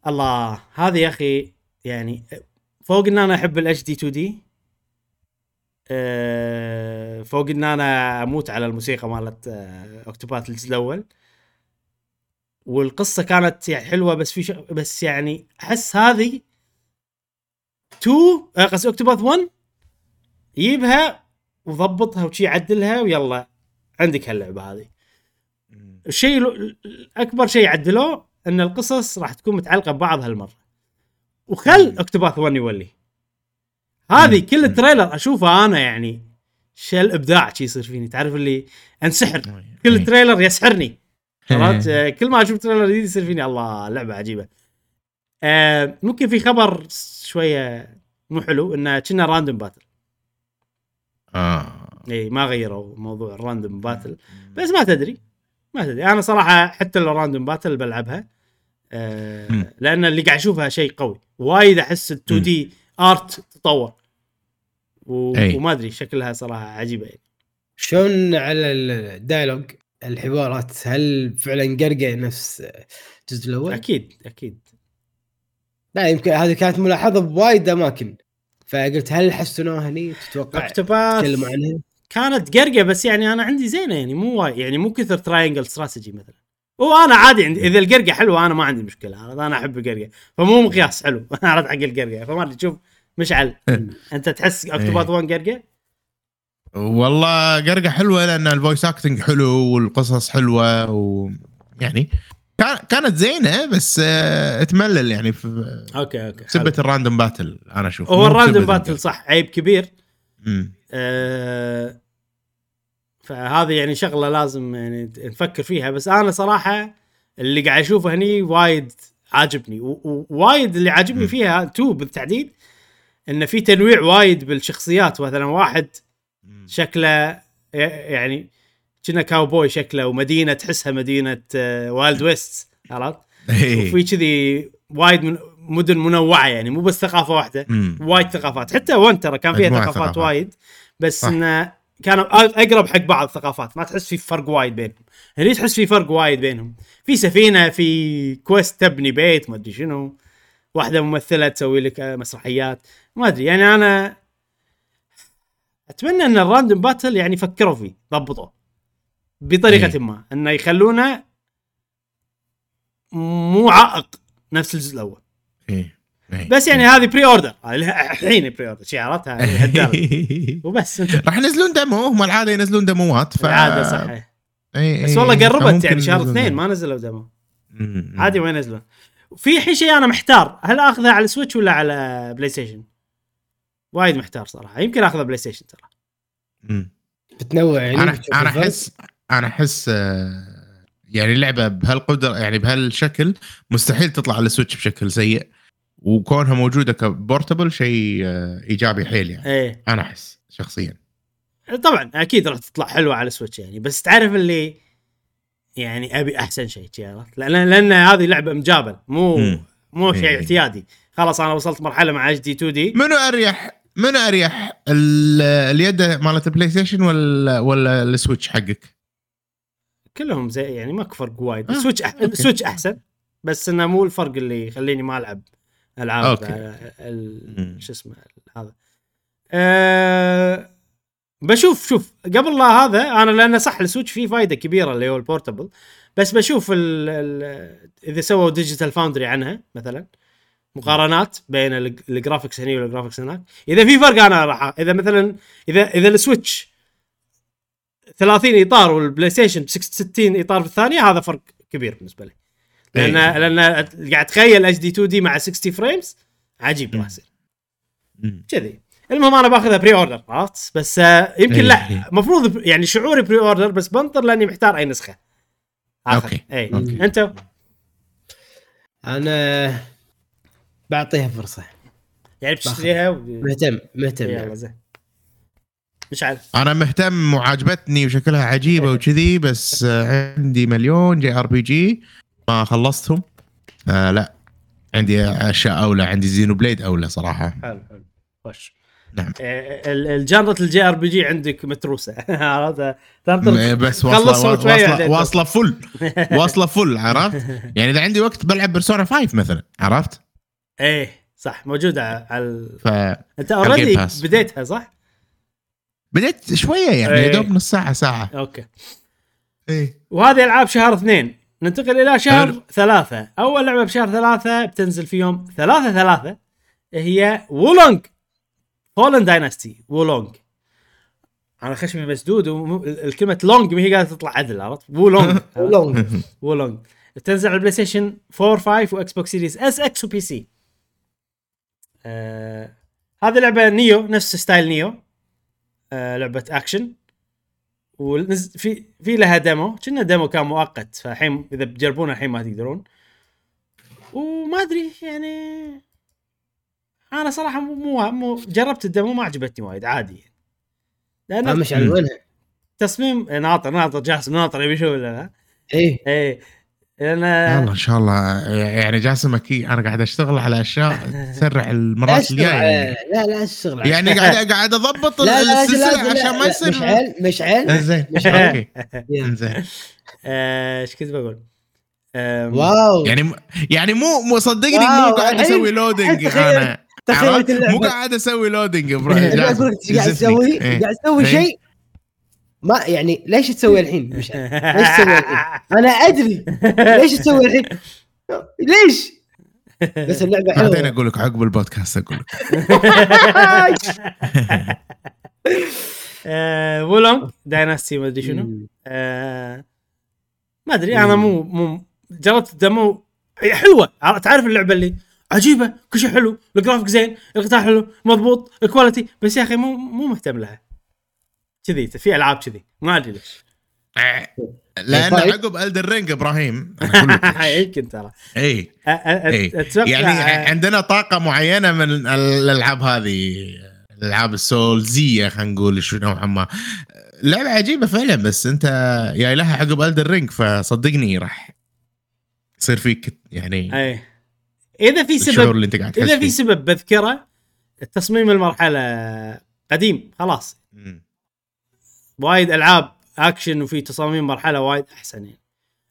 الله هذه يا اخي يعني فوق ان انا احب الاتش دي 2 دي، فوق ان انا اموت على الموسيقى مالت اوكتوباث الجزء الاول، والقصة كانت يعني حلوة، بس في بس يعني أحس هذه 2 قصدي أكتوباث 1 يجيبها وضبطها وشي عدلها ويلا عندك هاللعبة هذه. الشيء أكبر شيء عدلوه أن القصص راح تكون متعلقة ببعض هالمرة، وخل اكتباث ون يولي هذه كل التريلر أشوفه أنا يعني شل إبداع شي يصير فيني، تعرف اللي أنسحر كل تريلر يسحرني خلاص. كل ما أشوف تريلر جديد يصير فيني الله لعبة عجيبة. ممكن في خبر شوية مو حلو إنه كنا راندوم باتل. إيه ما غيروا موضوع الراندوم باتل، بس ما تدري أنا صراحة حتى لو راندوم باتل بلعبها لأن اللي قاعد أشوفها شيء قوي وايد، أحس ال 2D art تطور وما أدري شكلها صراحة عجيبة. يعني شون على الدايلوج الحوارات هل فعلا قرقة نفس الجزء الأول؟ أكيد لا يمكن، هذه كانت ملاحظة بوايد أماكن فقلت هل حسنوها هني تتوقع تتكلم عنها؟ كانت قرقة بس يعني أنا عندي زينة يعني مو يعني مو كثر تراينجل استراتيجي مثلا، وأنا عادي عندي إذا القرقة حلوة أنا ما عندي مشكلة، أنا أحب القرقة فمو مقياس حلو أنا رد حق القرقة. فما أدري تشوف مشعل أنت تحس أكتوبات وان قرقة؟ والله قرقة حلوة لأن الفويس أكتنج حلو والقصص حلوة ويعني كانت زينة بس اتملل يعني في أوكي سبة الراندوم باتل. أنا أشوف هو الراندوم باتل صح عيب كبير فهذه يعني شغلة لازم يعني نفكر فيها، بس أنا صراحة اللي قاعد أشوفه هني وايد عاجبني ووايد اللي عاجبني فيها تو بالتحديد إن في تنويع وايد بالشخصيات. مثلا واحد شكله يعني كنا كاوبوي شكله ومدينة تحسها مدينة وايلد ويست عرفت، وفي كذي وايد من مدن منوعة يعني مو بس ثقافة واحدة وايد ثقافات، حتى وان ترى كان فيها ثقافات وايد بس إنه كانوا أقرب حق بعض ثقافات، ما تحس في فرق وايد بينهم. هني تحس في فرق وايد بينهم، في سفينة في كويست تبني بيت ما أدري شنو، واحدة ممثلة تسوي لك مسرحيات ما أدري. يعني أنا أتمنى أن الراندوم باتل يعني فكروا فيه ضبطوا بطريقة ما أنه يخلونه مو عائق نفس الجزء الأول. بس يعني هذه بري اوردر الحين بري اوردر شي عرفتها وبس راح ينزلون دمو، هم العاده ينزلون دموات فعاده صح بس والله قربت يعني شهر 2 ما نزلوا دمو عادي وين نزلوا. في حي شيء انا محتار هل اخذها على سويتش ولا على بلاي ستيشن، وايد محتار صراحه. يمكن اخذها بلاي ستيشن ترى بتنوع يعني. انا احس يعني لعبه بهالقدر يعني بهالشكل مستحيل تطلع على سويتش بشكل سيء، وكونها موجودة كبورتبل شيء إيجابي حيل يعني ايه. أنا أحس شخصيا طبعا أكيد راح تطلع حلوة على سويتش يعني، بس تعرف اللي يعني أبي أحسن شيء يعني لأن هذه لعبة مجابل مو شيء اعتيادي. خلاص أنا وصلت مرحلة مع HD 2D منو أريح اليد مالت بلاي ستيشن ولا السويتش حقك؟ كلهم زي يعني ما كفرق وايد السويتش أحسن بس إنه مو الفرق اللي يخليني ما ألعب العاب شو اسمه هذا. بشوف قبل لا هذا انا لانه صح السويتش فيه فايده كبيره اللي هو البورتبل، بس بشوف اذا سووا ديجيتال فاوندري عنها مثلا مقارنات بين الجرافيكس هنا والجرافيكس هناك اذا في فرق انا راح اذا مثلا اذا السويتش 30 اطار والبلاي ستيشن 60 اطار بالثانيه هذا فرق كبير بالنسبه لي لأن قاعد تخيل HD 2D مع 60 فريمز عجيب راح يصير كذي. المهم أنا باخذها بري أوردر خلاص، بس يمكن لا مفروض يعني شعوري بري أوردر بس بنطر لأني محتار أي نسخة آخر. أوكي. أنت أنا بعطيها فرصة يعني بشتريها مهتم يعني. مش عارف أنا مهتم وعجبتني وشكلها عجيبة وكذي، بس عندي مليون JRPG ما خلصتهم. لا عندي اشياء اولى، عندي زينو بليد اولى صراحه. حلو وش نعم الجانرة الجي ار بي جي عندك متروسه هذا بس واصله فل واصله فل عرفت يعني اذا عندي وقت بلعب بيرسونا 5 مثلا عرفت ايه صح موجوده على انت اوريدي بديتها صح بديت شويه يعني يا دوب نص ساعه اوكي ايه. وهذه العاب شهر 2. ننتقل إلى شهر 3. أول لعبة بشهر 3 بتنزل في يوم 3/3 هي Wo Long Fallen Dynasty. Wo Long انا خشمي مسدود والكلمه لونج ما هي قاعده تطلع عدل عرفت وو لونج وو لونج تنزل على البلاي ستيشن 4 5 واكس بوكس سيريز اس اكس وبي سي. هذه لعبه نيو نفس ستايل نيو لعبه اكشن ونزل في لها ديمو كنا ديمو كان مؤقت فالحين اذا بتجربونه الحين ما تقدرون وما ادري يعني انا صراحه مو جربت الديمو ما عجبتني وايد عادي لانه مش على وينها تصميم ناطر جاسم ناطر يبي شو ولا ايه انا ان شاء الله يعني جاسم اكيد انا قاعد اشتغل على اشياء تسرع المرات الجايه لا اشتغل يعني قاعد اضبط السلسله عشان ما يصير مشعل زين اوكي زين ايش كنت بقول واو يعني مو صدقني مو قاعد اسوي لودينج انا مو قاعد اسوي لودينج برايي قاعد اسوي شيء ما يعني ليش تسوي الحين مش عارف. ليش تسوي الحين انا ادري ليش تسوي الحين ليش بس اللعبه حلوه بعدين اقول لك عقب البودكاست اقول لك Wo Long Dynasty ما ادري شنو ما ادري انا مو جربت دمو حلوه تعرف اللعبه اللي عجيبه كل شيء حلو الجرافيك زين القطع حلو مضبوط الكواليتي بس يا اخي مو مهتم لها كذي في العاب كذي ما ادري ليش لان عقب ألدر رينج ابراهيم يمكن ترى اي يعني عندنا طاقه معينه من الالعاب هذه الالعاب السولزيه خلينا نقول شو نوعا ما لعبه عجيبه فعلا بس انت يا لها عقب ألدر رينج فصدقني راح يصير فيك يعني أي. اذا في سبب بذكره تصميم المرحله قديم خلاص وايد العاب اكشن وفي تصاميم مرحله وايد احسن يعني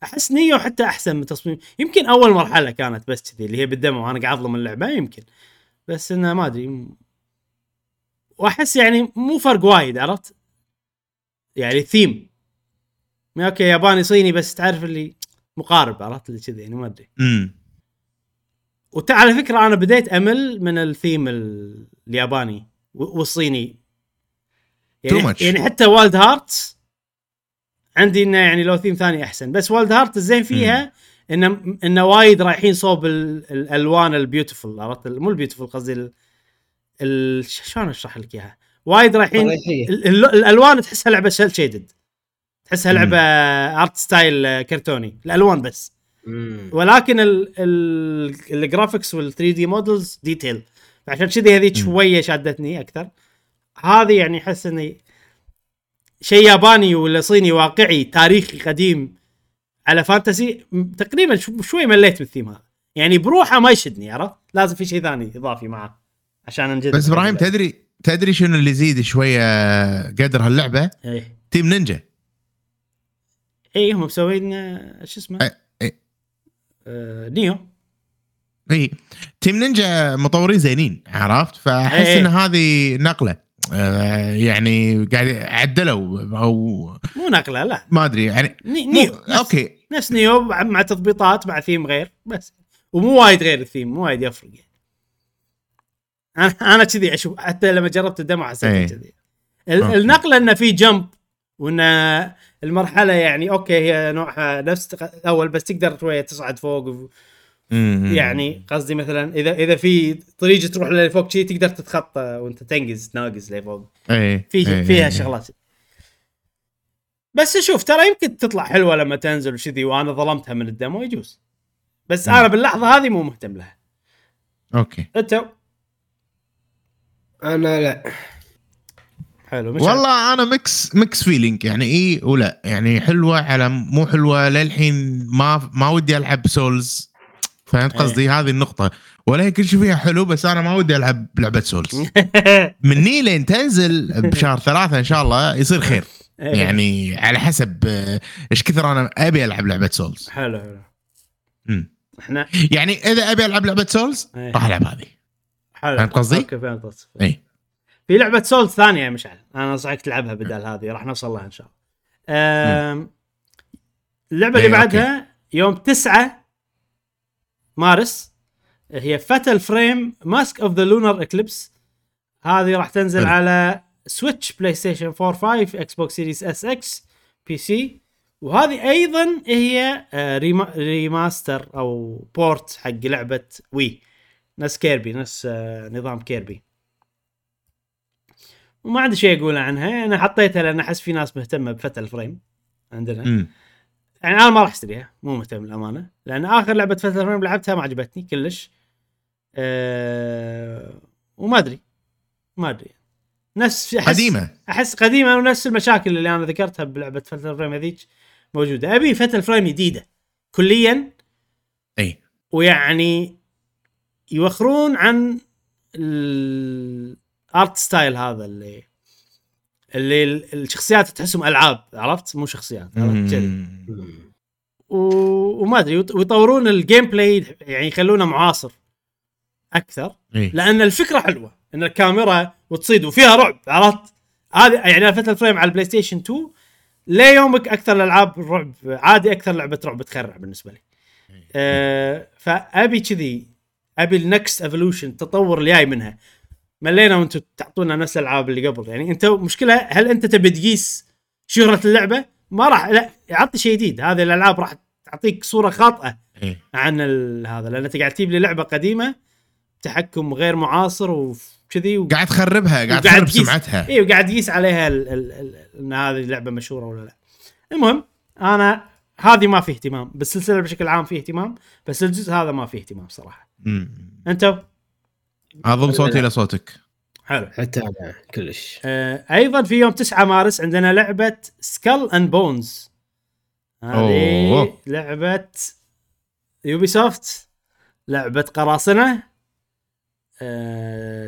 احس نيو حتى احسن من تصميم يمكن اول مرحله كانت بس كذي اللي هي بالدمو انا قاعد اظلم اللعبه يمكن بس انا ما ادري واحس يعني مو فرق وايد عرفت يعني الثيم ما اوكي ياباني صيني بس تعرف اللي مقارب عرفت اللي كذي يعني ما ادري وعلى فكره انا بديت امل من الثيم الياباني والصيني يعني حتى والد هارت عندي انه يعني لو ثيم ثاني احسن بس والد هارت الزين فيها انه وايد رايحين صوب الالوان البيوتيفول عرفت مو البيوتيفول قصدي شلون اشرح لك اياها وايد رايحين الالوان تحسها لعبه شيل شيدد تحسها لعبه ارت ستايل كرتوني الالوان بس ولكن الجرافيكس وال3 دي مودلز ديتيل عشان كذي هذيك شويه شادتني اكثر هذه يعني حس اني شيء ياباني ولا صيني واقعي تاريخي قديم على فانتسي تقريبا شوي مليت من الثيم هذا يعني بروحه ما يشدني عرفت لازم في شيء ثاني اضافي معه عشان انجذب بس ابراهيم تدري شنو اللي يزيد شويه قدر هاللعبه ايه. تيم نينجا اي هم مسوين ايش اسمه ايه. نيو اي تيم نينجا مطورين زينين عرفت فاحس ان هذه نقله يعني قاعد عدلوا او مو نقله لا ما ادري يعني نيو اوكي نفس نيو مع تطبيقات مع ثيم غير بس ومو وايد غير الثيم مو وايد يفرق يعني انا كذي اشوف حتى لما جربت الدمع حسيت كذي النقله انه في جمب وان المرحله يعني اوكي هي نوعها نفس اول بس تقدر شويه تصعد فوق يعني قصدي مثلا اذا في طريقه تروح لفوق شيء تقدر تتخطى وانت تنقز ناقز لفوق فيها شغلات بس شوف ترى يمكن تطلع حلوه لما تنزل وشذي وانا ظلمتها من الدمو يجوز بس انا باللحظه هذه مو مهتم لها اوكي انت انا لا حلو مش والله عارف. انا ميكس فيلينج يعني ايه ولا يعني حلوه على مو حلوه للحين ما ودي العب سولز فهمت قصدي هذه النقطة ولا كل شيء فيها حلو بس أنا ما ودي ألعب لعبة سولز مني لين تنزل بشهر 3 إن شاء الله يصير خير يعني على حسب إيش كثر أنا أبي ألعب لعبة سولز حلو إحنا يعني إذا أبي ألعب لعبة سولز راح ألعب هذه فهمت قصدي في لعبة سولز ثانية مشعل أنا أنصحك تلعبها بدل هذه راح نوصل لها إن شاء الله اللعبة اللي بعدها يوم 9 مارس هي فاتل فريم ماسك اوف ذا لونر اكليبس هذه راح تنزل على سويتش، بلاي ستيشن 4 5، اكس بوكس سيريس اس اكس، بي سي. وهذه ايضا هي ريماستر او بورت حق لعبه وي، ناس كيربي، ناس نظام كيربي. وما عندي شيء اقول عنها، انا حطيتها لان احس في ناس مهتمه بفتح الفريم عندنا. يعني انا ما راح اشتريها، مو مهتم للامانه، لان اخر لعبه فتح الفريم لعبتها ما عجبتني كلش. وما ادري نفس قديمه، احس قديمه، ونفس المشاكل اللي انا ذكرتها بلعبه فتل الفريم هذيك موجوده. ابي فتل فريم جديده كليا. اي ويعني يوخرون عن الارت ستايل هذا اللي الشخصيات تحسهم العاب، عرفت؟ مو شخصيات، عرفت كذي. وما ادري، ويطورون الجيم بلاي، يعني يخلونه معاصر اكثر. لان الفكره حلوه، ان الكاميرا وتصيد وفيها رعب، عرفت؟ هذه يعني فتل فريم على البلاي ستيشن 2 ليومك اكثر الالعاب الرعب، عادي اكثر لعبه رعب تخرع بالنسبه لي. فابي كذي، ابي النكست ايفولوشن، تطور اللي جاي منها. ملينا وانتم تعطونا نفس الالعاب اللي قبل. يعني انت مشكله، هل انت تبي تقيس شهره اللعبه؟ ما راح، لا، اعطي شيء جديد. هذه الالعاب راح تعطيك صوره خاطئه عن هذا، لان انت قاعد تجيب لي لعبه قديمه تحكم غير معاصر وكذي، وقاعد تخربها، قاعد تخرب سمعتها. اي وقاعد يقيس عليها ان هذه اللعبه مشهوره ولا لا. المهم انا هذه ما في اهتمام، بالسلسله بشكل عام في اهتمام، بس الجزء هذا ما في اهتمام صراحه. انت اضم صوتي الى صوتك حلو حتى انا كلش. ايضا في يوم 9 مارس عندنا لعبه سكال اند بونز. هذه لعبه يوبيسوفت، لعبه قراصنه.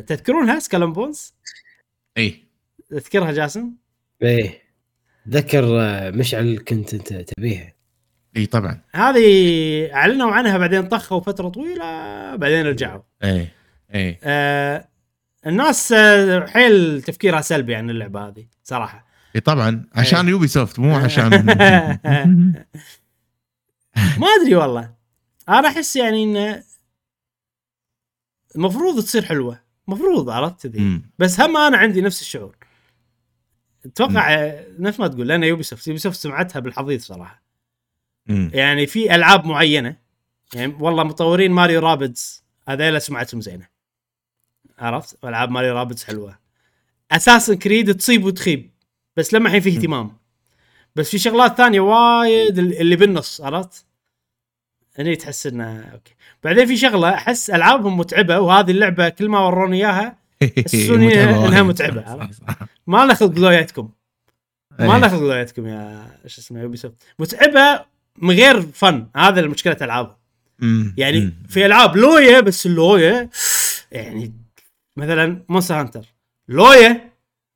تذكرونها سكال اند بونز؟ اي تذكرها جاسم؟ اي ذكر مشعل، كنت انت تبيها. اي طبعا هذه اعلنوا عنها، بعدين طخوا فتره طويله، بعدين رجعوا. اي الناس حيل تفكيرها سلبي عن اللعبه هذه صراحه. اي طبعا عشان يوبي سوفت، مو عشان ما ادري والله. انا احس يعني ان المفروض تصير حلوه، مفروض، عرفت ذي؟ بس هم انا عندي نفس الشعور، اتوقع نفس ما تقول. انا يوبي سوفت سمعتها بالحضيض صراحه. يعني في العاب معينه، يعني والله مطورين ماريو رابيدز هذيلا سمعتهم زينه، عرفت؟ العاب ماريو رابيدز حلوه. اساسن كريد تصيب وتخيب، بس لما الحين فيه اهتمام. بس في شغلات ثانيه وايد اللي بالنص، عرفت؟ اني تحس انها اوكي. بعدين في شغله احس العابهم متعبه، وهذه اللعبه كل ما وروني اياها حسوني انها متعبه. ما ناخذ قلوياتكم، ما ناخذ قلوياتكم يا ايش اسمها يوبي سوفت، متعبه من غير فن. هذا المشكله العابهم. يعني في العاب لويا، بس اللويا يعني مثلا مونستر هانتر لويا،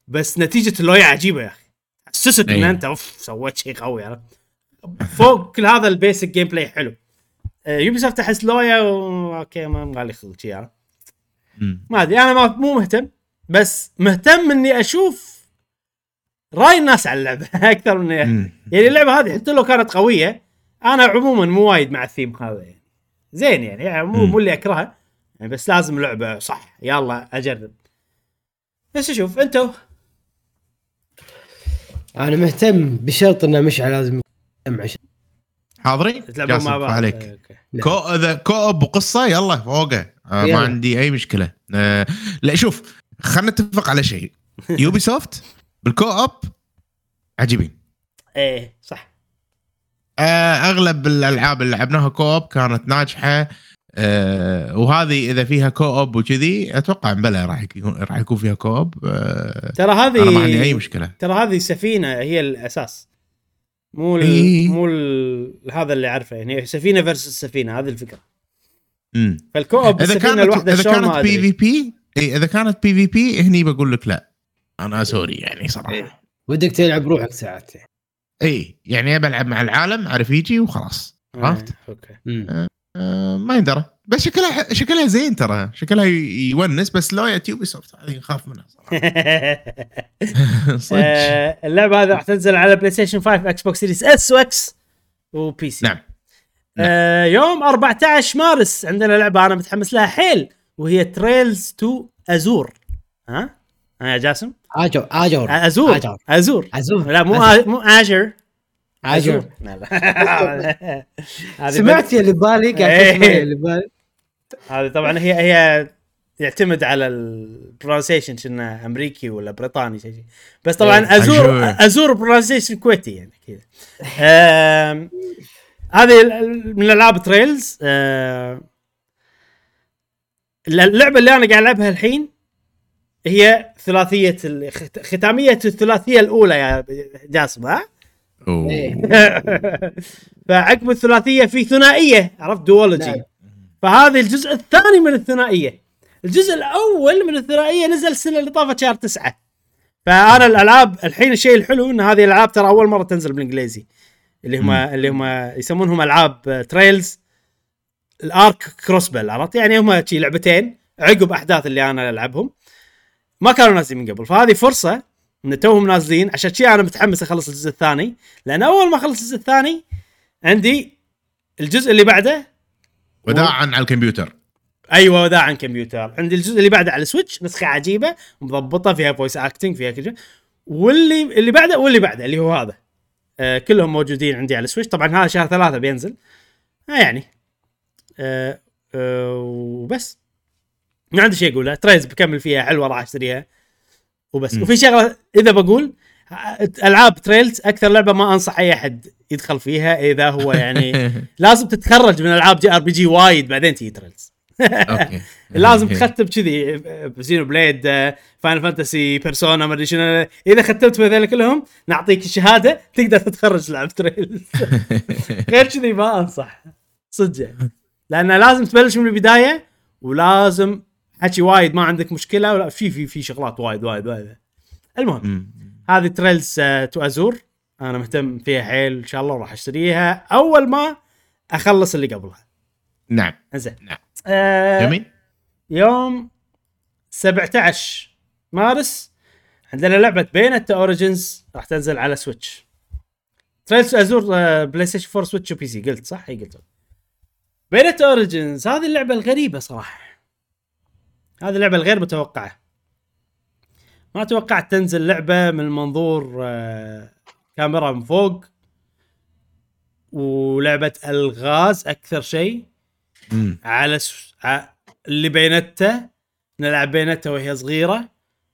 بس نتيجه اللويا عجيبه يا اخي، حسست ان انت سويت شيء قوي، عرفت؟ فوق كل هذا البيسك جيم بلاي حلو. يوبيسوفت احس لويا اوكي ما مغالي خلق شيء، عرفت؟ ما ادري، انا مو مهتم، بس مهتم اني اشوف راي الناس على اللعبه اكثر من يعني اللعبه هذه حتى لو كانت قويه، انا عموما مو وايد مع الثيم هذا، يعني زين، يعني مو اللي اكرهها يعني، بس لازم لعبه صح. يلا اجرب، بس اشوف انتو. انا مهتم بشرط انه مشعل لازم يجمع حاضرين تلعبوا مع بعض عليك. كوب وقصه، يلا فوقه. ما عندي اي مشكله. لا شوف، خلينا نتفق على شيء، يوبي سوفت بالكوب عجيبين. ايه صح. اغلب الالعاب اللي لعبناها كوب كانت ناجحه، وهذه اذا فيها كوب وكذي اتوقع بلا راح يكون فيها كوب. ترى هذه ما عندي اي مشكله، ترى هذه سفينه هي الاساس، مو هذا اللي عارفه، يعني سفينه فيرسس سفينه، هذه الفكره. فالكوب السفينه الواحده شلون؟ اذا كانت بي في بي هني بقول لك لا، انا سوري يعني صراحه. ودك تلعب روحك ساعات؟ اي يعني ابى العب مع العالم عارف يجي وخلاص، عرفت؟ اوكي. ما يندرى، بس شكلها زين، ترى شكلها يونس، بس لو يوبي سوفت هذه خاف منها صراحه. اللعبه هذه راح تنزل على بلاي ستيشن 5، اكس بوكس سيريس اس واكس، وبي سي. نعم. يوم 14 مارس عندنا لعبه انا متحمس لها حيل، وهي تريلز تو ازور. ها انا جاسم اجور لا مو اجر عجب. سمعت اللي ببالك اللي ببالك هذه طبعا هي يعتمد على البرونسيشن شنو امريكي ولا بريطاني شيء بس طبعا ازور برونسيشن كويتي يعني كذا. هذه من العاب تريلز. اللعبه اللي انا قاعد العبها الحين هي ثلاثيه ختاميه الثلاثيه الاولى يا جاسم ها فعقب الثلاثيه في ثنائيه عرفت دوولوجي فهذا الجزء الثاني من الثنائيه. الجزء الاول من الثنائيه نزل السنه اللي طافت شهر 9 فانا الالعاب الحين الشيء الحلو ان هذه الالعاب ترى اول مره تنزل بالانجليزي اللي هم يسمونهم العاب تريلز الارك كروسبل عرفت يعني هم شيء لعبتين عقب احداث اللي انا العبهم ما كانوا نازلين من قبل فهذه فرصه ان توهم نازلين عشان شيء انا متحمس اخلص الجزء الثاني لان اول ما اخلص الجزء الثاني عندي الجزء اللي بعده وداعا على الكمبيوتر. ايوه وداعا كمبيوتر. عندي الجزء اللي بعده على السويتش نسخه عجيبه مضبطه فيها فويس اكتنج فيها كذا واللي بعده اللي هو هذا كلهم موجودين عندي على السويتش طبعا هذا شهر 3 بينزل يعني وبس ما عندي شيء اقوله. تريز بكمل فيها حلوه راح اشتريها وبس. وفي شغله اذا بقول العاب تريلز اكثر لعبه ما انصح اي احد يدخل فيها اذا هو يعني لازم تتخرج من العاب جي ار بي جي وايد بعدين تي تريلز لازم تختم كذي زينو بليد فاينل فانتسي بيرسونا ما ادري شنو اذا ختمت هذول كلهم نعطيك شهاده تقدر تتخرج لعب تريلز غير كذي ما انصح صدق لانه لازم تبلش من البدايه ولازم حكي وايد ما عندك مشكله ولا في شغلات وايد. المهم هذه تريلز تو ازور انا مهتم فيها حيل ان شاء الله راح اشتريها اول ما اخلص اللي قبلها. نعم زين نعم. يوم 17 مارس عندنا لعبه بينت اوريجنز راح تنزل على سويتش. تريلز تو ازور بلاي ستيشن 4 سويتش وبي سي قلت صح؟ قلت بينت اوريجنز. هذه اللعبه الغريبه صراحه هذه اللعبة الغير متوقعة ما توقعت تنزل لعبة من منظور كاميرا من فوق ولعبة ألغاز أكثر شيء على اللي بينتها نلعب بينتها وهي صغيرة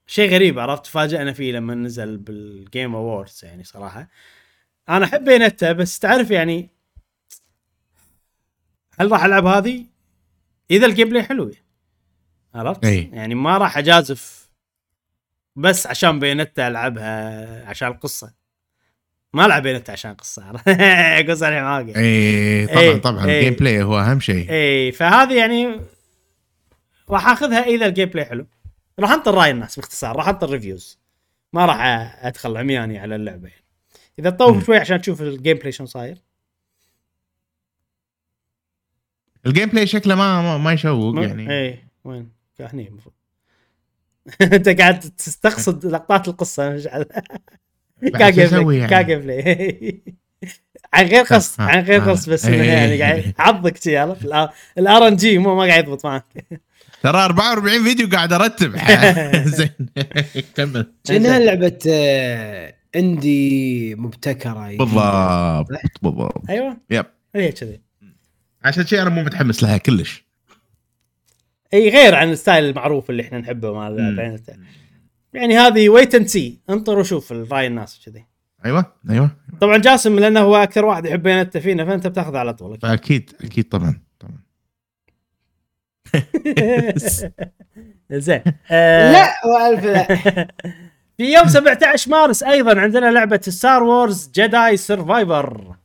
شيء غريب عرفت فاجأنا فيه لما نزل بالجيم أووردز يعني صراحة أنا أحب بينتها بس تعرف يعني هل راح ألعب هذه إذا الجيم بلاي حلو عرفت أي. يعني ما راح اجازف بس عشان بينتها العبها عشان القصه ما العب بينتها عشان قصه قصه لي معاك اي طبعا الجيم بلاي هو اهم شيء اي فهذه يعني راح اخذها اذا الجيم بلاي حلو راح انطر راي الناس باختصار راح انطر ريفيوز ما راح ادخل عمياني على اللعبه يعني. اذا تطول شوي عشان تشوف الجيم بلاي شلون صاير الجيم بلاي شكله ما يشوق يعني اي وين كأني مفروض أنت قاعد تستقصد لقطات القصة مش على كاجيف لي عن غير قص عن غير قص بس يعني قاعد عضك شيء يلا الRNG مو ما قاعد يضبط معك ترى 44 فيديو قاعد أرتب زين كمل شنها لعبة عندي مبتكرة بالضبط أيوة يب هي كذي عشان شيء أنا مو متحمس لها كلش اي غير عن الستايل المعروف اللي احنا نحبه مع البيانات يعني هذه ويت اند سي انطر وشوف الراي الناس كذي. ايوه طبعا جاسم لانه هو اكثر واحد يحب بيانات فينا فانت بتاخذ على طول اكيد طبعا زين لا والف لا في يوم 17 مارس ايضا عندنا لعبه ستار وورز جداي سرفايفر.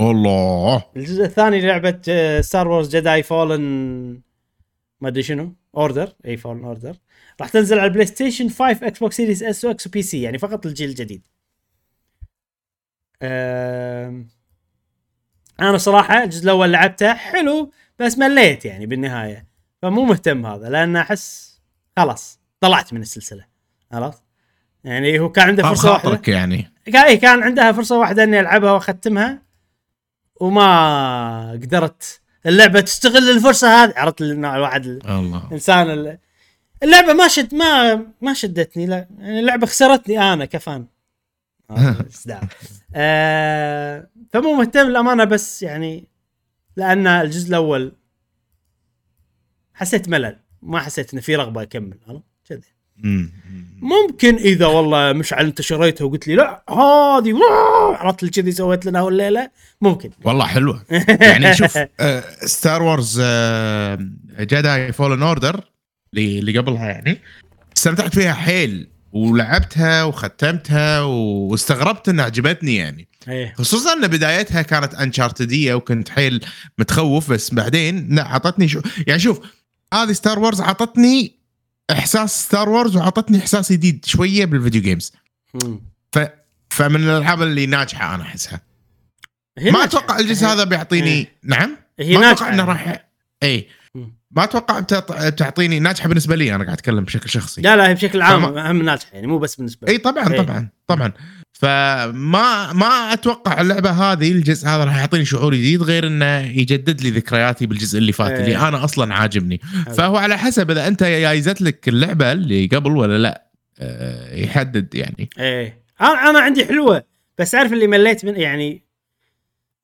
الله الجزء الثاني لعبه ستار وورز جداي فولن ما ادري شنو اوردر اي فولن اوردر راح تنزل على البلاي ستيشن 5 اكس بوكس سيريز اس واكس وبي سي يعني فقط الجيل الجديد. انا صراحه الجزء الاول لعبته حلو بس مليت يعني بالنهايه فمو مهتم هذا لان احس خلاص طلعت من السلسله خلاص يعني هو كان عنده فرصه واحده يعني كان عندها فرصه واحده اني العبها واختمها وما قدرت اللعبه تستغل الفرصه هذه عرفت الواحد الانسان اللعبه ما شد ما شدتني، لا يعني اللعبه خسرتني انا كفان استدعاء فمو مهتم للامانه، بس يعني لان الجزء الاول حسيت ملل، ما حسيت ان في رغبه اكمل انا كذا. ممكن اذا والله مشعل انت شريتها وقلت لي لا هذه عرفت لي كذي سويت لنا الليله ممكن والله حلوه يعني. شوف ستار وورز جداي فولن اوردر اللي قبلها يعني استمتعت فيها حيل ولعبتها وختمتها واستغربت ان عجبتني يعني أيه. خصوصا ان بدايتها كانت انشارتديه وكنت حيل متخوف، بس بعدين لا عطتني يعني شوف هذه ستار وورز عطتني احساس ستار وورز وعطتني احساس جديد شويه بالفيديو جيمز فمن الالعاب اللي ناجحه انا احسها. ما اتوقع الجزء هذا بيعطيني نعم ما اتوقع انه راح اي ما اتوقع بتعطيني ناجحه بالنسبه لي، انا قاعد اتكلم بشكل شخصي لا هي بشكل عام اهم ناجحه يعني مو بس بالنسبه لي. اي طبعا أي. طبعا فما اتوقع اللعبه هذه الجزء هذا راح يعطيني شعور جديد غير انه يجدد لي ذكرياتي بالجزء اللي فات اللي انا اصلا عاجبني فهو على حسب اذا انت جايزت لك اللعبه اللي قبل ولا لا يحدد يعني انا عندي حلوه بس عارف اللي مليت من يعني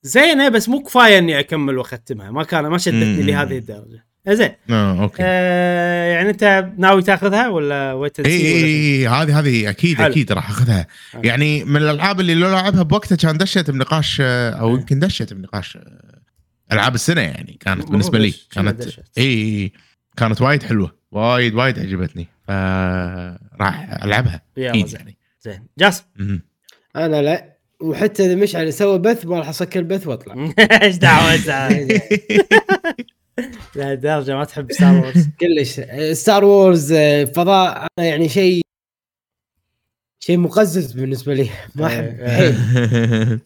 زينه بس مو كفايه اني اكمل واختمها، ما شدتني لهذه الدرجه. زين اوكي يعني انت ناوي تاخذها ولا ويت؟ اي هذه اكيد راح اخذها يعني من الالعاب اللي لو لعبها بوقتها كان دشت بنقاش او يمكن دشت بنقاش العاب السنه يعني كانت بالنسبه لي كانت كانت وايد حلوه وايد عجبتني راح العبها اكيد يعني. زين جاسم انا لا وحتى اذا مش على سوى بث ما راح اسكر البث واطلع ايش دعوه لا درجة ما تحب ستار وورز كلش. ستار وورز فضاء يعني شيء مقزز بالنسبة لي ما أحب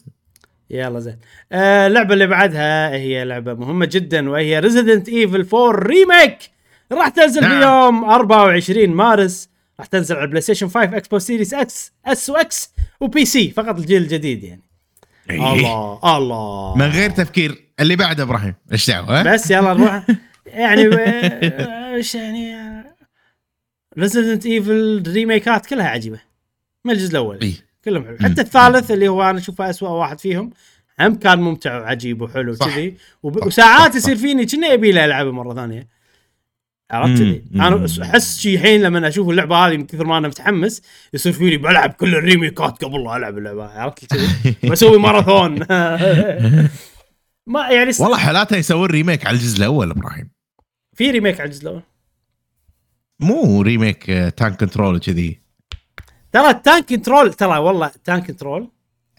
يلا زين اللعبة اللي بعدها هي لعبة مهمة جدا وهي Resident Evil 4 Remake راح تنزل بيوم 24 مارس راح تنزل على بلاي ستيشن 5 Xbox Series X S و X وبي سي فقط الجيل الجديد يعني الله من غير تفكير اللي بعد ابراهيم ايش دعوه بس يلا نروح يعني ايش يعني Resident Evil ريميكات كلها عجيبه من الجزء الاول كلهم حلو حتى الثالث اللي هو انا اشوفه اسوأ واحد فيهم هم كان ممتع وعجيب وحلو كذي وساعات يصير فيني كنا ابي العبها مره ثانيه عرفت كذي. انا احس شي الحين لما اشوف اللعبه هذه من كثر ما انا متحمس يصير فيني بلعب كل الريميكات قبل لا العب اللعبه عرفت كذي بسوي ماراثون ما يعني والله حالاته يسوي ريميك على الجزء الاول ابراهيم في ريميك على الجزء الاول مو ريميك تانك كنترول كذي ترى تانك كنترول ترى والله تانك كنترول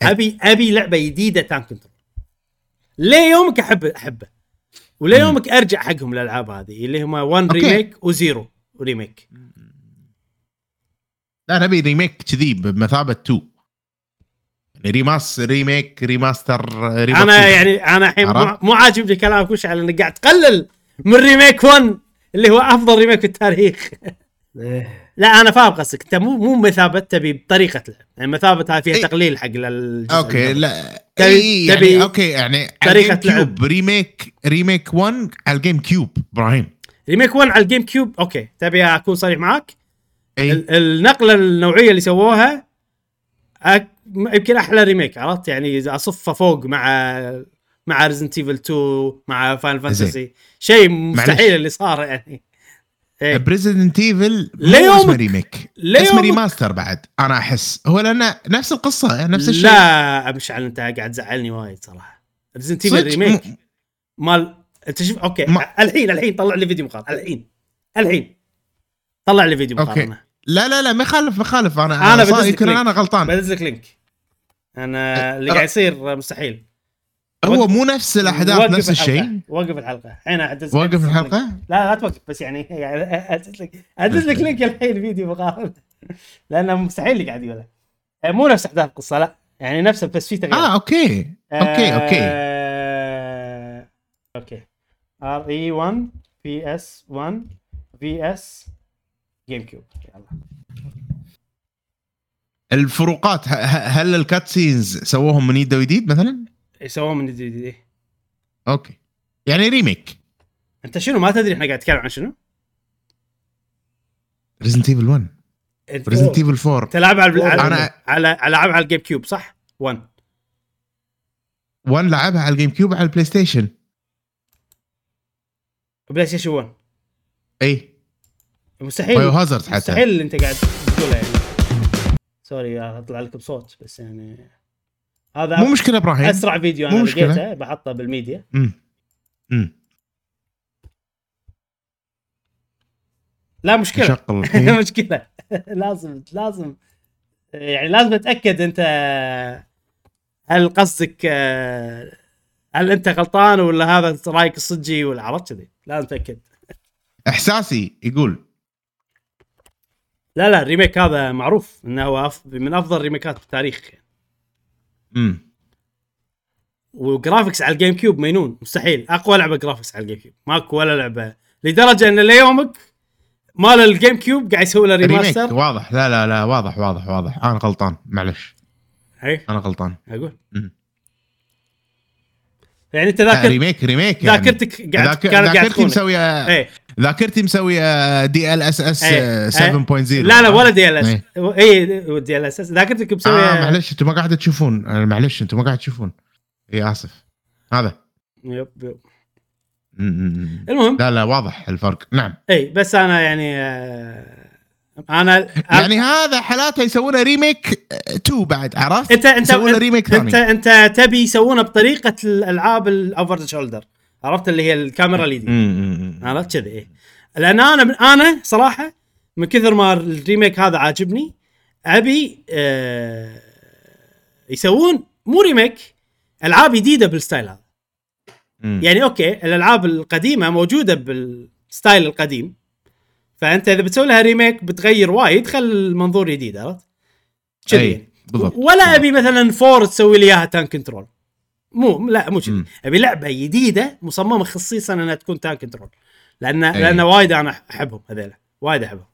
ابي لعبه جديده تانك كنترول ليومك احبه وليومك ارجع حقهم الالعاب هذه اللي هم 1 ريميك وزيرو ريميك لا ابي ريميك كذي بمثابه 2 ريماس ريميك ريماستر انا يعني انا الحين مو عاجبني كلامك وش على انك قاعد تقلل من ريميك 1 اللي هو افضل ريميك في التاريخ لا انا فاهم قصدك انت مو مثابه تبي بطريقه لعب يعني مثابه فيها تقليل حق للجزء اوكي لا تبي اوكي يعني طريقه لعب ريميك 1 على الجيم كيوب ابراهيم ريميك 1 على الجيم كيوب اوكي تبي اكون صريح معك النقله النوعيه اللي سووها يمكن احلى ريميك عرفت يعني اذا اصفه فوق مع Resident Evil 2 مع Final Fantasy شيء مستحيل اللي صار يعني Resident Evil اسمه ريميك اسمه ريماستر بعد انا احس هو لانه نفس القصه نفس الشيء لا مش على انت قاعد زعلني وايد صراحه Resident Evil ريميك مال انت شوف اوكي الحين طلع لي فيديو مقارنه الحين طلع لي فيديو مقارنه لا مخالف انا صار يمكن انا غلطان بدزلك لينك انا اللي قاعد يصير مستحيل هو مو نفس الاحداث نفس الشيء وقف الحلقه هنا عدز وقف الحلقه لا توقف بس يعني عدز لك لينك الحين فيديو مقارنه لانه مستحيل اللي قاعد يقوله مو نفس احداث القصه لا يعني نفسه بس في تغيير اوكي RE1 PS1 VS جيم كيوب الفروقات هل الكاتسينز سووهم من يد ويديد مثلا سووهم من يد ويديد اوكي يعني ريميك انت شنو ما تدري احنا قاعد نتكلم عن شنو ريزنت ايفل 1 ريزنت ايفل 4 تلعب على الجيم كيوب صح؟ 1 لعبها على الجيم كيوب على البلاي ستيشن بلاي ستيشن 1. اي مستحيل انت قاعد تقولها يعني. سوري اطلع لك بصوت بس يعني هذا مو مشكله ابراهيم. اسرع فيديو انا لقيته بحطه بالميديا. لا مشكله مشكله لازم يعني لازم اتاكد انت هل قصدك هل انت غلطان ولا هذا رايك الصجي ولا عرفت كذي. لازم اتاكد. احساسي يقول لا الريميك هذا معروف انه هو من افضل الريميكات بالتاريخ. وجرافيكس على الجيم كيوب مجنون. مستحيل اقوى لعبه جرافيكس على الجيم كيوب ماكو ولا لعبه، لدرجه ان ليومك مال الجيم كيوب قاعد يسوي له ريماستر. واضح لا واضح انا غلطان معلش. انا غلطان اقول يعني تذاكر ريميك يعني ذاكرتك قاعد ذاكرتي مسويه ذاكرتي مسويه دي ال اس اس 7.0. لا ولا دي ال اس اي دي ال اس اس ذاكرتك مسويه معلش انتم ما قاعد تشوفون. معلش انتم ما قاعد تشوفون. اي اسف هذا يب. المهم لا واضح الفرق. نعم اي بس انا يعني يعني هذا حالاته يسوونه ريميك 2 بعد عرفت. انت يسوونه ريميك ثاني. انت تبي يسوونه بطريقه الالعاب الاوفر ذا شولدر عرفت اللي هي الكاميرا اللي دي عرفت كذا. ايه لان انا صراحه من كثر ما الريميك هذا عاجبني ابي يسوون مو ريميك العاب جديده بالستايل هذا. يعني اوكي الالعاب القديمه موجوده بالستايل القديم، فانت اذا بتسوي لها ريميك بتغير وايد خل المنظور جديد عرفت كذي. ولا ابي مثلا فور تسوي لي اياها تانك كنترول. مو كذي. ابي لعبه جديده مصممه خصيصا انها تكون تانك كنترول لان وايد انا احبهم هذول وايد احبهم.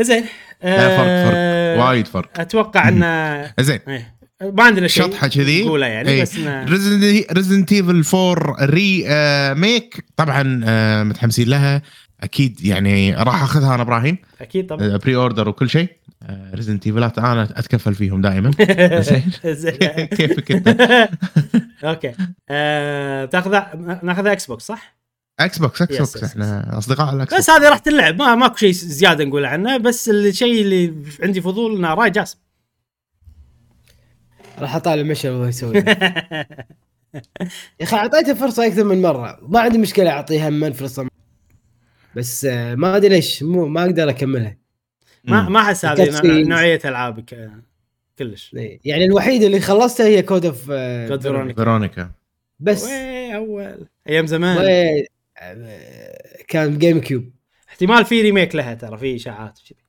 زين فرق وايد فرق اتوقع ان زين ما عندنا شيء شطحه كذي قوله يعني ايه. بس ريزيدنت ايفل 4 ريميك طبعا متحمسين لها اكيد يعني راح اخذها انا ابراهيم اكيد طبعا بري اوردر وكل شيء. ريزيدنت ايفلات انا اتكفل فيهم دائما كيفك انت. اوكي ناخذ اكس بوكس صح. اكس بوكس احنا اصدقاء الاكس بس هذه راح تلعب ماكو شيء زياده نقول عنه. بس الشيء اللي عندي فضول انه راي جاسم راح اطالع مشى وهو يسوي. يا اخي اعطيته فرصه اكثر من مره ما عندي مشكله اعطيها من فرصه بس ما ادري ليش ما اقدر اكملها. ما احس هذه نوعيه العابك كلش يعني. الوحيده اللي خلصتها هي كود اوف فيرونيكا بس اول ايام زمان كان جيم كيوب. احتمال في ريميك لها ترى في اشاعات كذي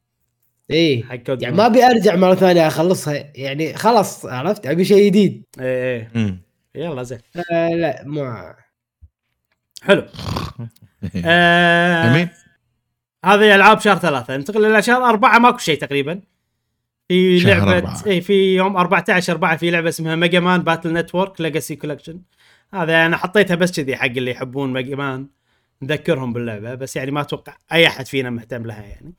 ايه يعني ما بيرجع مره ثانيه اخلصها يعني خلاص عرفت ابي شيء جديد. ايه يلا زين. لا ما حلو. هذه العاب شهر 3. انتقل الى شهر 4 ماكو شيء تقريبا. في لعبه في يوم 14/4 في لعبه اسمها ميجا مان باتل نتورك ليجاسي كولكشن. هذا انا حطيتها بس كذي حق اللي يحبون ميجا مان نذكرهم باللعبه بس يعني ما اتوقع اي احد فينا مهتم لها يعني.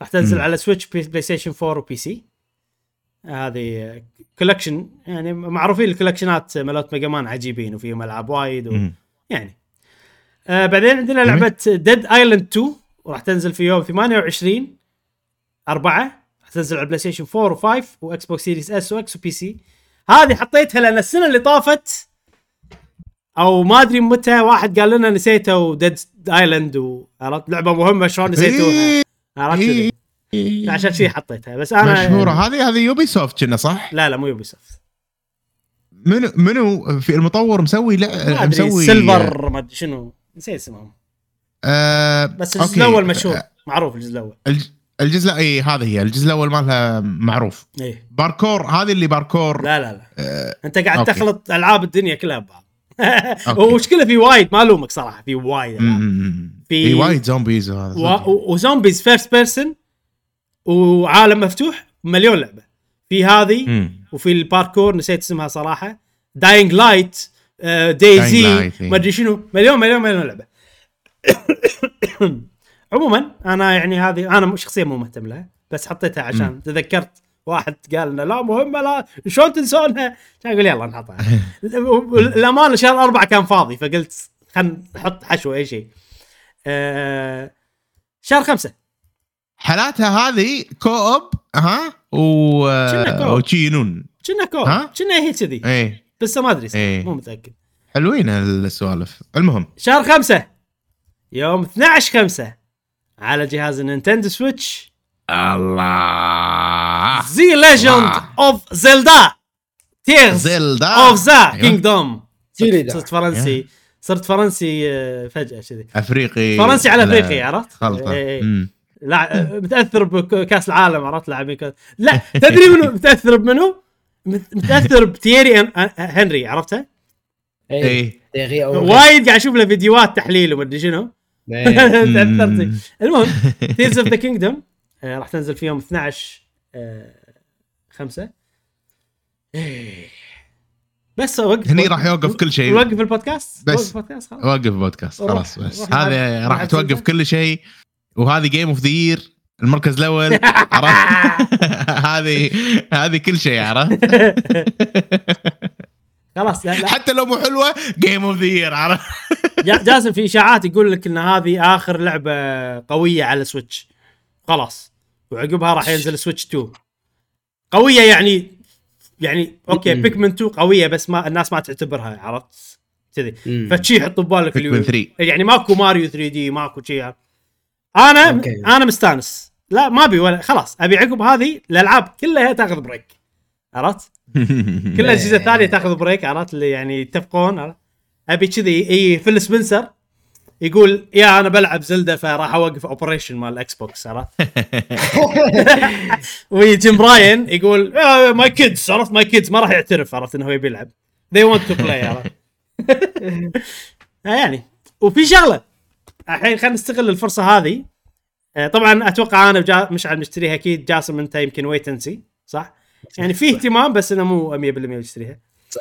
راح تنزل على سويتش بلاي ستيشن 4 وبي سي. هذه كولكشن يعني معروفين الكولكشنات مالات ميجا مان عجيبين وفيهم العاب وايد يعني. بعدين عندنا لعبه ديد ايلاند 2 وراح تنزل في يوم 28/4 راح تنزل على بلاي ستيشن 4 و5 واكس بوكس سيريس اس واكس وبي سي. هذه حطيتها لان السنه اللي طافت او ما ادري متى واحد قال لنا نسيته ديد ايلاند وعرفت لعبه مهمه شلون نسيتوها عرفت عشان شيء حطيتها. بس انا مشهوره هذه يوبي سوفت كنا صح. لا مو يوبي سوفت. منو في المطور مسوي مسوي سيلفر ما ادري شنو نسيت اسمهم بس الجزء الاول مشهور معروف. الجزء الاول الجزء اي هذه هي الجزء الاول مالها معروف إيه؟ باركور هذه اللي باركور. لا انت قاعد أوكي. تخلط العاب الدنيا كلها ببعض. ومشكله في وايد ما لومك صراحه في وايد في وايد زومبيز وزومبيز فيرست بيرسون وعالم مفتوح مليون لعبه في هذه وفي الباركور نسيت اسمها صراحه داينج لايت دايزي ما ادري شنو مليون لعبه. عموما انا يعني هذه انا شخصيا مو مهتم لها بس حطيتها عشان تذكرت واحد قال لنا لا مهمه لا شلون تنسونها كان اقول يلا نحطها. الأمان شهر 4 كان فاضي فقلت خل نحط حشو اي شيء. شهر 5 حالاتها هذه كوب ها وتشينون كنا كوب كنا هي كذي ايه بس ما ادري ايه. مو متاكد حلوين هالسوالف. المهم شهر 5 يوم 12/5 على جهاز النينتندو سويتش الله زي ليجند اوف زيلدا تيرز اوف ذا كينغدوم. صرت فرنسي فجأة كذي افريقي فرنسي على افريقي عرفت خلطة لا متاثر بكاس العالم عرفت لاعبين لا تدري منو متاثر بمنو متاثر بتيري هنري عرفتها اي وايد قاعد اشوف له فيديوهات تحليل وما ادري شنو تاثرت. المهم Tears of the Kingdom راح تنزل في يوم 12/5 بس وقف هني راح يوقف كل شيء وقف البودكاست بس وقف بودكاست خلاص بس هذا راح توقف كل شيء وهذه جيم اوف ذا يير المركز الاول عرفت هذه كل شيء عرفت خلاص لا حتى لو مو حلوه جيم اوف ذا يير عرفت. جاسم في اشاعات يقول لك ان هذه اخر لعبه قويه على سويتش خلاص وعقبها راح ينزل سويتش 2 قويه يعني اوكي بيكمن 2 قويه بس ما الناس ما تعتبرها عرفت كذي فشي حط ببالك اليوم يعني ماكو ماريو 3 دي ماكو شيء انا مستانس لا ما ابي ولا خلاص ابي عقب هذه الالعاب كلها تاخذ بريك عرفت كل الجزء الثاني تاخذ بريك عرفت اللي يعني يتفقون ابي كذي اي فيل سبنسر يقول يا انا بلعب زلدة فراح اوقف اوبريشن مال الاكس بوكس عرفت وجيم راين يقول ماي كيدز عرفت ماي كيدز ما راح يعترف عرفت انه هو بيلعب they want to play عرفت يعني وفي شغله الحين خلينا نستغل الفرصه هذه طبعا اتوقع انا مشعل مشتريها اكيد جاسم انت يمكن ويت اند سي صح يعني في اهتمام بس انا مو 100% اشتريها صح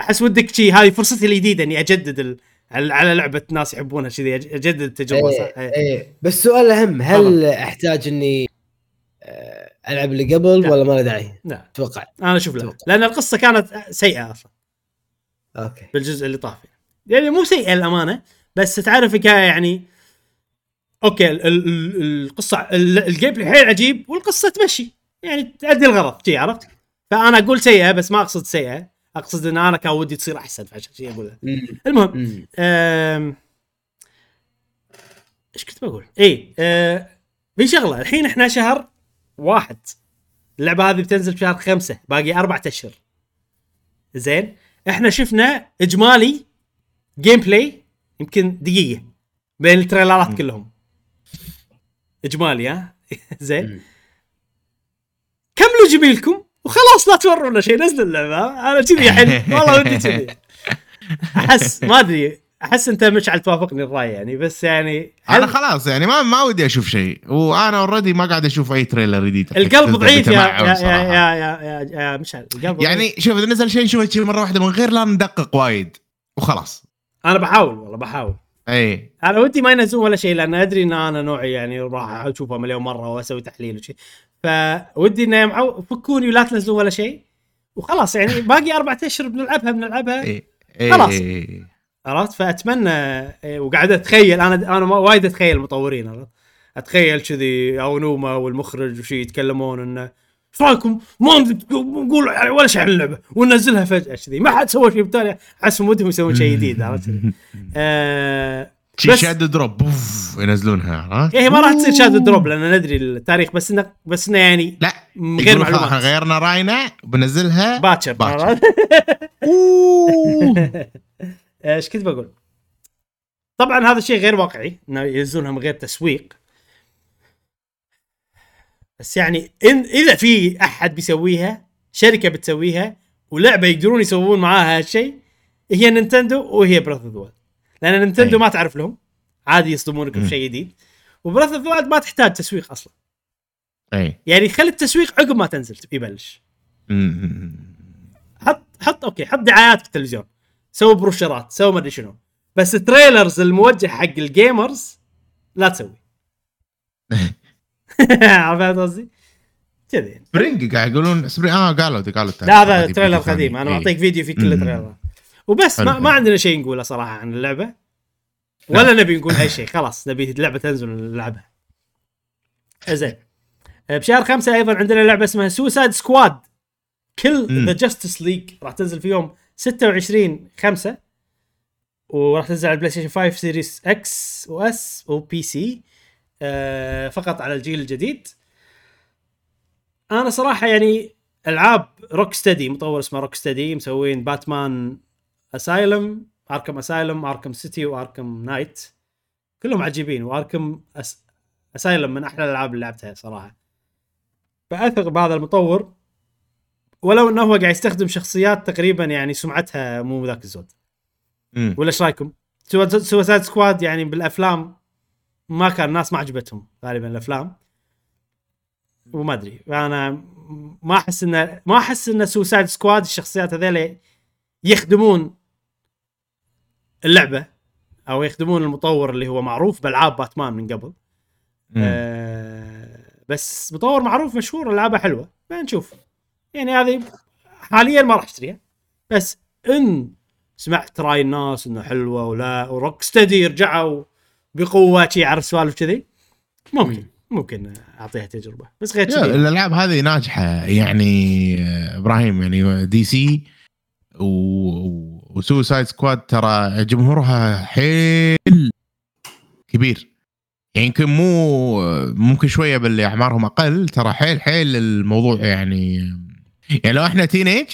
احس ودك شيء هاي فرصتي الجديده اني اجدد على لعبه ناس يحبونها كذي اجدد التجربه صح اي بس سؤال اهم هل طبعا. احتاج اني العب اللي قبل لا. ولا ما له داعي لا اتوقع انا اشوف لا لان القصه كانت سيئه اصلا اوكي بالجزء اللي طاف يعني مو سيئه الامانه بس تعرف يعني اوكي القصه الجيم بلاي حيل عجيب والقصه تمشي يعني تأدي الغرض شي عرفت فانا اقول سيئه بس ما اقصد سيئه اقصد ان انا كان ودي تصير احسن فعشان شيء اقولها. المهم ايش كنت بقول اي في شغله الحين احنا شهر 1 اللعبه هذه بتنزل بشهر 5 باقي 4 أشهر زين احنا شفنا اجمالي جيم بلاي يمكن دقيقه بين التريلرات كلهم اجمالي ها زين كملوا جميلكم وخلاص لا تورونا شيء نزل اللعبه انا كذي الحين والله ودي كذي احس ما ادري احس انت مشعل توافقني الراي يعني بس يعني انا خلاص يعني ما ودي اشوف شيء وانا اوريدي ما قاعد اشوف اي تريلر جديد القلب ضعيف يا مشعل القلب يعني شوف اذا نزل شيء شوي كذي مره واحده من غير لا ندقق وايد وخلاص انا بحاول اي انا ودي ما ينزلون ولا شيء لان ادري ان انا نوعي يعني راح اشوفها مليون مره واسوي تحليل وشي فودي انه يمعو فكوني ولا تنزلوا ولا شيء وخلاص يعني باقي 4 أشهر بنلعبها خلاص عرفت فأتمنى وقاعد أتخيل أنا وايد أتخيل المطورين عرفت أتخيل كذي أو نوما والمخرج وشي يتكلمون إنه فاكم ما نقول ولا شيء عن اللعبة وننزلها فجأة كذي ما حد سوى شيء بتاعي حس مودهم يسوون شيء جديد عرفت شادو دروب ينزلونها ها ايه ما راح تصير شادو دروب لان ندري التاريخ بس انه يعني لا غير معلومات غيرنا راينا بنزلها باكر ايش كنت بقول طبعا هذا الشيء غير واقعي انه ينزلونها من غير تسويق بس يعني اذا في احد بيسويها شركه بتسويها ولعبه يقدرون يسوون معاها هالشيء هي نينتندو وهي براث اوف ذا وايلد لأن نينتندو ما تعرف لهم عادي يصدمونك بشيء جديد وبرث اوف ذا وايلد ما تحتاج تسويق أصلا أي. يعني خلي التسويق عقب ما تنزل يبلش حط أوكي حط دعايات في التلفزيون سووا بروشرات سووا ما أدري شنو بس التريلرز الموجه حق الجيمرز لا تسوي. عرفت قصدي كذي. سبرينج قاعد يقولون سبرينج قالوا لا هذا التريلر قديم. انا بعطيك فيديو في كل التريلر وبس. ما عندنا شيء نقوله صراحه عن اللعبه ولا نبي نقول اي شيء. خلاص نبي اللعبه تنزل نلعبها. زين بشهر 5 ايضا عندنا لعبه اسمها سوسايد سكواد كل ذا جاستس ليج راح تنزل في يوم 26/5 وراح تنزل على بلاي ستيشن 5 سيريس اكس واس وبي سي فقط على الجيل الجديد. انا صراحه يعني العاب روك ستدي مطور اسمه روك ستدي مسوين باتمان اسايلم اركم اركم سيتي واركم نايت كلهم عجيبين واركم اسايلم من احلى الالعاب اللي لعبتها صراحه. فاثق بهذا المطور ولو انه هو قاعد يستخدم شخصيات تقريبا يعني سمعتها مو ذاك الزود. ولا ايش رايكم؟ سوسايد سكواد يعني بالافلام ما كان الناس ما عجبتهم غالبا الافلام وما ادري. انا ما احس ان سوسايد سكواد الشخصيات هذول يخدمون اللعبه او يخدمون المطور اللي هو معروف بالعاب باتمان من قبل. بس مطور معروف مشهور العابه حلوه بنشوف يعني. هذه حاليا ما راح اشتريها بس ان سمعت راي الناس انه حلوه ولا وروك ستدي يرجعوا بقوه شي على السوالف كذي ممكن اعطيها تجربه. بس غير كذا الالعاب هذه ناجحه يعني ابراهيم يعني دي سي وسوسايد سكواد ترى جمهورها حيل كبير يعني يمكن مو ممكن شويه باللي اعمارهم اقل ترى حيل الموضوع يعني لو احنا تينيج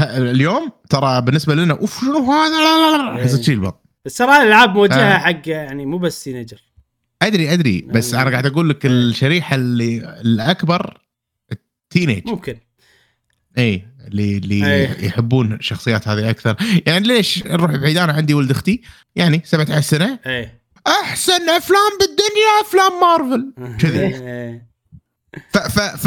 اليوم ترى بالنسبه لنا اوف شنو هذا حسيت شيء البط. بس ترى الالعاب موجهه حق يعني مو بس تينيجر. ادري بس انا قاعد اقول لك الشريحه اللي الاكبر التينيج ممكن اي اللي يحبون شخصيات هذه اكثر يعني. ليش نروح بعيد؟ انا عندي ولد اختي يعني 17 سنه احسن افلام بالدنيا افلام مارفل كذي. ف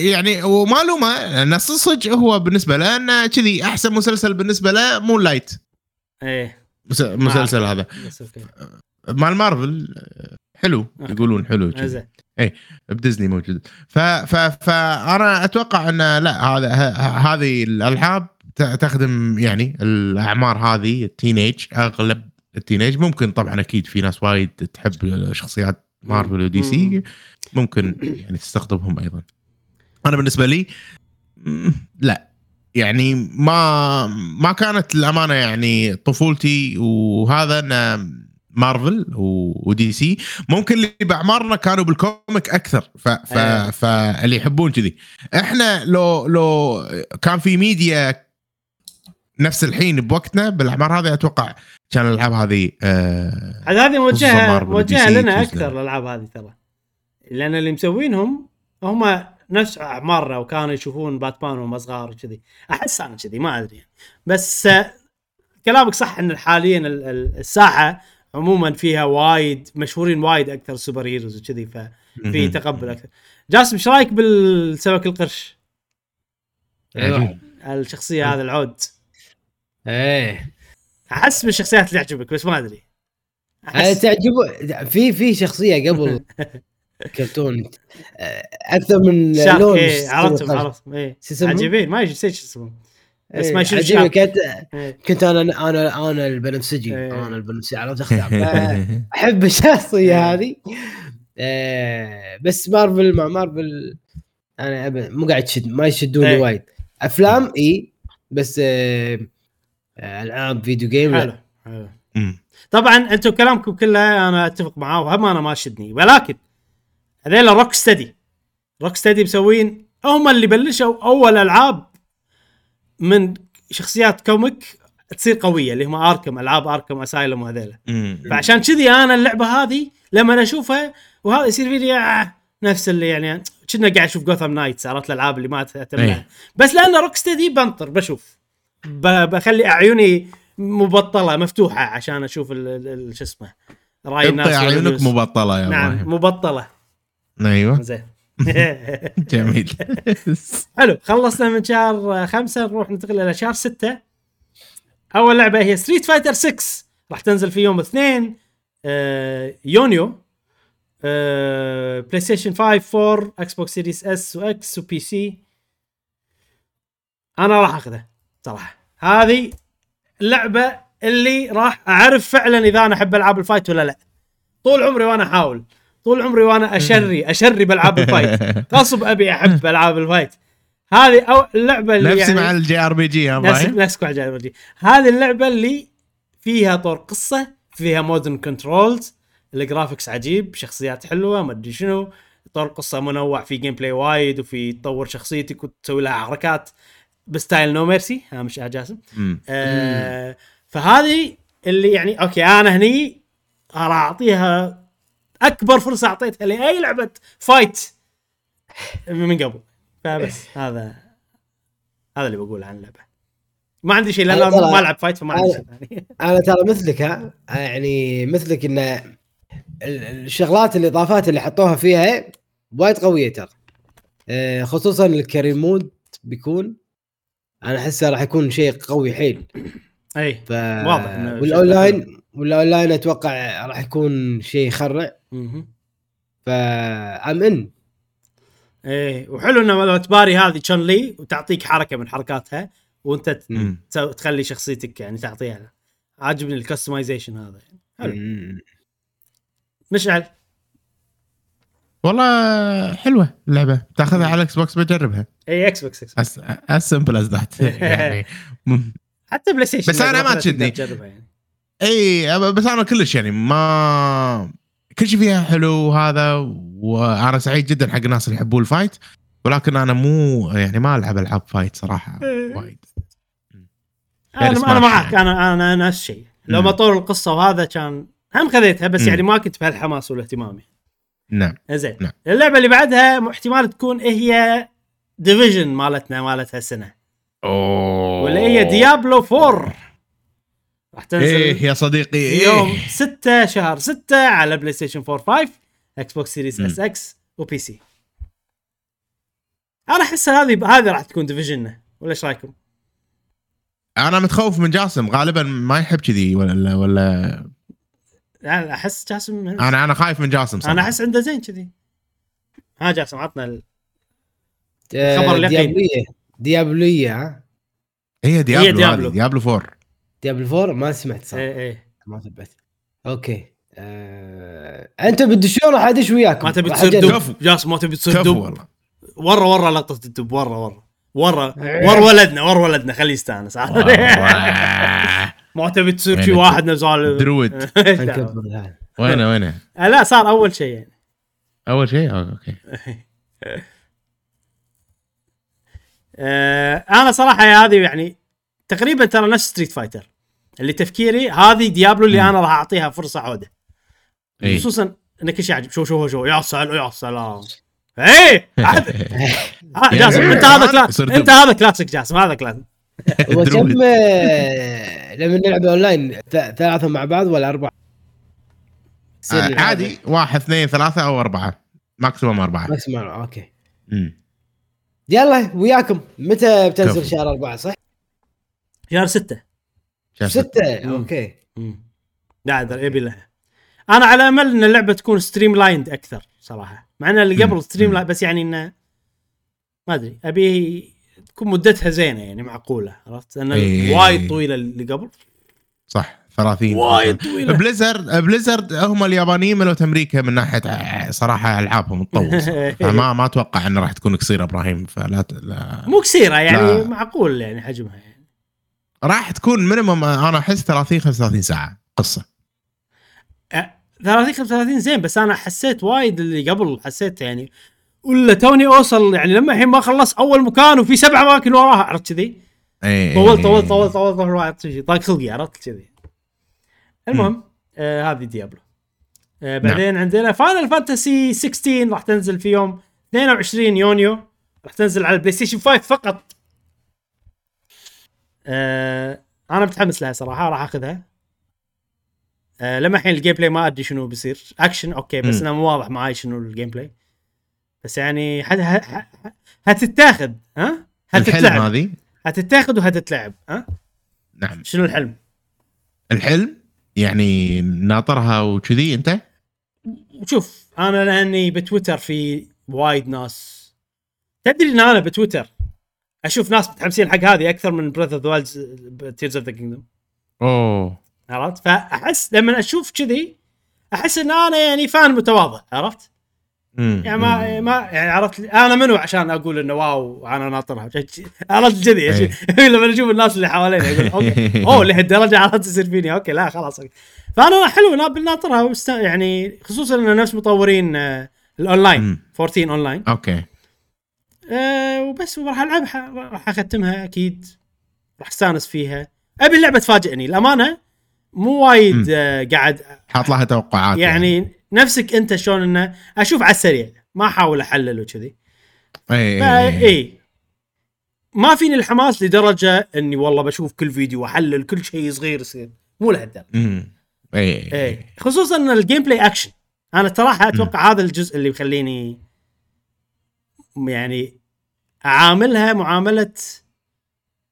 يعني وما له ما نصصج هو بالنسبه لنا كذي احسن مسلسل بالنسبه له مون لايت ايه مسلسل هذا مع المارفل حلو يقولون حلو ايه بديزني موجود. ف انا اتوقع ان لا هذه الالعاب تخدم يعني الاعمار هذه التينيج اغلب التينيج. ممكن طبعا اكيد في ناس وايد تحب شخصيات مارفل ودي سي ممكن يعني تستخدمهم ايضا. انا بالنسبه لي لا يعني ما كانت الامانه يعني طفولتي وهذا أنا مارفل ودي سي ممكن اللي بعمرنا كانوا بالكوميك اكثر فاللي يحبون كذي. احنا لو كان في ميديا نفس الحين بوقتنا بالاعمار هذه اتوقع كان الالعاب هذه هذه موجهه لنا اكثر. الالعاب هذه ترى لان اللي مسوينهم هم نفس اعمارنا وكانوا يشوفون باتمان وهم صغار وكذي. احس انا كذي ما ادري بس كلامك صح ان حاليا الساحه عموما فيها وايد مشهورين وايد اكثر سوبر هيروز وكذي ففي تقبل اكثر. جاسم ايش رايك بالسمك القرش الشخصيه هذا العود؟ ايه احس بالشخصيات اللي تعجبك بس ما ادري تعجبه في شخصيه قبل كرتون اكثر من لون عرفتهم ايه عجيبين ما يجي شيء اسمه بس ما شفت شيء كنت انا البنفسجي ايه. انا البنفسجي عرفت احب الشخصيه هذه بس مارفل مع مارفل انا مو قاعد ما يشدوني وايد. افلام بس العاب فيديو جيم حلو. طبعا انتم كلامكم كله انا اتفق معاه وهم انا ما شدني ولكن هذيل روك ستدي مسوين هم اللي بلشوا اول العاب من شخصيات كوميك تصير قويه اللي هم العاب اركم اسايلم وهذيله. فعشان كذي انا اللعبه هذه لما اشوفها وهذا يصير فيديو نفس اللي يعني كنا قاعد اشوف جوثام نايت صارت الالعاب اللي ما اهتمها بس لان روك ستدي بنطر بشوف بخلي اعيوني مبطله مفتوحه عشان اشوف شو اسمه راي الناس. اعيونك مبطله يا نعم ماهي. مبطله ايوه زين جميل حلو. خلصنا من شهر 5 نروح ننتقل الى شهر 6. اول لعبه هي ستريت فايتر 6 راح تنزل في يوم 2 يونيو بلاي ستيشن 5 4 اكس بوكس سيريس اس واكس وبي سي. انا راح اخذها صراحه، هذه اللعبه اللي راح اعرف فعلا اذا انا احب العاب الفايت ولا لا. طول عمري وانا احاول، طول عمري وانا اشري بالعاب الفايت غصب ابي احب العاب الفايت. هذه اللعبه اللي نفسي يعني مع الجي ار بي جي، نفسك مع الجي ار بي جي. هذه اللعبه اللي فيها طور قصه، فيها مودرن كنترولز، الجرافيكس عجيب، شخصيات حلوه، ما ادري شنو، طور قصه منوع، في جيم بلاي وايد، وفي تطور شخصيتك وتسوي لها حركات بستايل نو ميرسي. ها مش جاسم. فهذه اللي يعني اوكي انا هني راح اعطيها اكبر فرصه اعطيتها لاي لعبه فايت من قبل. فبس هذا اللي بقول عن اللعبه، ما عندي شيء، لا ما العب فايت فما عندي شيء يعني. انا ترى مثلك، ها يعني مثلك ان الشغلات الاضافات اللي حطوها فيها وايد قويه ترى، خصوصا الكارير مود بيكون انا احسه راح يكون شيء قوي حيل. اي واضح. والاونلاين اتوقع راح يكون شيء يخرع. فام ان ايه، وحلو انه لو تباري هذه تشون لي وتعطيك حركه من حركاتها وانت تخلي شخصيتك يعني تعطيها. عاجبني الكستمايزيشن هذا يعني. حلو. مشعل والله حلوه اللعبه، تاخذها على اكس بوكس بجربها. اي اكس بوكس اسمبل از ذات يعني. حتى بلاي ستيشن بس انا ما تشدني يعني. اي بس انا كلش يعني ما كل شيء فيها حلو هذا، وانا سعيد جدا حق الناس اللي يحبوا الفايت، ولكن انا مو يعني ما العب العاب فايت صراحه وايد. انا معك يعني. انا نفس الشيء، لو ما طول القصه وهذا كان هم خذيتها، بس يعني ما كنت بهالحماس والاهتمام. نعم زين. اللعبه اللي بعدها احتمال تكون هي ديفيجن مالتها السنه، ولا هي ديابلو 4. راح تنزل إيه يا صديقي يوم 6 شهر 6 على بلاي ستيشن 4 5 اكس بوكس سيريس اس اكس وبي سي. انا احس هذه راح تكون ديفيجن، ولا ايش رايكم؟ انا متخوف من جاسم، غالبا ما يحب كذي ولا يعني احس جاسم. انا خايف من جاسم صراحة. انا احس عنده زين كذي. ها جاسم عطنا الخبر اليقيني. ديابلوية هي ديابلو 4. ديابلو 4 ما سمعت صح؟ ايه ما ثبت. اوكي انت بالدشور راح ادش وياكم، ما تبي تصير دب جاسم، ما تبي تصير دب والله. ورا لقطه الدب، ورا ولدنا خليه يستانس. ما تبي تصير شي واحد نزال درود. وين لا صار اول شيء اوكي. انا صراحه هذه يعني تقريبا ترى نفس ستريت فايتر اللي تفكيري. هذه ديابلو اللي انا راح اعطيها فرصه عوده، خصوصا انك ايش يعجب شو يا سلام. اي جاسم انت هذا كلاسيك جاسم، هذا كلاسيك. وكم لما نلعب اونلاين ثلاثه مع بعض ولا اربعه؟ عادي 1 2 3 او 4 ماكسيموم 4 ماكسيموم. اوكي يلا وياكم. متى بتنزل؟ شهر 4 صح؟ شهر 6 6 اوكي. قاعد ابي لها. انا على امل ان اللعبه تكون ستريم لايند اكثر صراحه، مع ان اللي قبل ستريم لايند بس يعني انه ما ادري، ابي تكون مدتها زينه يعني معقوله، عرفت؟ لان وايد طويله اللي قبل صح 30 وايد طويله. بليزرد هم اليابانيين من امريكا من ناحيه صراحه العابهم تطول. ما اتوقع ان راح تكون قصيره ابراهيم، فلا مو قصيره يعني لا. معقول يعني حجمها يعني. راح تكون مينيمم انا احس 30 35 ساعه قصه. 30 35 زين، بس انا حسيت وايد اللي قبل، حسيت يعني ولا توني اوصل يعني لما الحين ما خلص اول مكان وفي 7 اماكن وراها، عرفت كذي؟ طول عرفت كذي طاق خلقي، عرفت كذي. المهم هذه ديابلو. بعدين عندنا فاينل فانتسي 16 راح تنزل في يوم 22 يونيو، راح تنزل على البلاي ستيشن 5 فقط. انا متحمس لها صراحه، راح اخذها. لما الحين الجيم بلاي ما ادري شنو بيصير، اكشن اوكي بس انا مو واضح معاي شنو الجيم بلاي، بس يعني هتتاخذ. ها الحلم هذه هتتاخذ وهتتلعب. ها نعم. شنو الحلم؟ يعني ناطرها وكذي انت؟ شوف انا لاني بتويتر في وايد ناس، تدري ان انا بتويتر اشوف ناس متحمسين حق هذه اكثر من Breath of the Wild Tears of the Kingdom. اوه عرفت، فاحس لما اشوف كذي احس ان انا يعني فان متواضع، عرفت؟ يعني ما يعني عرفت انا منو عشان اقول انه واو انا ناطرها، عرفت كذي؟ لما اشوف الناس اللي حواليني اقول اوكي اوه لهالدرجه عرفت تصير فيني، اوكي لا خلاص أوكي. فانا حلو انا بالناطرها يعني، خصوصا ان نفس مطورين الاونلاين 14 اونلاين. اوكي وبس راح العبها، راح اختمها اكيد، راح استانس فيها. ابي اللعبه تفاجئني الامانه، مو وايد قاعد حاط لها توقعات يعني نفسك انت شلون، انه اشوف على السريع ما احاول احلل وكذي. اي ما فيني الحماس لدرجه اني والله بشوف كل فيديو واحلل كل شيء صغير يصير، مو لهالدرجه. اي خصوصا ان الجيم بلاي اكشن، انا تراها اتوقع هذا الجزء اللي يخليني يعني اعاملها معامله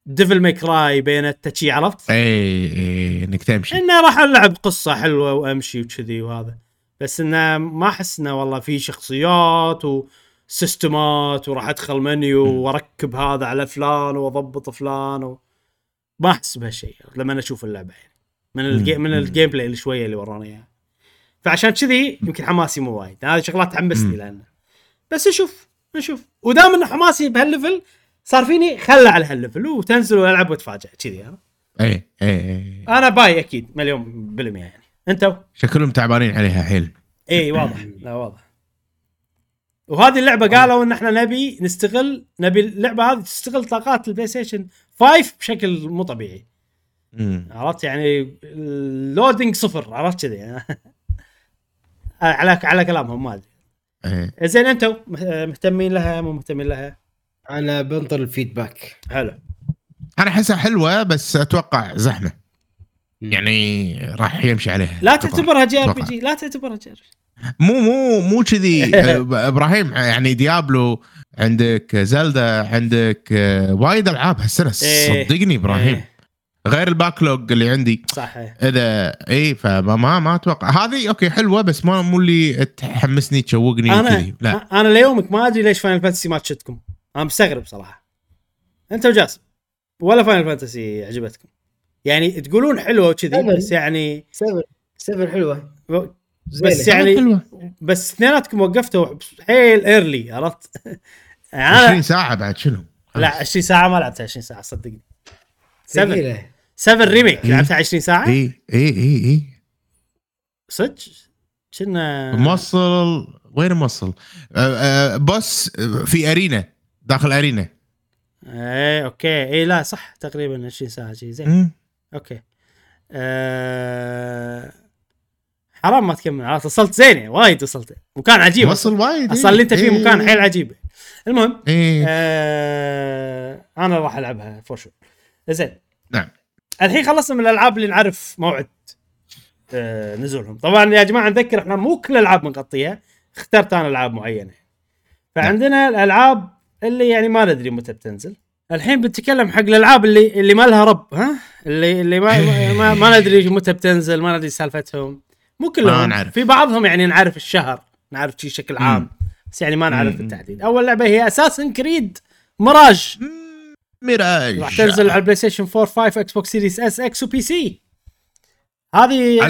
ديفل ماي كراي بين التشي، عرفت؟ اي انك تمشي انه راح العب قصه حلوه وامشي وكذي وهذا، بس انه ما حسنا والله في شخصيات وسيستمات وراح ادخل منيو واركب هذا على فلان واضبط فلان ما احس بهالشيء لما انا اشوف اللعبه يعني من الجيم بلاي اللي شويه اللي وراني اياها. فعشان كذي يمكن حماسي مو وايد، هذه شغلات تحمسني لانه بس نشوف ودام ان حماسي بهالليفل صار فيني خلى على هالليفل وتنزل والعب وتفاجئ كذي. انا اي انا باي اكيد مليون بالمية يعني. انتو شكلهم تعبانين عليها حيل. اي واضح، لا واضح. وهذه اللعبه قالوا ان احنا نبي اللعبه هذه تستغل طاقات البلاي ستيشن 5 بشكل مو طبيعي. عرفت يعني اللودينج صفر، عرفت كذي يعني. على كلامهم ما ادري. زين انتم مهتمين لها مو مهتمين لها؟ انا بنطر الفيدباك. هلا انا حسها حلوه بس اتوقع زحمه يعني راح يمشي عليها. لا تعتبرها جي ار بي جي، لا تعتبرها جي ار بي جي، مو كذي. ابراهيم يعني ديابلو عندك، زلدا عندك، وايد العاب هالسنه صدقني ابراهيم. غير الباكلوج اللي عندي صحيح اذا اي، فما اتوقع هذه اوكي حلوه بس ما مو اللي تحمسني تشوقني كذي. لا انا ليومك ما ادري ليش فاينل فانتسي ما تشدكم، انا مستغرب صراحه. انت وجاسم ولا فاينل فانتسي عجبتكم يعني؟ تقولون حلوه وكذي بس يعني 7 حلوه بس يعني حلوة. بس اثنيناتكم وقفتوا حيل ايرلي، عرفت؟ 20 ساعه بعد شنو؟ لا 20 ساعه ما لعبت 20 ساعه صدقني. 7 ريميك لعبتها 20 ساعه. اي صدق كنا موصل وين موصل بس في ارينا داخل ارينا. اي اوكي اي لا صح تقريبا 20 ساعه شيء زين. اوكي حرام ما تكمل، عرفت؟ وصلت زين وايد، وصلت مكان عجيب، وصل وايد اصلا اللي انت فيه مكان حيل عجيب. المهم انا راح العبها فور شور. زين نعم الحين خلصنا من الالعاب اللي نعرف موعد نزولهم. طبعا يا جماعه نذكر احنا مو كل الالعاب بنغطيها، اخترت انا العاب معينه. فعندنا الالعاب اللي يعني ما ندري متى بتنزل. الحين بنتكلم حق الالعاب اللي ما لها رب، ها اللي ما ندري متى بتنزل، ما ندري سالفتهم، مو كلهم، في بعضهم يعني نعرف الشهر، نعرف شيء بشكل عام بس يعني ما نعرف بالتحديد. اول لعبه هي اساسن كريد ميراج راح تنزل على البلاي ستيشن 4 5 اكس بوكس سيريس اس اكس وبي سي. هذه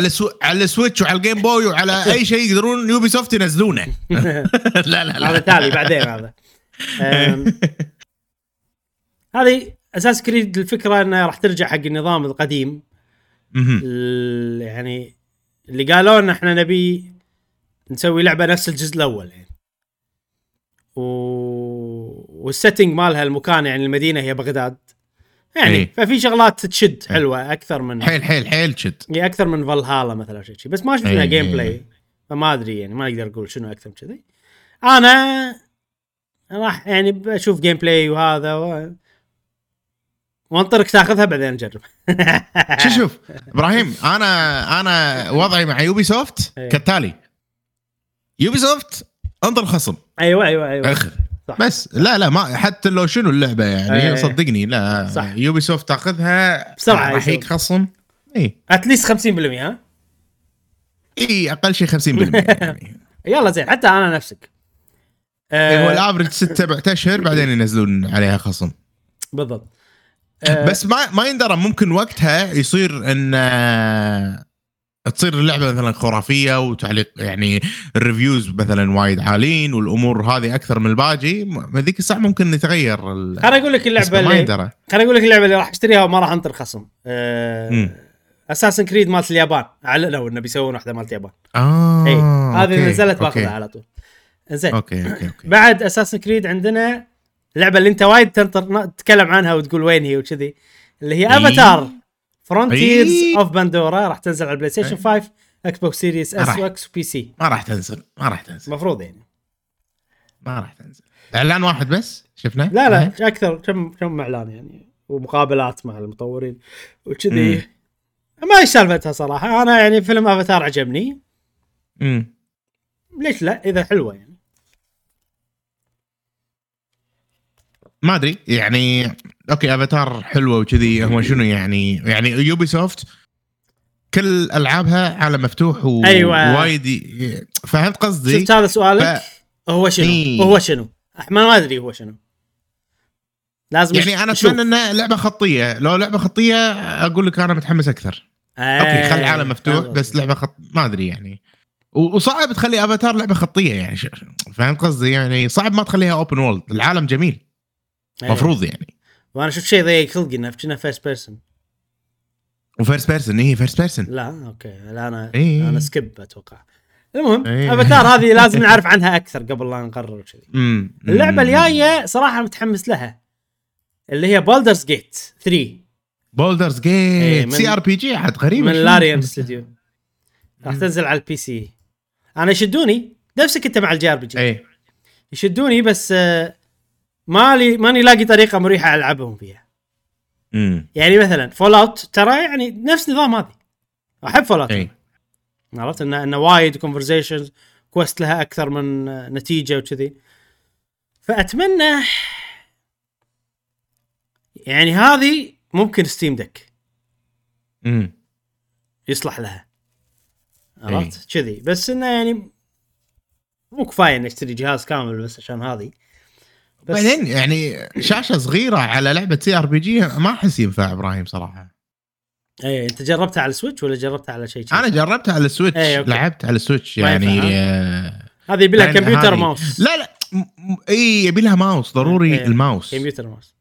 على السويتش وعلى الجيم بوي وعلى اي شيء يقدرون يوبي سوفت ينزلونه. لا هذا تالي بعدين هذا. هذه اساس كريد الفكره انها راح ترجع حق النظام القديم يعني اللي قالوا ان احنا نبي نسوي لعبه نفس الجزء الاول يعني. والسيتنج مالها المكان يعني المدينه هي بغداد يعني ففي شغلات تشد حلوه اكثر من حيل تشد يعني اكثر من فالهالا مثلا شيء، بس ما شفنا جيم بلاي فما ادري يعني ما اقدر اقول شنو اكثر من كذي. انا راح يعني بشوف جيم بلاي وهذا وانطرك تاخذها بعدين نجرب. شوف ابراهيم انا وضعي مع يوبي سوفت كالتالي. يوبي سوفت انظر خصم ايوه اخر صح. بس لا ما حتى لو شنو اللعبه يعني صدقني لا يوبي سوفت تاخذها بسرعه، راح يخصم اي اتليست 50% ها اي اقل شيء 50% يعني. يلا زين حتى انا نفسك هو الافرج 6-7 اشهر بعدين ينزلون عليها خصم بالضبط بس ما يندرى ممكن وقتها يصير ان تصير اللعبه مثلا خرافيه وتعليق يعني الريفيوز مثلا وايد عالين والامور هذه اكثر من الباجي ما ذيك الساعه ممكن يتغير خليني اقول لك اللعبه اللي راح اشتريها وما راح انطر خصم اساسن كريد مالت اليابان اعلنوا انه بيسوون واحده مالت اليابان هذه نزلت باخذها على طول زين أوكي. بعد اساسن كريد عندنا اللعبه اللي انت وايد تنطر تتكلم عنها وتقول وين هي وكذي اللي هي افاتار فرونتيرز اوف باندورا راح تنزل على البلاي ستيشن 5 اكس بوكس سيريس اس واكس وبي سي ما راح تنزل المفروض يعني ما راح تنزل اعلان واحد بس شفناه لا اكثر كم اعلان يعني ومقابلات مع المطورين وكذي ما سالفتها صراحه انا يعني فيلم افاتار عجبني ليش لا اذا حلوه يعني ما ادري يعني اوكي افاتار حلوه وكذي هم شنو يعني يوبي سوفت كل العابها عالم مفتوح ووايد أيوة. فهمت قصدي شفت هذا سؤالك هو شنو احمد ما ادري هو شنو لازم يعني انا اتمنى انها لعبه خطيه لو لعبه خطيه اقول لك انا متحمس اكثر اوكي خلي عالم مفتوح بس لعبه خط ما ادري يعني وصعب تخلي افاتار لعبه خطيه يعني فهمت قصدي يعني صعب ما تخليها اوبن وورلد العالم جميل مفروض يعني وانا شفت شيء ضيق خلقي نفسنا فيرست بيرسون وفيرست بيرسون ايه فيرست بيرسون لا اوكي لا انا إيه. انا سكيب اتوقع المهم إيه. افاتار هذه لازم نعرف عنها اكثر قبل لا نقرر كذي اللعبه الجايه صراحه متحمس لها اللي هي بولدرز جيت 3 بولدرز جيت سي ار بي جي حد غريب من لاريان ستوديو راح تنزل على البي سي انا يشدوني نفسك انت مع الجي ار بي جي إيه. يشدوني بس ماني لاقي طريقه مريحه العبهم فيها يعني مثلا فول اوت ترى يعني نفس نظام هذه احب فول اوت عرفت ان وايد كونفرسيشنز كويست لها اكثر من نتيجه وكذي فاتمنى يعني هذه ممكن ستيم دك يصلح لها عرفت كذي بس انه يعني مو كفايه انك تشتري جهاز كامل بس عشان هذه بعدين يعني شاشة صغيرة على لعبة سي ار بي جي ما أحس ينفع إبراهيم صراحة. إيه أنت جربتها على السويتش ولا جربتها على شيء؟ أنا جربتها على السويتش لعبت على السويتش يعني. هذه يبي لها كمبيوتر ماوس. لا إيه يبي لها ماوس ضروري أيه. الماوس. كمبيوتر ماوس.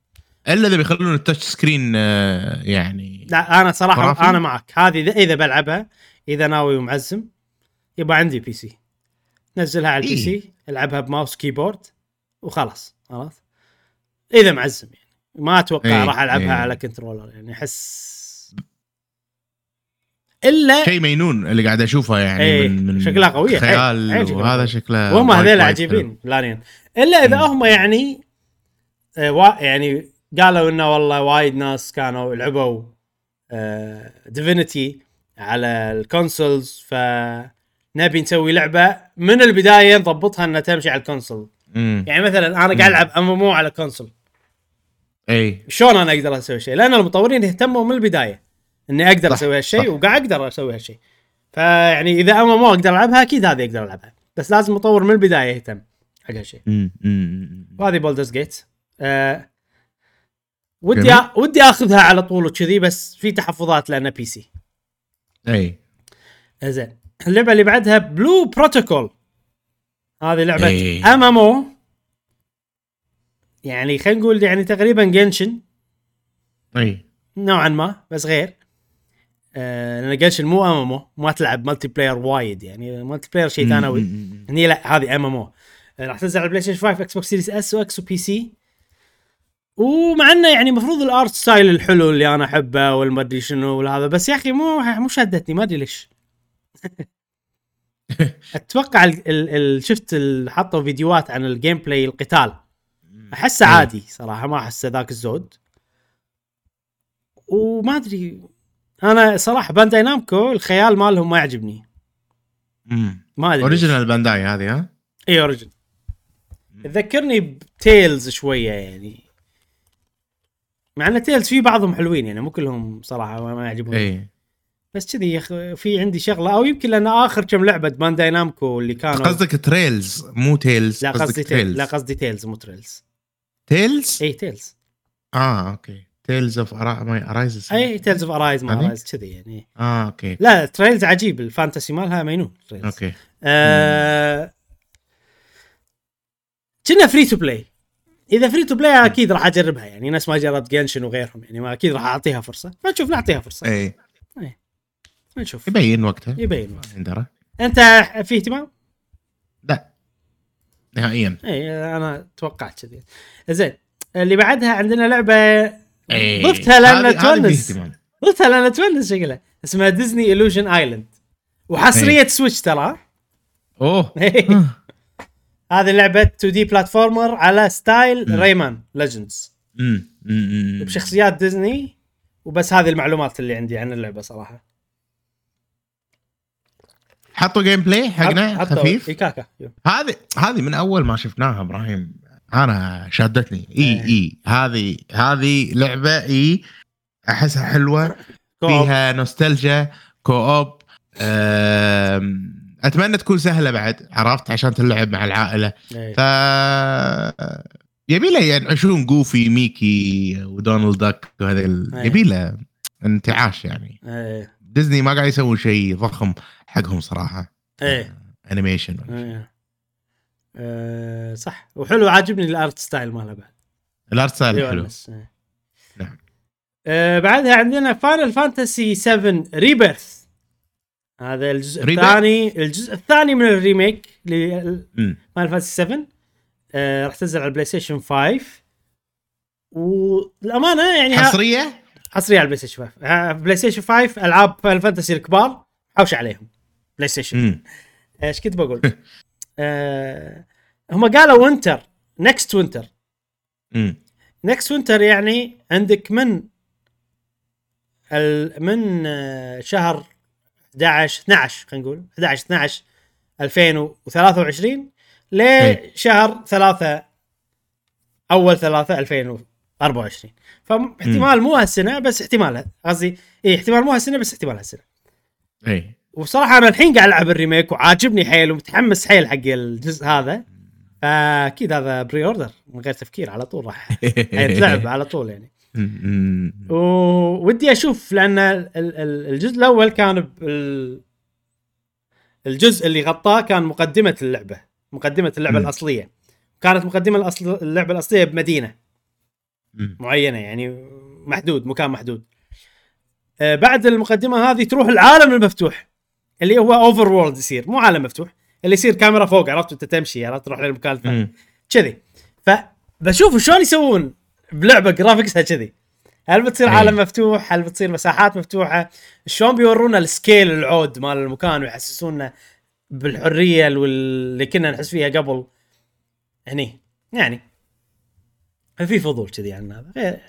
إلا إذا بيخلون التاتش سكرين يعني. لا أنا صراحة خرافي. أنا معك هذه إذا بلعبها إذا ناوي ومعزم يبقى عندي بي سي نزلها على البي إيه. سي ألعبها بماوس كيبورد وخلاص. خلاص اذا معزم يعني ما اتوقع راح العبها على كنترولر يعني احس الا شيء مينون اللي قاعد اشوفها يعني من شكلها قويه خيال وهذا شكلها وهم هذول عجيبين لارين الا اذا هم يعني يعني قالوا انه والله وايد ناس كانوا لعبوا ديفينيتي على الكونسولز فنبي نسوي لعبه من البدايه نضبطها انها تمشي على الكونسول يعني مثلا انا قاعد العب MMO على كونسول اي شلون انا اقدر اسوي شيء لان المطورين اهتموا من البدايه اني اقدر اسوي هالشيء وقاعد اقدر اسوي هالشيء فيعني اذا MMO اقدر العبها اكيد هذه اقدر العبها بس لازم المطور من البدايه يهتم حق هالشيء وهذه بولدرز جيت ودي اخذها على طول وكذي بس في تحفظات لانها بي سي اي زين اللعبه اللي بعدها بلو بروتوكول هذه لعبة MMO يعني خلينا نقول يعني تقريبا جنشن اي نوعا ما بس غير لأن جنشن مو MMO ما تلعب مالتي بلاير وايد يعني مالتي بلاير شيء ثانوي هني لا هذه MMO راح تنزل على بلاي ستيشن 5 اكس بوكس سيريس اس واكس وبي سي ومع انه يعني مفروض الارت ستايل الحلو اللي انا احبه والمدري شنو وهذا بس يا اخي مو شدتني ما ادري ليش اتوقع شفت حطوا فيديوهات عن الجيم بلاي القتال احسه عادي صراحه ما احسه ذاك الزود وما ادري انا صراحه بانداي نامكو الخيال مالهم ما يعجبني ما ادري اوريجينال بانداي هذه ها اي اوريجينال تذكرني بتيلز شويه يعني مع ان تيلز في بعضهم حلوين يعني مو كلهم صراحه ما يعجبوني بس كذي يا اخي في عندي شغله، او يمكن لأنا اخر كم لعبه بانداي نامكو اللي كانوا. قصدك تريلز مو تيلز؟ لا قصدي تيلز. لا قصدي تيلز مو تريلز. تيلز اي تيلز. اوكي تيلز اوف ارايز. اي تيلز اوف ارايز ما ارايز كذي يعني. اوكي لا تريلز عجيب الفانتسي مالها مينون. اوكي كنا فري تو بلاي. اذا فري تو بلاي اكيد راح اجربها يعني، ناس ما جربت جنشن وغيرهم يعني ما اكيد راح اعطيها فرصه. ما نشوف نعطيها فرصه. اي نشوف يبين وقتها. يبين اندرا انت في اهتمام؟ لا نهائيا. اي انا توقعت كذي. زين اللي بعدها عندنا لعبه ضفتها لان تونس، ضفتها لان تونس شكلها، اسمها ديزني إلوجن آيلاند وحصريه سويتش ترى. اوه هذه لعبه 2D بلاتفورمر على ستايل ريمان ليجندز بشخصيات ديزني وبس. هذه المعلومات اللي عندي عن اللعبه صراحه. حطوا جيم بلاي حقنا خفيف. هذه من اول ما شفناها ابراهيم انا شادتني. اي هذه لعبه احسها حلوه، فيها نوستالجيا كوب. اتمنى تكون سهله بعد، عرفت، عشان تلعب مع العائله. ف يبي له ينعشون جوفي ميكي ودونالد داك وهذا يبي له انتعاش يعني. ديزني ما قاعد يسوي شيء ضخم حقهم صراحه. انيميشن صح وحلو، عاجبني الارت ستايل ماله بعد. الارت ستايل حلو. نعم. بعدها عندنا فاينل فانتسي 7 ريبيرث. هذا الجزء الثاني من الريميك لفاينل فانتسي 7. راح تنزل على البلاي ستيشن 5 والامانه يعني حصريه على البلاي ستيشن 5. بلاي ستيشن 5 العاب فاينل فانتسي الكبار حوش عليهم بلاي ستيشن. ايش كنت بقول؟ هم قالوا وينتر نكست وينتر. نكست وينتر يعني عندك من شهر 11 خلينا نقول 11/12 2023 لشهر 3 اول 3 2024. فاحتمال مو هالسنه بس احتمال، قصدي احتمال مو هالسنه بس احتمال هالسنه. اي وبصراحه انا الحين قاعد العب الريميك وعاجبني حيل ومتحمس حيل حق الجزء هذا. اكيد هذا بري اوردر من غير تفكير، على طول راح يتلعب على طول يعني. ودي اشوف لان الجزء الاول كان الجزء اللي غطاه كان مقدمه اللعبه الاصليه. كانت مقدمه اللعبه الاصليه بمدينه معينه يعني، مكان محدود. بعد المقدمه هذه تروح العالم المفتوح اللي هو اوفر وورلد، يصير مو عالم مفتوح اللي يصير كاميرا فوق، عرفت انت تمشي، عرفت تروح للمكان الثاني كذي. فبشوف شلون يسوون بلعبه جرافيكسها كذي، هل بتصير عالم مفتوح، هل بتصير مساحات مفتوحه، شلون بيورونا السكيل العود مال المكان ويحسسونا بالحريه اللي كنا نحس فيها قبل هني يعني. في فضول كذي عن هذا،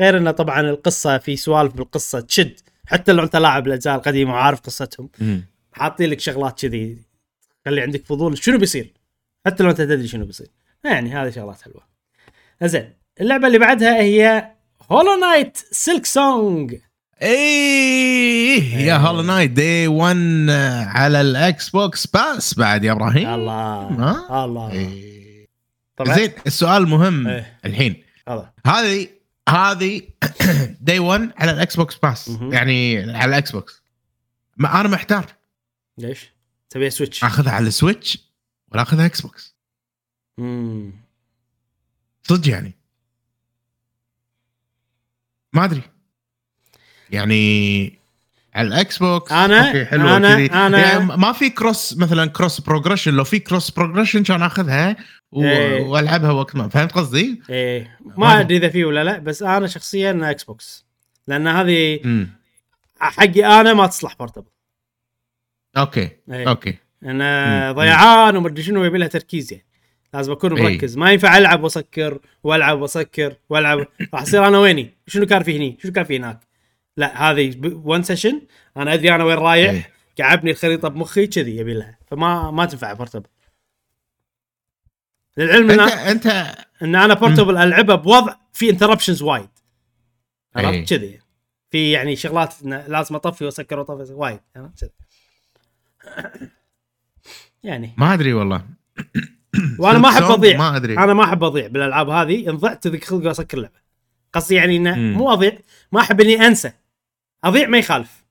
غير انه طبعا القصه في سوالف بالقصه تشد، حتى لو انت لاعب الاجزاء القديمه وعارف قصتهم حاطين لك شغلات كذي خلي عندك فضول شنو بيصير حتى لو انت تدري شنو بيصير يعني. هذه شغلات حلوه. زين اللعبه اللي بعدها هي هولو نايت سيلك سونغ. يا هولو نايت دي 1 على الاكس بوكس باس بعد يا ابراهيم. الله طبعا. زين السؤال مهم الحين. هذه دي 1 على الاكس بوكس باس يعني على الاكس بوكس. ما انا محتار ليش تبي سويتش، اخذها على السويتش ولا اخذها اكس بوكس؟ صدق يعني ما ادري يعني على الاكس بوكس. أنا يعني ما في كروس مثلا، كروس بروجريشن. لو في كروس بروجريشن كان اخذها والعبها وقت ما، فهمت قصدي؟ ايه ما ادري اذا فيه ولا لا، بس انا شخصيا اكس بوكس لان هذه حقي انا ما تصلح بورتبل. اوكي انا ضيعان ومدري شنو، يبي لها تركيز يعني، لازم اكون مركز. ما ينفع العب واسكر والعب راح اصير انا ويني، شنو كان في هني، شنو كان في هناك. لا هذه وان سيشن انا ادري انا وين رايح، قاعبني الخريطه بمخي كذي يبي لها، فما تنفع بورتبل. للعلم انت ان انا بورتبل العبها بوضع في انتربشنز وايد، عرفت كذي، في يعني شغلات لازم اطفي واسكر واطفي وايد يعني يعني ما ادري والله. وانا ما احب اضيع، انا ما احب اضيع بالالعاب هذه. ان ضعت ذيك خلق اسكر لعبه قصدي يعني انه مو اضيع، ما احب اني انسى. اضيع ما يخالف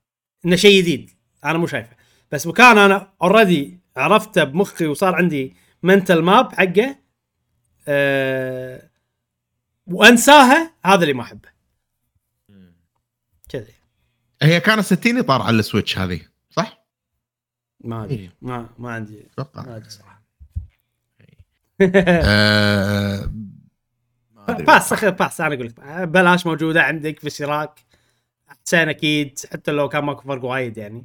انه شيء جديد انا مو شايفه، بس مكان انا اوريدي عرفته بمخي وصار عندي منتل ماب حقه وانساها، هذا اللي ما احبه كذي. هي كانت 60 طار على السويتش هذه صح؟ ما ادري إيه. ما عندي اتوقع صح. باس انا اقول لك بلاش، موجوده عندك في شراك احسن اكيد، حتى لو كان ماكو فرق وايد يعني.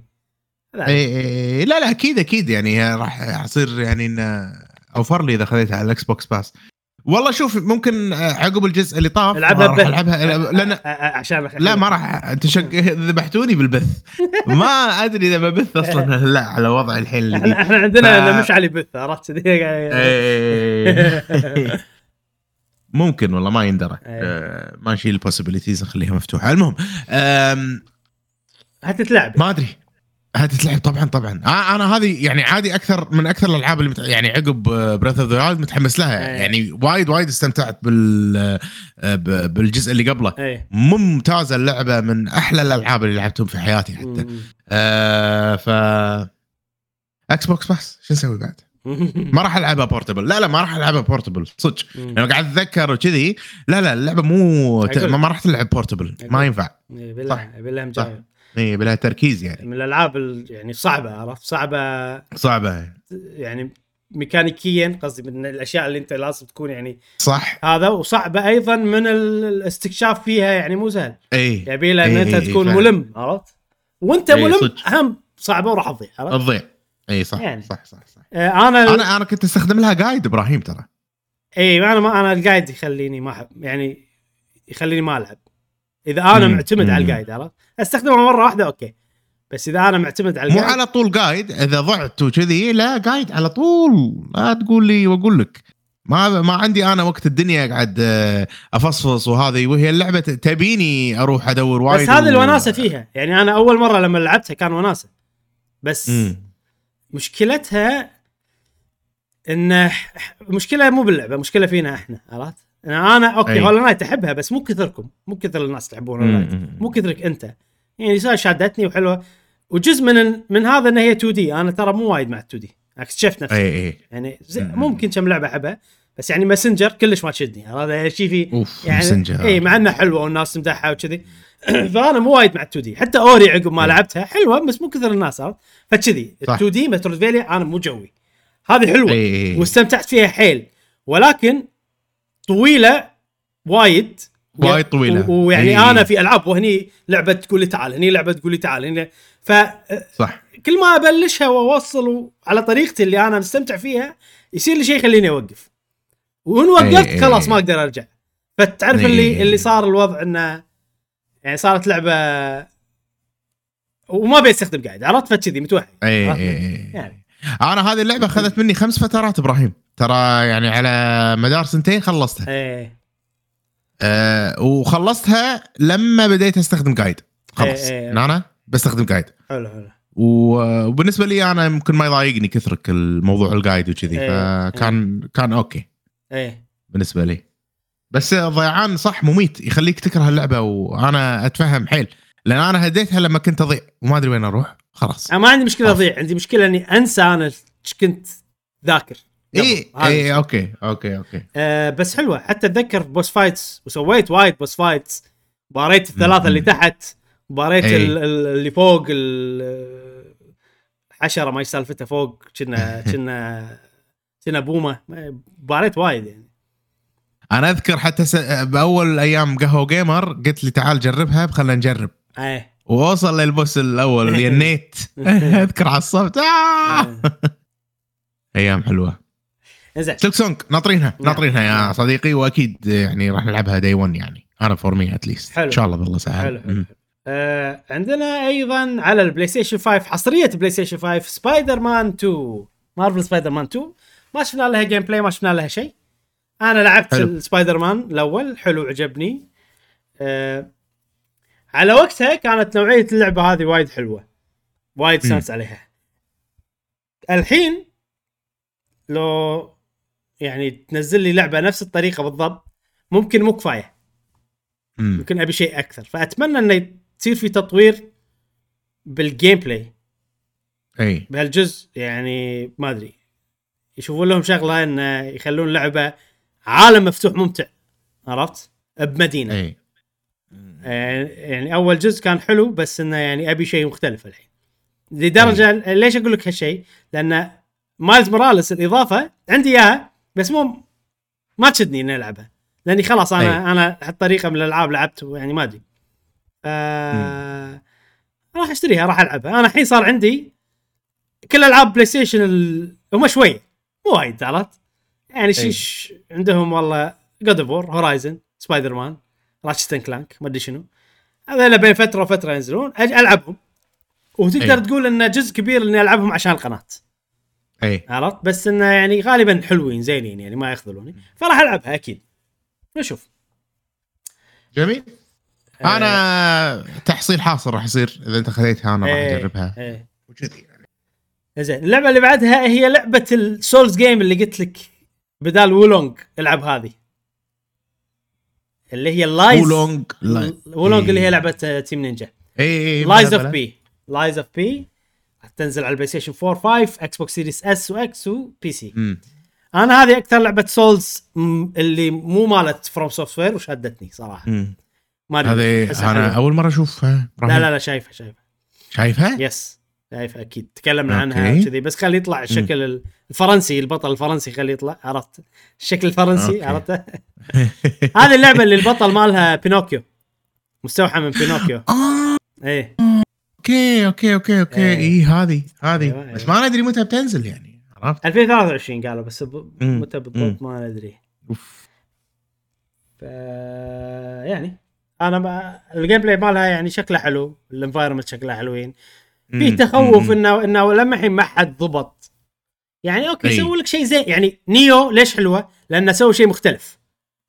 لا اكيد يعني راح يصير يعني انه اوفر لي اذا خذيتها على الاكس بوكس باس. والله شوف ممكن عقب الجزء اللي طاف العبها لان عشان لا ما راح ذبحتوني بالبث. ما ادري اذا ببث اصلا لا على وضع الحين احنا عندنا مش على بث عرفت ممكن والله ما يندرى ماشي البوسيبيليتيز نخليها مفتوحه. المهم هتتلعب ما ادري هتتلعب طبعا انا هذه يعني عادي اكثر الالعاب اللي يعني عقب بريث اوف ذا وايلد متحمس لها يعني وايد استمتعت بالجزء اللي قبله. ممتازه اللعبه، من احلى الالعاب اللي لعبتهم في حياتي حتى. ف اكس بوكس بس شو نسوي بعد؟ ما راح العبها بورتبل. لا ما راح العبها بورتبل صدق. انا قاعد اتذكر وكذي لا اللعبه مو ما راح تلعب بورتبل ما ينفع بالله مجاوب اي بلا تركيز يعني. من الالعاب يعني صعبه عرفت صعبه يعني ميكانيكيا قصدي، من الاشياء اللي انت لازم تكون يعني صح هذا، وصعبه ايضا من الاستكشاف فيها يعني مو سهل. يبي لها ان انت تكون ملم عرفت، وانت ملم اهم صعبه وراح تضيع اي صح يعني. صح. انا كنت استخدم لها جايد ابراهيم ترى. انا الجايد يخليني ما احب يعني، يخليني ما العب اذا انا معتمد على الجايد عرفت. استخدمها مره واحده اوكي، بس اذا انا معتمد على الجايد مو على طول جايد. اذا ضعت وكذي لا جايد على طول، لا تقول لي واقول لك ما عندي انا وقت الدنيا قاعد افصفص وهذه، وهي اللعبه تبيني اروح ادور وايد. بس هذه الوناسه فيها يعني، انا اول مره لما لعبتها كان وناسه، بس مشكلتها ان مشكله مو باللعبه، مشكله فينا احنا عرفت. انا اوكي هولو نايت احبها، بس مو كثركم، مو كثر الناس تلعبون هولو نايت، مو كثرك انت يعني. صار شادتني وحلوه، وجزء من هذا ان هي 2D. انا ترى مو وايد مع 2D، اكتشفت نفسي يعني ممكن كم لعبه احبها، بس يعني ماسنجر كلش ما تشدني. هذا شيء في يعني مع انها حلوه والناس مدحها وكذي فانا مو وايد مع 2D. حتى اوري عقب ما لعبتها حلوه، بس مو كثر الناس فكذي. 2D متروفيلي انا مو جوي. هذه حلوه واستمتعت فيها حيل، ولكن طويله وايد طويله. ويعني انا في العاب، وهني لعبه تقول لي تعال، هني لعبه تقول لي تعال، هني ف صح. كل ما ابلشها واوصل على طريقتي اللي انا مستمتع فيها يصير لي شيء يخليني اوقف، وان وقفت خلاص ما اقدر ارجع. فتعرف اللي صار الوضع انه يعني صارت لعبه وما بيستخدم قاعد عرفت فكذي متوهق يعني. انا هذه اللعبه اخذت مني 5 فترات ابراهيم ترى، يعني على مدار 2 سنين خلصتها. وخلصتها لما بديت استخدم جايد خلاص. انا بستخدم جايد حلو. وبالنسبه لي انا ممكن ما يضايقني كثرك الموضوع الجايد وكذي، فكان اوكي بالنسبه لي. بس ضيعان صح مميت، يخليك تكره اللعبه، وانا اتفهم حيل لان انا هديتها لما كنت اضيع وما ادري وين اروح خلاص. انا ما عندي مشكله اضيع، عندي مشكله اني انسى انا كنت ذاكر. اوكي بس حلوه. حتى اتذكر بوس فايتس، وسويت وايد بوس فايتس، باريت الثلاثه اللي تحت، باريت اللي فوق الحشره ما يسالفتها فوق كنا بومه، باريت وايد يعني. انا اذكر حتى باول ايام قهوه جيمر قلت لي تعال جربها، خلينا نجرب ووصل للبوس الاول اللي النت اذكر عصبت ايام حلوه. زين سلك سونك ناطرينها يا صديقي، واكيد يعني راح نلعبها داي 1 يعني. انا فورمي اتليست ان شاء الله بالله سهل. عندنا ايضا على البلاي ستيشن 5 حصريه بلاي ستيشن 5 سبايدر مان 2، مارفل سبايدر مان 2. ما شفنا لها جيم بلاي، ما شفنا لها شيء. انا لعبت السبايدر مان الاول، حلو عجبني. على وقتها كانت نوعية اللعبة هذه وايد حلوة، وايد سانس عليها. الحين لو يعني تنزل لي لعبة نفس الطريقة بالضبط ممكن مو كفاية، ممكن أبي شيء أكثر. فأتمنى أن يصير في تطوير بالجيم بلاي أي بهالجزء، يعني ما أدري يشوفون لهم شغلة أن يخلون لعبة عالم مفتوح ممتع، عرفت، بمدينة أي. يعني أول جزء كان حلو بس أنه يعني أبي شيء مختلف الحين لدرجة أي. ليش أقول لك هالشيء؟ لأن مايلز موراليس الإضافة عندي إياها بس مو ما تشدني إني ألعبها، لأني خلاص أنا هالطريقة من الألعاب لعبت، يعني ما أدري راح أشتريها راح ألعبها. أنا الحين صار عندي كل ألعاب بلاي ستيشن هم شوي مو وايد عرفت، يعني شيش عندهم والله God of War، هورايزن، سبايدر مان، راتشت أند كلانك، ما أدري شنو هذا، بين فترة وفترة ينزلون ألعبهم، وتقدر تقول إن جزء كبير إني ألعبهم عشان القناة اي عرفت، بس انه يعني غالبا حلوين زينين يعني ما يخذلوني، فراح العبها اكيد. نشوف. جميل. انا تحصيل حاصل راح يصير اذا انت خذيتها، انا راح اجربها وجدي يعني. زين، اللعبه اللي بعدها هي لعبه السولز جيم اللي قلت لك بدال وولونج العب هذه اللي هي لايز وولونج اللي هي لعبه تيم نينجا لايز اوف بي. لايز اوف بي تنزل على البلاي ستيشن 4 5 اكس بوكس سيريس اس واكس وبي سي. انا هذه اكثر لعبه سولز اللي مو مالت فروم سوفت وير وشدتني صراحه. ما هذه انا اول مره اشوفها. لا شايفها يس شايفها اكيد تكلمنا عنها كذي، بس خلي يطلع الشكل الفرنسي، البطل الفرنسي خلي يطلع، عرفت الشكل الفرنسي عرفته. هذه اللعبه اللي البطل مالها بينوكيو، مستوحى من بينوكيو. ايه اوكي اي هذه بس ما ندري متى بتنزل، يعني عرفت 2023 قالوا بس متى بالضبط ما ندري. يعني انا الجيم بلاي مالها يعني شكله حلو، الانفايرمنت شكله حلوين، في تخوف انه لما الحين ما حد ضبط يعني اوكي سووا لك شيء زين. يعني نيو ليش حلوه؟ لانه سووا شيء مختلف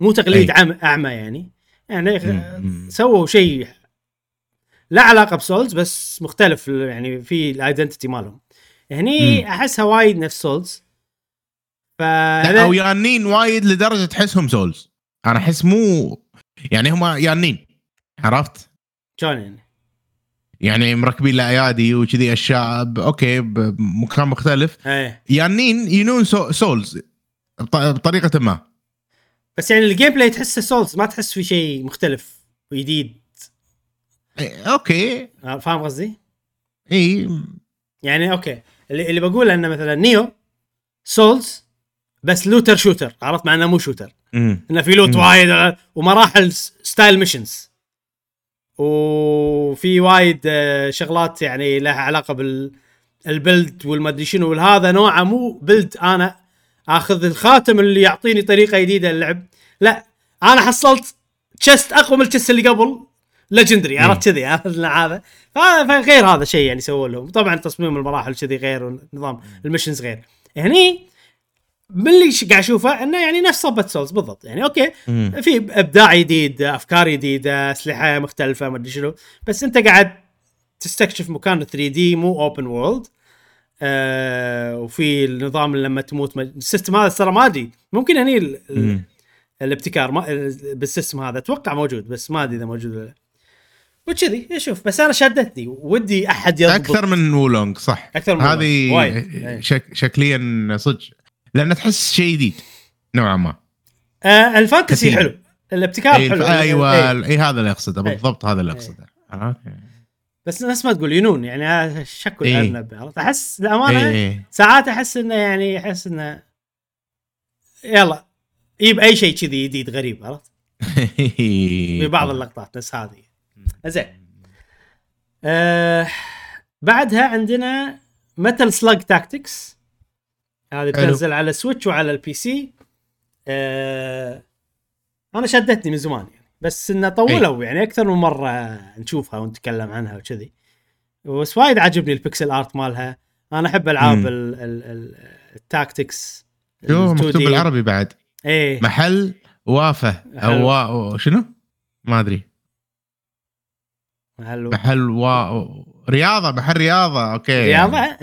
مو تقليد اعمى، يعني سووا شيء لا علاقة بسولز بس مختلف، يعني في الايدنتيتي مالهم هني احسها وايد نفس سولز، او يانين وايد لدرجة تحسهم سولز. انا احس مو يعني هما يانين، عرفت شلون يعني مركبين الايادي وكذي اشياء اوكي بمكان مختلف، يانين ينون سولز بطريقة ما، بس يعني الجيم بلاي تحسه سولز، ما تحس في شيء مختلف وجديد. اوكي فاهم قصدي اي يعني اوكي اللي بقوله انه مثلا نيو سولز بس لوتر شوتر، عرفت معنا مو شوتر، انه في لوت وايد ومراحل ستايل ميشنز وفي وايد شغلات يعني لها علاقه بالبلد والمدري شنو والهذا، نوعه مو بلد انا اخذ الخاتم اللي يعطيني طريقه جديده للعب، لا انا حصلت تشست اقوى من التشست اللي قبل ليجندري، عرفت كذي هذا غير، هذا شيء يعني سووا لهم. طبعا تصميم المراحل كذي غير، ونظام المشنز غير. هني باللي قاعد اشوفه انه يعني نفس صبت سولز بالضبط، يعني اوكي في ابداع جديد، افكار جديده، اسلحه مختلفه ما ادري شنو، بس انت قاعد تستكشف مكان 3D مو اوبن وورلد. وفي النظام لما تموت السيستم هذا صار مادي، ممكن هني الابتكار بالسيستم هذا اتوقع موجود بس ما ادري اذا موجود ولا وكذي. يشوف بس انا شدتني ودي احد يضبط اكثر من وولونج صح، هذه شكليا صدق لان تحس شيء جديد نوعا ما. الفانتسي حلو، الابتكار حلو، ايوه اي هذا اللي اقصده بالضبط، هذا اللي اقصده. بس الناس ما تقول ينون يعني شكل ارنب، عرفت احس للامانه ساعات احس انه يعني احس انه يلا يجيب اي شيء كذي جديد غريب، عرفت ببعض اللقطات بس هذه زين. بعدها عندنا متل سلاج تاكتكس، هذه بتنزل على سويتش وعلى البي سي. انا شدتني من زمان يعني، بس انه طولوا يعني اكثر من مره نشوفها ونتكلم عنها وكذي، بس وايد عجبني البيكسل ارت مالها. انا احب العاب التاكتكس مكتوب بالعربي بعد محل وافه او شنو ما ادري رياضة محل رياضة. أوكي رياضة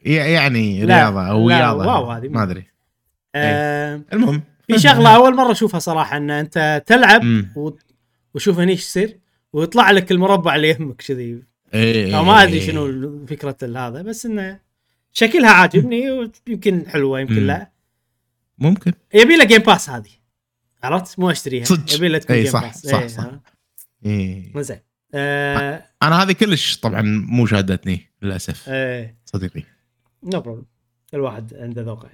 يعني رياضة أو رياضة ما أدري. المهم في شغلة أول مرة أشوفها صراحة إن أنت تلعب وشوف هني إيش يصير ويطلع لك المربع اللي يهمك كذي. أو ما أدري شنو فكرة هذا بس إنه شكلها عاجبني ويمكن حلوة يمكن لا ممكن. يبي لها جيم باس هذه عرفت مو أشتريها يبي لها تكون جيم باس. صح مزين. أنا هذه كلش طبعًا مو شادتني للأسف. صديقي. no problem الواحد عنده ذوقه.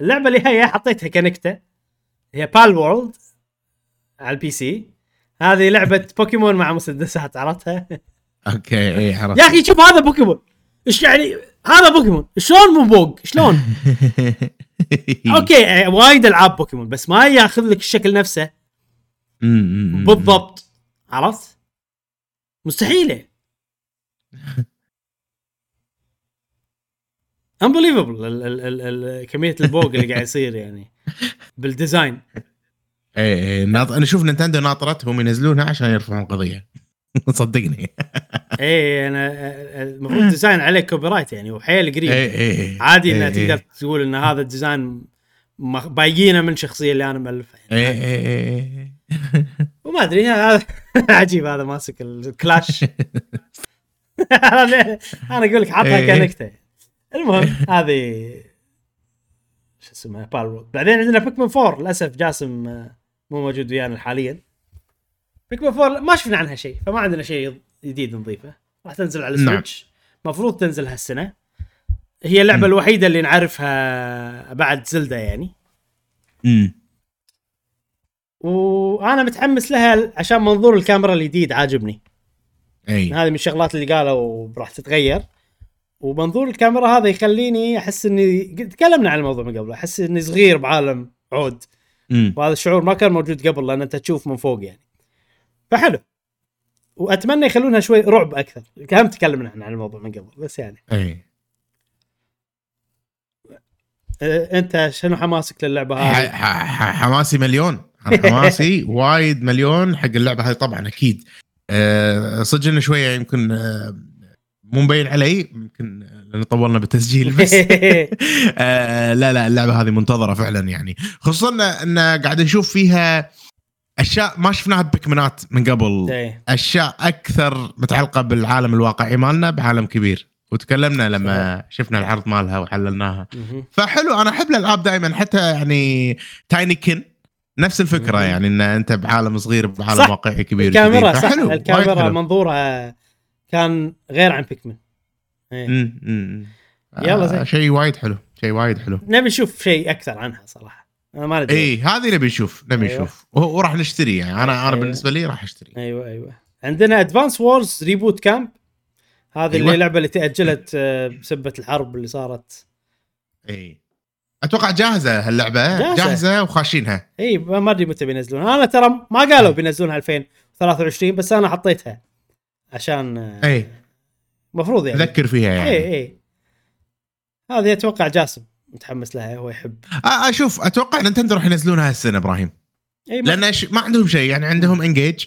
اللعبة اللي هي حطيتها كنكتة هي بال وورلد على البي سي. هذه لعبة بوكيمون مع مسدسات عرفتها. أوكي إيه عرفت. يا أخي شوف هذا بوكيمون إيش يعني هذا بوكيمون شلون مو بوق شلون. أوكي وايد ألعاب بوكيمون بس ما يأخذ لك الشكل نفسه بالضبط عرفت مستحيلة. unbelievable كمية البوق اللي قاعد يصير يعني بالديزاين. ايه انا شوف نينتندو ناطرتهم ينزلونها عشان يرفعون قضية صدقني. ايه انا المفروض ديزاين عليه كوبي رايت يعني وحيل قريب. ايه عادي انك تقدر تقول ان هذا الديزاين بايقينه من شخصية اللي انا مألفها يعني. ايه وما ادري هذا عجيب هذا ماسك الكلاش. انا اقول لك حطها كنكتة. المهم هذه شو اسمها بالو. بعدين عندنا بيكمن فور للأسف جاسم مو موجود ويانا حاليا. بيكمن فور ما شفنا عنها شيء فما عندنا شيء جديد نضيفه. راح تنزل على السويتش مفروض تنزل هالسنة. هي اللعبة الوحيدة اللي نعرفها بعد زلدة يعني. وأنا متحمس لها عشان منظور الكاميرا الجديد عاجبني. هذه من الشغلات اللي قالوا راح تتغير ومنظور الكاميرا هذا يخليني أحس إني تكلمنا عن الموضوع من قبل أحس إني صغير بعالم عود. وهذا الشعور ما كان موجود قبل لأن أنت تشوف من فوق يعني فحلو. وأتمنى يخلونها شوي رعب أكثر كم تكلمنا عن الموضوع من قبل بس يعني. أنت شنو حماسك للعبة هذه؟ حماسي مليون. حماسي وايد مليون حق اللعبة هذه طبعا أكيد. صدقنا شوية يمكن مو مبين علي يمكن لأن طولنا بالتسجيل بس. لا اللعبة هذه منتظرة فعلا يعني خصوصا أن قاعد نشوف فيها أشياء ما شفناها ببيكمنات من قبل. أشياء أكثر متعلقة بالعالم الواقعي مالنا بعالم كبير وتكلمنا لما شفنا العرض مالها وحللناها. فحلو أنا أحب الألعاب دائما حتى يعني تايني كن نفس الفكرة يعني أن أنت بعالم صغير بعالم واقعي كبير. الكاميرا صح الكاميرا منظورها كان غير عن بيكمن. يلا زين شيء وايد حلو شيء وايد حلو. نبي نشوف شيء اكثر عنها صراحه انا ما ادري. هذه نبي نشوف نشوف وراح نشتري يعني. انا بالنسبه لي راح اشتري. ايوه عندنا ادفانس وورز ريبوت كامب. هذه اللي لعبه اللي تاجلت بسبه الحرب اللي صارت. اتوقع جاهزه هاللعبه جاهزه وخاشينها. ما ادري متى بينزلونها. انا ترى ما قالوا بينزلونها 2023 بس انا حطيتها عشان مفروض يعني أذكر فيها يعني. هذه أتوقع جاسم متحمس لها هو يحب. أشوف أتوقع نينتندو راح ينزلونها هالسنة إبراهيم. لأن ما عندهم شيء يعني عندهم إنجيج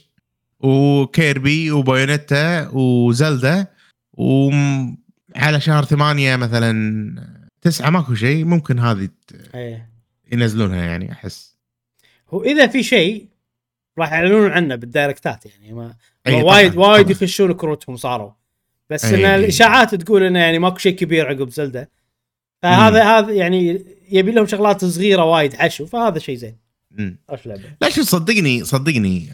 وكيربي وبايونيتا وزلدة وعلى شهر 8 مثلا 9 ماكو شيء ممكن هذه ينزلونها يعني أحس. هو إذا في شيء راح يعلنون عنه بالدايركتات يعني ما وايد يخشون كروتهم صاروا بس ان الاشاعات تقول انه يعني ماكو شيء كبير عقب زلدة. هذا يعني يبي لهم شغلات صغيره وايد حشو فهذا شيء زين. لا شو صدقني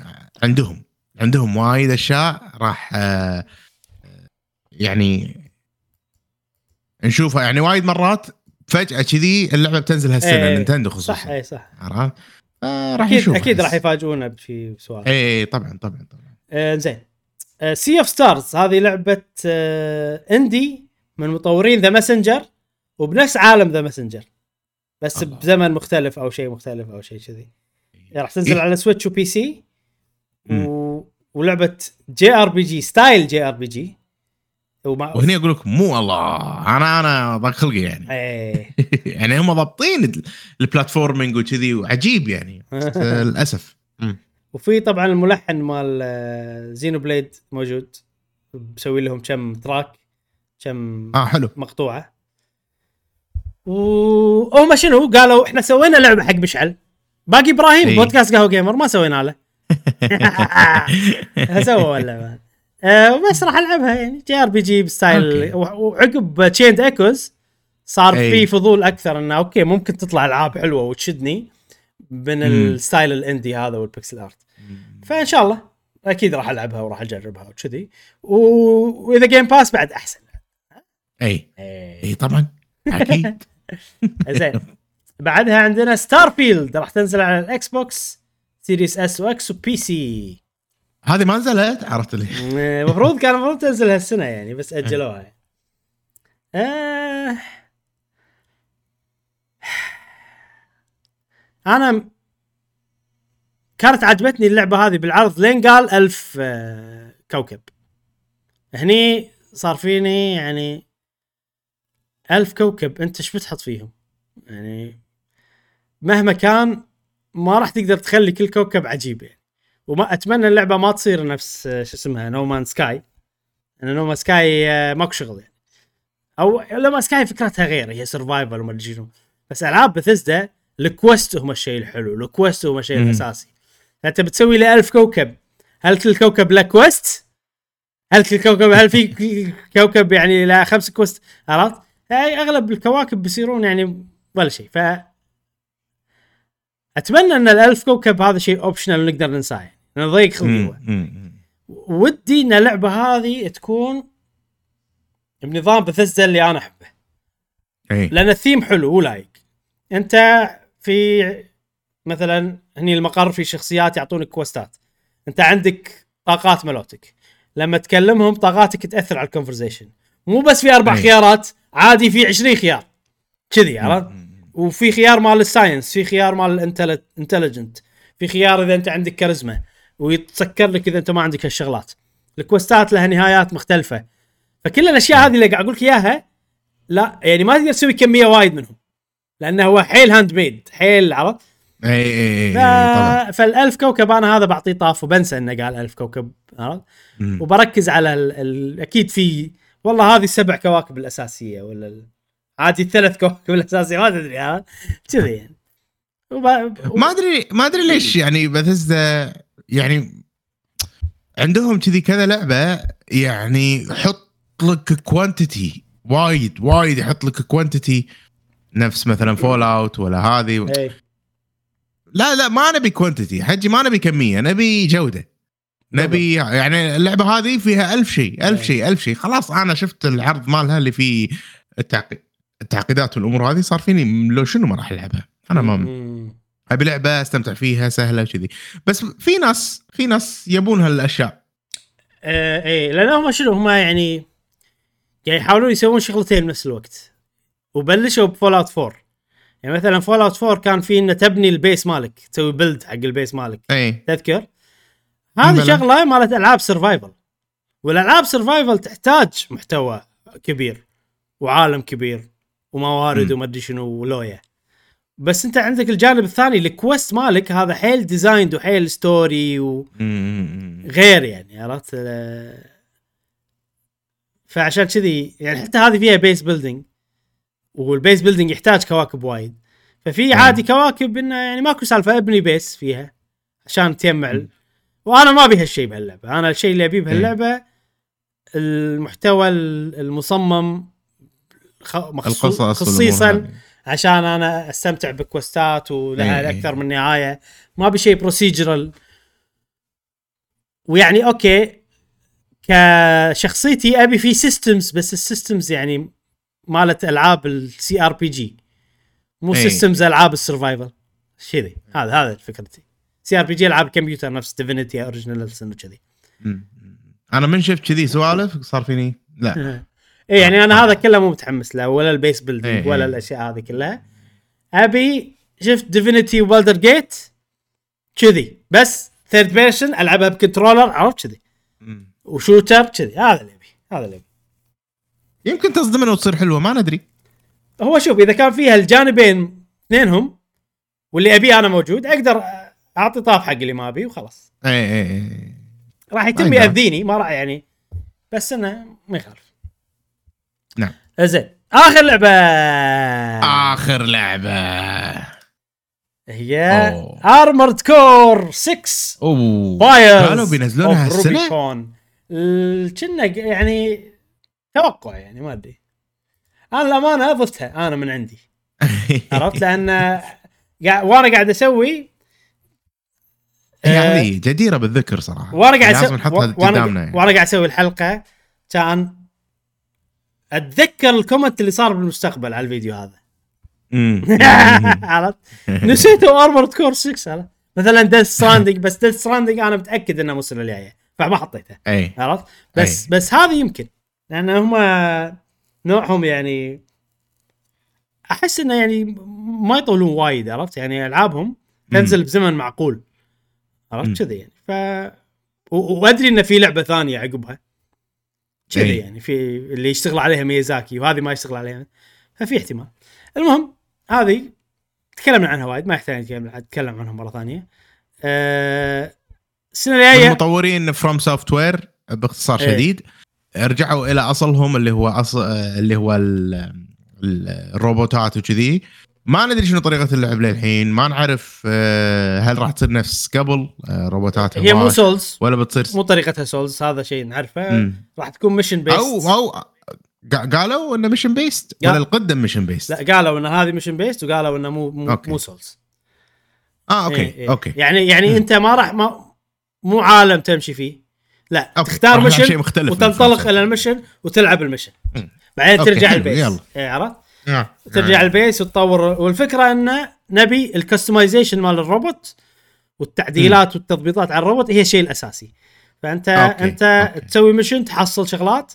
عندهم وايد اشياء راح يعني نشوفها يعني وايد مرات فجأة كذي اللعبة بتنزل هالسنة نينتندو خصوصا. صح عرفت راح نشوف اكيد راح يفاجئونا بشيء سؤال. طبعا زين. سي اوف ستارز هذه لعبة اندي من مطورين ذا ماسنجر وبنفس عالم ذا ماسنجر بس بزمن مختلف او شيء مختلف او شيء كذي. راح تنزل على سويتش وبي سي ولعبة جي ار بي جي ستايل جي ار بي جي. وهنا اقول لك مو الله انا ضاق خلقي يعني. يعني هم ضابطين البلاتفورمينج وكذي وعجيب يعني للاسف. وفي طبعا الملحن مال زينو بليد موجود بسوي لهم كم تراك كم حلو مقطوعه. او ما شنو قالوا احنا سوينا لعبه حق مشعل باقي ابراهيم بودكاست قهوه جيمر ما سوينا له هسوى ولا ما بس راح العبها يعني جي ار بي جي بستايل. وعقب تشيند ايكوز صار في فضول اكثر انه اوكي ممكن تطلع العاب حلوه وتشدني من الستايل الاندي هذا والبكسل ارت. فان شاء الله اكيد راح العبها وراح اجربها وكذي. واذا جيم باس بعد احسن. اي طبعا اكيد. زين بعدها عندنا ستار فيلد راح تنزل على الاكس بوكس سيريس اس واكس وبي سي. هذه ما نزلت عرفت لي المفروض كان المفروض تنزل هالسنه يعني بس اجلوها. انا كانت عجبتني اللعبه هذه بالعرض لين قال 1000 كوكب. هني صار فيني يعني 1000 كوكب انت ايش بتحط فيهم يعني مهما كان ما راح تقدر تخلي كل كوكب عجيب يعني. وما اتمنى اللعبه ما تصير نفس شو اسمها نومان سكاي. انا نومان سكاي ماكو شغل يعني. او لما سكاي فكرتها غير هي سرفايفل وما ادري بس العاب بثزدا الكويست هم الشيء الحلو. الكويست هم الشيء الاساسي. انت بتسوي لي 1000 كوكب هل كل كوكب له كويست؟ هل كل كوكب هل في كوكب يعني له 5 كويست؟ عرفت هاي اغلب الكواكب بيصيرون يعني ولا شيء. ف اتمنى ان ال1000 كوكب هذا شيء اوبشنال ونقدر ننساه نضيق خلقه. ودي ان اللعبه هذه تكون بنظام بثزدا اللي انا احبه. لان الثيم حلو ولايك. انت في مثلا هني المقر في شخصيات يعطونك كوستات. انت عندك طاقات ملوتك لما تكلمهم طاقاتك تاثر على الكونفرزيشن. مو بس في 4 خيارات عادي في 20 خيار كذي عرفت. وفي خيار مال الساينس في خيار مال الانتليجنت في خيار اذا انت عندك كاريزما ويتسكر لك اذا انت ما عندك هالشغلات. الكوستات لها نهايات مختلفه. فكل الاشياء هذه اللي قاعد اقول لك اياها لا يعني ما تقدر تسوي كميه وايد منهم لانه هو حيل هاند ميد حيل عرفت. طبعا فال1000 كوكب انا هذا بعطيه طاف وبنسى انه قال 1000 كوكب عرفت. وبركز على اكيد في والله هذه 7 كواكب الاساسيه ولا عادي 3 كواكب الاساسيه ما ادري ها كذي يعني. ما ادري ليش يعني بثزدا يعني عندهم كذي كذا لعبه يعني حط لك كوانتيتي وايد يحط لك كوانتيتي نفس مثلا فول اوت ولا هذه لا ما نبي كوانتيتي حجي ما نبي كميه نبي جوده نبي يعني اللعبه هذه فيها 1000 شيء خلاص. انا شفت العرض مالها اللي فيه التعقيدات والامور هذه صار فيني لو شنو ما راح العبها. انا ما ابي لعبه استمتع فيها سهله وكذي. بس في ناس يبون هالاشياء لانهم شنو هم يعني يحاولون يسوون شغلتين بنفس الوقت. وبلشوا بفول اوت 4 يعني مثلا فول اوت 4 كان في انه تبني البيس مالك تسوي بيلد حق البيس مالك تذكر هذه شغله مالت العاب سرفايفل. والالعاب سرفايفل تحتاج محتوى كبير وعالم كبير وموارد وما ادري شنو لويا. بس انت عندك الجانب الثاني الكويست مالك هذا حيل ديزايند وحيل ستوري وغير يعني عرفت. فعشان كذي يعني حتى هذه فيها بيس بيلدينج والبيس بيلدينج يحتاج كواكب وايد. ففي عادي كواكب انه يعني ماكو سالفه ابني بيس فيها عشان تجمع. وانا ما ابي هالشيء بهاللعبه. انا الشيء اللي ابيه بهاللعبه المحتوى المصمم خصيصا عشان انا استمتع بكوستات ولها اكثر من نهايه. ما ابي شيء بروسيجرال. ويعني اوكي كشخصيتي ابي في سيستمز بس السيستمز يعني مالت العاب السي ار بي جي مو سيستمز العاب السرفايفل شذي. هذا فكرتي سي ار بي جي العاب كمبيوتر نفس ديفينيتي اوريجينال سن وكذي. انا من شفت كذي سوالف صار فيني لا اي يعني انا هذا كله مو متحمس له ولا البيس بيلدينج ولا الاشياء هذه كلها. ابي شفت ديفينيتي وبالدر جيت كذي بس ثيرد بيرسون العبها بكنترولر عرفت كذي وشوتر كذي. هذا اللي يمكن تصدمنا وتصير حلوه ما ندري. هو شوف اذا كان فيها الجانبين اثنينهم واللي ابي انا موجود اقدر اعطي طاف حق اللي ما ابي وخلاص. اي راح يتم ياذيني ما راح يعني، بس انا ما يخالف. نعم زين. اخر لعبه هي ارمورد كور 6. كانوا بينزلونها هالسنه كنا يعني توقع، يعني ما ادري انا الامانه ضفتها انا من عندي عرفت، لان وانا قاعد اسوي يعني جديره بالذكر صراحه، وانا قاعد لازم نحط هذا قدامنا يعني. وانا قاعد اسوي الحلقه كان اتذكر الكومنت اللي صار بالمستقبل على الفيديو هذا. عرفت نسيته ارمورد كور 6 على مثلا ديث ستراندينج، بس ديث ستراندينج انا متاكد انه موسم الجاي فما حطيته عرفت، بس أي. بس هذه يمكن لان هم نوعهم يعني احس انه يعني ما يطولون وايد عرفت، يعني العابهم تنزل بزمن معقول عرفت كذا يعني. ف وادري انه في لعبه ثانيه عقبها كذا يعني، في اللي يشتغل عليها ميازاكي وهذه ما يشتغل عليها، ففي احتمال. المهم هذه تكلمنا عنها وايد ما يحتاج نتكلم عنها مره ثانيه. السنه الجايه المطورين فروم سوفت وير باختصار شديد رجعوا الى اصلهم اللي هو الروبوتات وكذي. ما ندري شنو طريقه اللعب للحين، ما نعرف هل راح تصير نفس قبل روبوتات هي مو سولز ولا بتصير مو طريقتها سولز، هذا شيء نعرفه. راح تكون ميشن بيست او قالوا انه ميشن بيست ولا القدم ميشن بيست؟ لا قالوا ان هذه ميشن بيست وقالوا انه مو سولز. اوكي إيه. اوكي يعني انت ما راح مو عالم تمشي فيه، لا أوكي. تختار ميشن وتنطلق الى الميشن وتلعب الميشن بعدين ترجع البيس عرفت، ترجع البيس وتطور. والفكره انه نبي الكستمايزيشن مال الروبوت والتعديلات والتضبيطات على الروبوت هي الشيء الاساسي. فانت أوكي. انت أوكي. تسوي ميشن تحصل شغلات،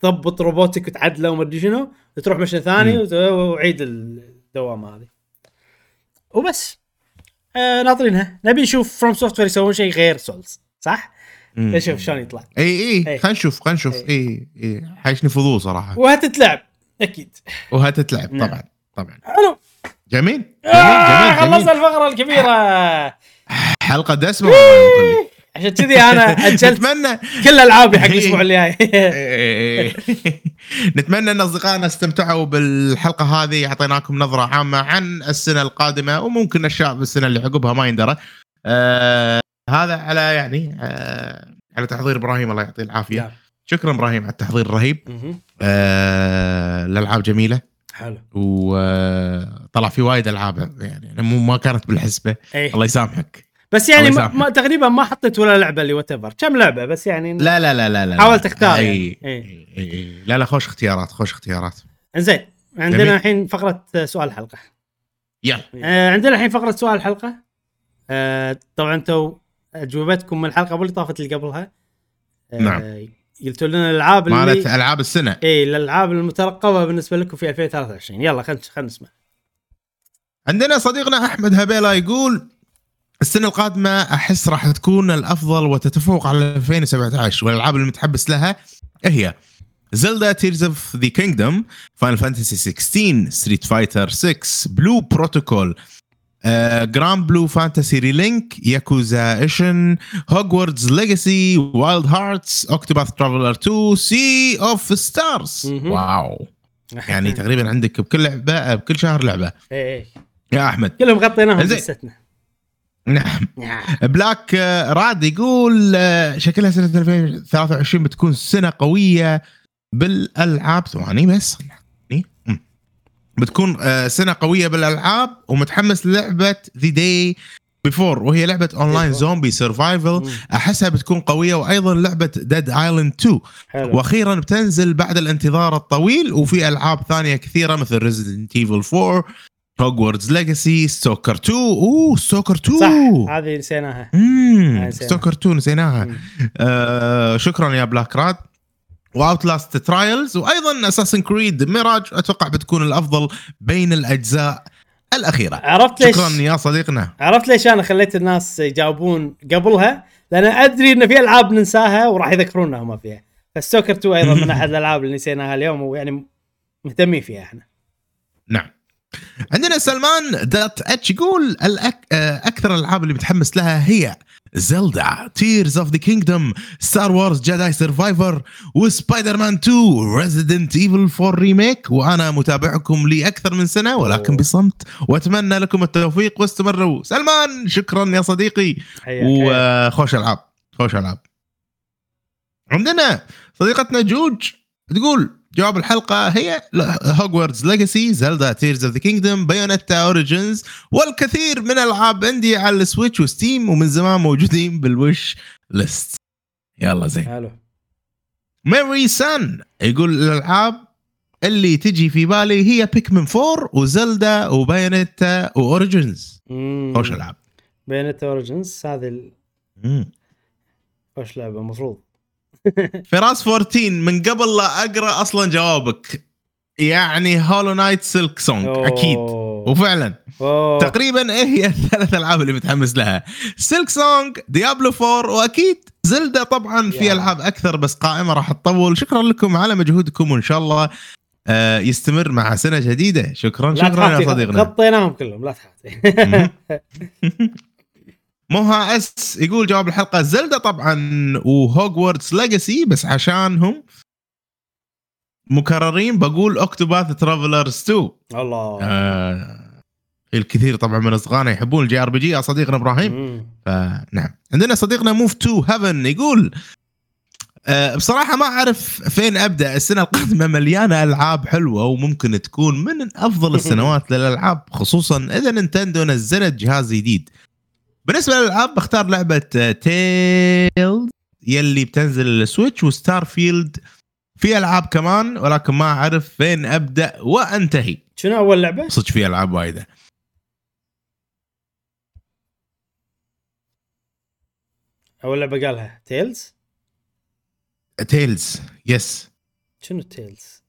تضبط روبوتك وتعدله وما ادري شنو، تروح ميشن ثاني وعيد الدوام هذه وبس. ناطرينها، نبي نشوف فروم سوفت وير يسوون شيء غير سولز صح. نشوف شلون يطلع. اي خلينا نشوف اي حيشني فضول صراحه. وهتتلعب اكيد وهتتلعب طبعا. حلو جميل. خلصنا الفقره الكبيره، حلقه دسمه عشان كذي انا اجلت اتمنى كل العابي حق الاسبوع الجاي. نتمنى ان اصدقائنا استمتعوا بالحلقه هذه، اعطيناكم نظره عامه عن السنه القادمه وممكن اشياء بالسنه اللي عقبها ما يندرى. هذا على يعني على تحضير ابراهيم، الله يعطيه العافيه. شكرا ابراهيم على التحضير الرهيب. الالعاب جميله حلو، وطلع في وايد العاب يعني ما كانت بالحسبه. الله يسامحك بس يعني ما تقريبا ما حطيت ولا لعبه اللي واتفر كم لعبه بس يعني لا لا لا لا, لا حاولت اختار يعني. لا خوش اختيارات انزين. عندنا الحين فقره سؤال الحلقه. يلا عندنا الحين فقره سؤال الحلقه. طبعا انتوا اجوبتكم من الحلقه اللي طافت اللي قبلها نعم قلتوا لنا الالعاب اللي مالت العاب السنه، اي الالعاب المترقبه بالنسبه لكم في 2023. يلا خلينا نسمع. عندنا صديقنا احمد هبيله يقول السنه القادمه احس راح تكون الافضل وتتفوق على 2017، والالعاب المتحبس لها هي زلدا تيرز اوف ذا كينجدم، فاينل فانتسي 16، ستريت فايتر 6، بلو بروتوكول، جراند بلو فانتسي ريلينك، ياكوزا ايشن، هوغوردز ليجاسي، وايلد هارتس، اوكتوباث ترافلر 2، سي اوف ستارز. واو يعني تقريبا عندك بكل لعبه بكل شهر لعبه يا احمد، كلهم غطيناهم بستنا. نعم بلاك راد يقول شكلها سنة 2023 بتكون سنة قوية بالألعاب. ثواني بس بتكون سنة قوية بالألعاب ومتحمس للعبة The Day Before، وهي لعبة أونلاين زومبي سيرفايفل، أحسها بتكون قوية، وأيضا لعبة Dead Island 2 حلو. وأخيرا بتنزل بعد الانتظار الطويل، وفي ألعاب ثانية كثيرة مثل Resident Evil 4، Hogwarts Legacy، Stoker 2. Stoker 2 صح، هذه نسيناها. Stoker 2 نسيناها. شكرا يا بلاك راد. وOutlast Trials، وأيضا Assassin's Creed Mirage أتوقع بتكون الأفضل بين الأجزاء الأخيرة. عرفت ليش؟ شكرا يا صديقنا. عرفت ليش أنا خليت الناس يجاوبون قبلها؟ لأن أدري إن في ألعاب ننساها وراح يذكرونها ما فيها. فStoker 2 أيضا من أحد الألعاب اللي نسيناها اليوم ويعني مهتمين فيها إحنا. نعم عندنا سلمان دات اتش يقول اكثر الالعاب اللي متحمس لها هي زلدا، تيرز اوف ذا كينجدم، ستار وورز جاداي سيرفايفر، وسبايدر مان 2، ريزيدنت ايفل 4 ريميك. وانا متابعكم لي اكثر من سنه ولكن بصمت، واتمنى لكم التوفيق واستمروا. سلمان شكرا يا صديقي، وخوش العاب خوش العاب. عندنا صديقتنا جوج تقول جواب الحلقة هي هوغوارتز ليجاسي، زلدا، تيرز اوف ذا كينجدم، بايونيتا اوريجينز، والكثير من العاب اندي على السويتش وستيم ومن زمان موجودين بالوش ليست. يلا زين. حلو. ميري سان يقول الالعاب اللي تجي في بالي هي بيكمن 4 وزلدا وبايونيتا واوريجينز. خوش العاب. بايونيتا اوريجينز هذه خوش لعبة مفروض. فراس 14 من قبل لا أقرأ أصلاً جوابك يعني هولو نايت سيلك سونج أكيد، وفعلاً تقريباً إيه هي الثلاث ألعاب اللي متحمس لها؟ سيلك سونج، ديابلو 4، وأكيد زلدة. طبعاً في ألعاب أكثر بس قائمة راح تطول. شكراً لكم على مجهودكم وإن شاء الله يستمر مع سنة جديدة. شكراً شكراً يا صديقنا، غطيناهم كلهم لا تحاتي. موها اس يقول جواب الحلقة زلدة طبعا وهوغوارتز ليجاسي، بس عشانهم مكررين بقول اوكتوباث ترافلرز 2. الله الكثير طبعا من اصدقائنا يحبون الجي ار بي جي، صديقنا ابراهيم. نعم. عندنا صديقنا موف تو هيفن يقول بصراحة ما أعرف فين أبدأ، السنة القادمة مليانة ألعاب حلوة وممكن تكون من أفضل السنوات للألعاب، خصوصا إذا نينتندو نزلت جهاز جديد. بالنسبة للألعاب بختار لعبة تيلز يلي بتنزل السويتش وستار فيلد، في ألعاب كمان ولكن ما أعرف فين أبدأ وأنتهي. شنو أول لعبة؟ صدق في ألعاب وايدة. أول لعبة قالها تيلز؟ تيلز يس. شنو تيلز؟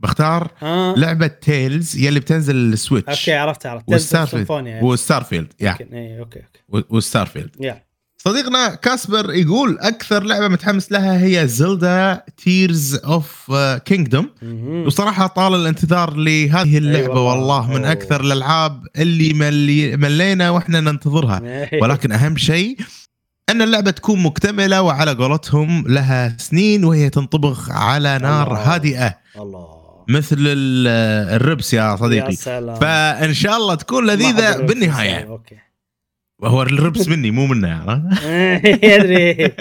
بختار لعبة تيلز يلي بتنزل السويتش. اوكي عرفت. والستارفيلد والستارفيلد. صديقنا كاسبر يقول اكثر لعبة متحمس لها هي زلدا تيرز اوف كينجدم، وصراحة طال الانتظار لهذه اللعبة. أيوة والله من اكثر الالعاب اللي ملينا واحنا ننتظرها، ولكن اهم شيء أن اللعبة تكون مكتملة وعلى قولتهم لها سنين وهي تنطبخ على نار هادئة. الله. مثل الربس يا صديقي. يا فإن شاء الله تكون لذيذة بالنهاية. وهو الربس مني مو منها. يدري.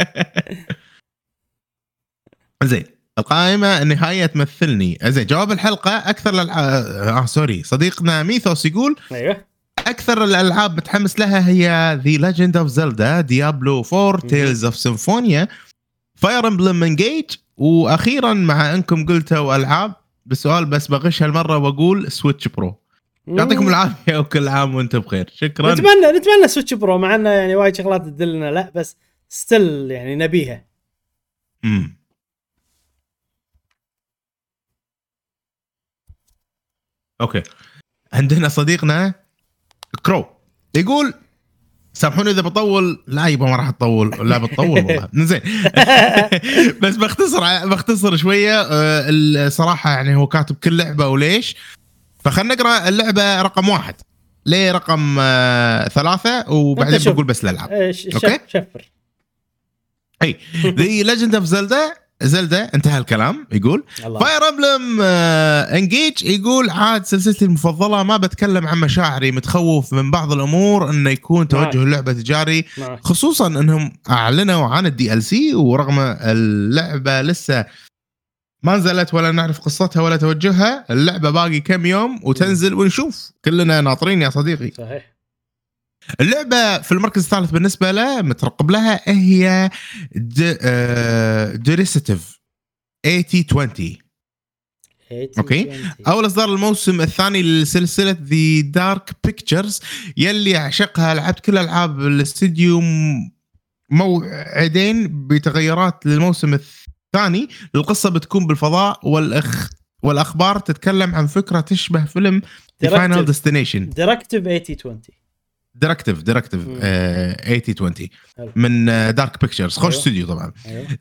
زين. القائمة النهائية تمثلني. زين جواب الحلقة أكثر سوري صديقنا ميثوس يقول. أيوه. أكثر الألعاب متحمس لها هي The Legend of Zelda، Diablo 4، Tales of Symphonia، Fire Emblem Engage، وأخيراً مع أنكم قلتوا ألعاب بسؤال بس بغش هالمرة وأقول Switch Pro. يعطيكم العافية وكل عام وأنت بخير. شكراً. نتمنى Switch Pro، مع أنه يعني وايد شغلات تدلنا لا، بس still يعني نبيها. أوكي. عندنا صديقنا كرو يقول سامحوني إذا بطول. لا يبا ما راح تطول، لا بتطول والله. زين. بس بختصر شوية. الصراحة يعني هو كاتب كل لعبة وليش، فخلنا نقرأ اللعبة رقم 1 ليه رقم 3 وبعدين بقول بس الألعاب. أوكي شفر. أي The Legend of Zelda انتهى الكلام. يقول Fire Emblem Engage يقول عاد سلسلتي المفضلة، ما بتكلم عن مشاعري، متخوف من بعض الأمور أنه يكون توجه اللعبة تجاري، خصوصا أنهم أعلنوا عن DLC ورغم اللعبة لسه ما نزلت ولا نعرف قصتها ولا توجهها. اللعبة باقي كم يوم وتنزل ونشوف، كلنا ناطرين يا صديقي. صحيح. اللعبة في المركز الثالث بالنسبة له مترقب لها هي دريستيف 8020. أوكي. أول إصدار الموسم الثاني لسلسلة ذي دارك بيكتشرز يلي عشقها، لعبت كل ألعاب الاستديو، موعدين بتغيرات للموسم الثاني. القصة بتكون بالفضاء والأخبار تتكلم عن فكرة تشبه فيلم Final Destination. دريستيف 8020. Directive 8020 من دارك بيكتشرز، خوش استوديو طبعا.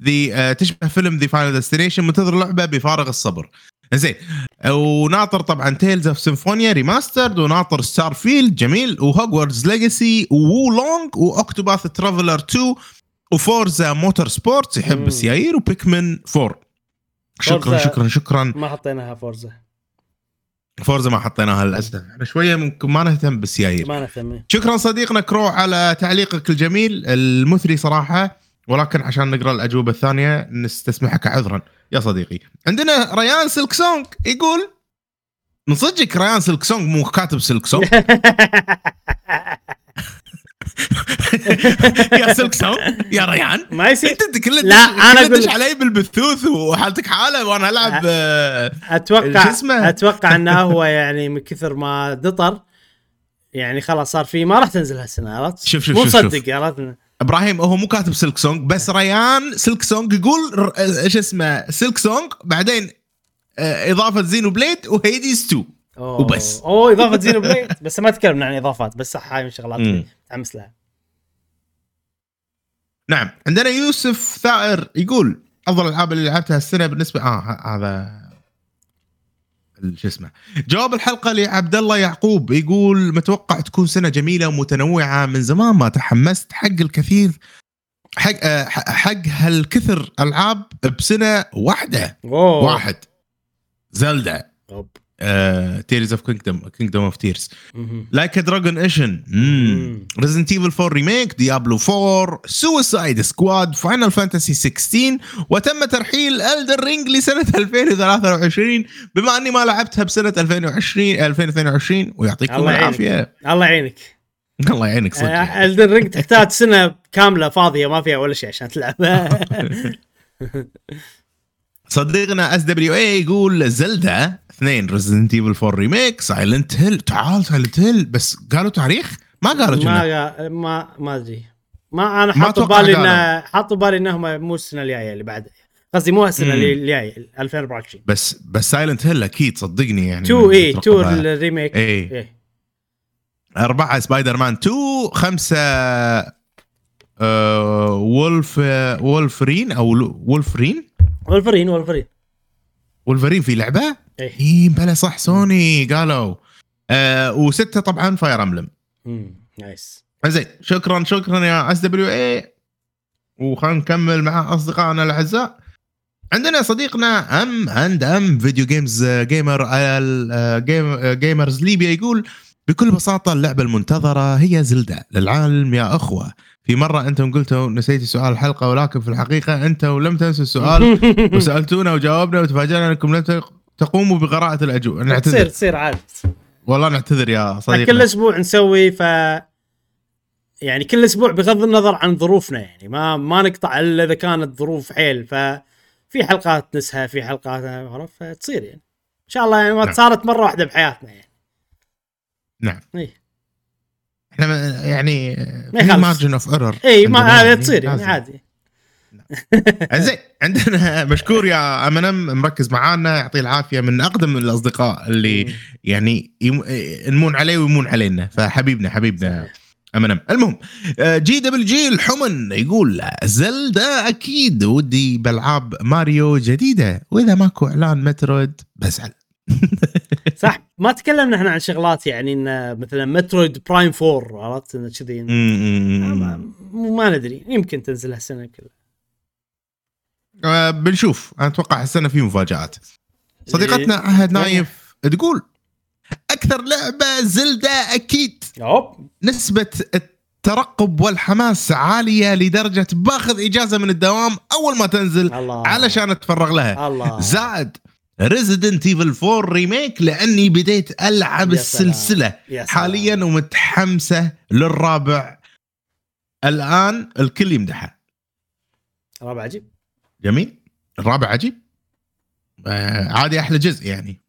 ذي تشبه فيلم The Final Destination. منتظر لعبة بفارغ الصبر. زين. وناطر طبعا تيلز اوف سيمفونيا ريماسترد، وناطر ستار فيلد جميل، وهوغوردز ليجاسي، وو لونج، واوكتوباث ترافلر 2، وفورزا موتور سبورتس يحب السيايير، وبيكمن 4. شكرا شكرا شكرا. ما حطيناها فورزا ما حطيناها للاسف، احنا شويه ممكن ما نهتم بالسيايير، ما نهتم. شكرا صديقنا كرو على تعليقك الجميل المثري صراحه، ولكن عشان نقرا الاجوبه الثانيه نستسمحك عذرا يا صديقي. عندنا ريان سلكسونج يقول من صدقك ريان سلكسونج مو كاتب سلكسونج يا سلكسونج يا ريان ما يصير انت كل لا انا قلت علي بالبثوث وحالتك حاله وانا العب. اتوقع انه هو يعني من كثر ما دطر يعني خلاص صار فيه ما راح تنزل هالسنه. عرفت مو صدق عرفنا ابراهيم هو مو كاتب سلك سونج بس ريان سلك سونج يقول ايش اسمه سلك سونج بعدين اضافه زينو بليد وهيديز 2 وبس. اضافه زينو بليد بس ما تكلمنا عن اضافات بس صح هاي من شغلات متحمس لها. نعم عندنا يوسف ثائر يقول افضل العاب اللي لعبتها السنه بالنسبه هذا شو اسمه جواب الحلقه لعبد الله يعقوب يقول متوقع تكون سنه جميله ومتنوعه، من زمان ما تحمست حق الكثير حق هالكثر العاب بسنه واحده. واحد زلدا، تيرز اوف كينجدم اوف تيرز، لايك دراجون ايشن، ريزيدنت ايفل 4 ريميك، ديابلو 4، سوسايد سكواد، فاينل فانتسي 16، وتم ترحيل الدر رينج لسنه 2023 بما اني ما لعبتها بسنه 2022 ويعطيكم العافيه. الله يعينك الله يعينك صدق. الدر رينج تحتاج سنه كامله فاضيه ما فيها ولا شيء عشان تلعبها. صديقنا SWA يقول زلدا 2، ريزيدنت ايفل 4 ريميك، سايلنت هيل. تعال سايلنت هيل بس قالوا تاريخ ما قالوا جنة. ما ادري ما انا حاط بالي انهم مو السنه الجايه اللي بعدها، قصدي مو السنه اللي جايه 2024 بس سايلنت هيل اكيد صدقني يعني 2 الريميك. 4 سبايدر مان 2، 5 وولفرين في لعبه بلا صح سوني قالوا، و6 طبعا فاير امبلم. نايس زين. شكرا يا SWA. وخلينا نكمل مع اصدقائنا الاعزاء. عندنا صديقنا ام فيديو جيمز جيمرز ليبيا يقول بكل بساطه اللعبه المنتظره هي زلدا للعالم يا اخوه. في مرة أنتم قلتوا نسيت سؤال الحلقة، ولكن في الحقيقة أنتم لم تنسوا السؤال وسألتونا وجاوبنا وتفاجأنا أنكم لم تقوموا بقراءة الأجوبة. نعتذر تصير عادي والله، نعتذر يا صديقنا. كل أسبوع نسوي يعني كل أسبوع بغض النظر عن ظروفنا يعني ما نقطع إلا إذا كانت ظروف حيل، ففي حلقات نسها في حلقات عرف تصير يعني إن شاء الله يعني ما صارت مرة واحدة بحياتنا يعني. نعم احنا يعني مارجن اوف ايرور ما تصير يعني عادي. زين عندنا مشكور يا امنم مركز معانا يعطيه العافيه، من اقدم الاصدقاء اللي يعني يمون عليه ويمون علينا، فحبيبنا امنم. المهم جي دبل جي الحمن يقول زلدا اكيد، ودي بالعاب ماريو جديده واذا ماكو اعلان مترويد بزعل. صح ما تكلمنا احنا عن شغلات يعني ان مثلا مترويد برايم 4 عرفت انه كذي ما ندري يمكن تنزل هالسنه كلها، بنشوف. انا اتوقع هالسنه في مفاجات. صديقتنا عهد نايف تقول اكثر لعبه زلدا اكيد، نسبه الترقب والحماس عاليه لدرجه باخذ اجازه من الدوام اول ما تنزل علشان اتفرغ لها. زائد ريزيدنت ايفل 4 ريميك لاني بديت العب السلسله حاليا ومتحمسه للرابع الان. الكل يمدحه الرابع عجيب جميل. الرابع عجيب عادي احلى جزء يعني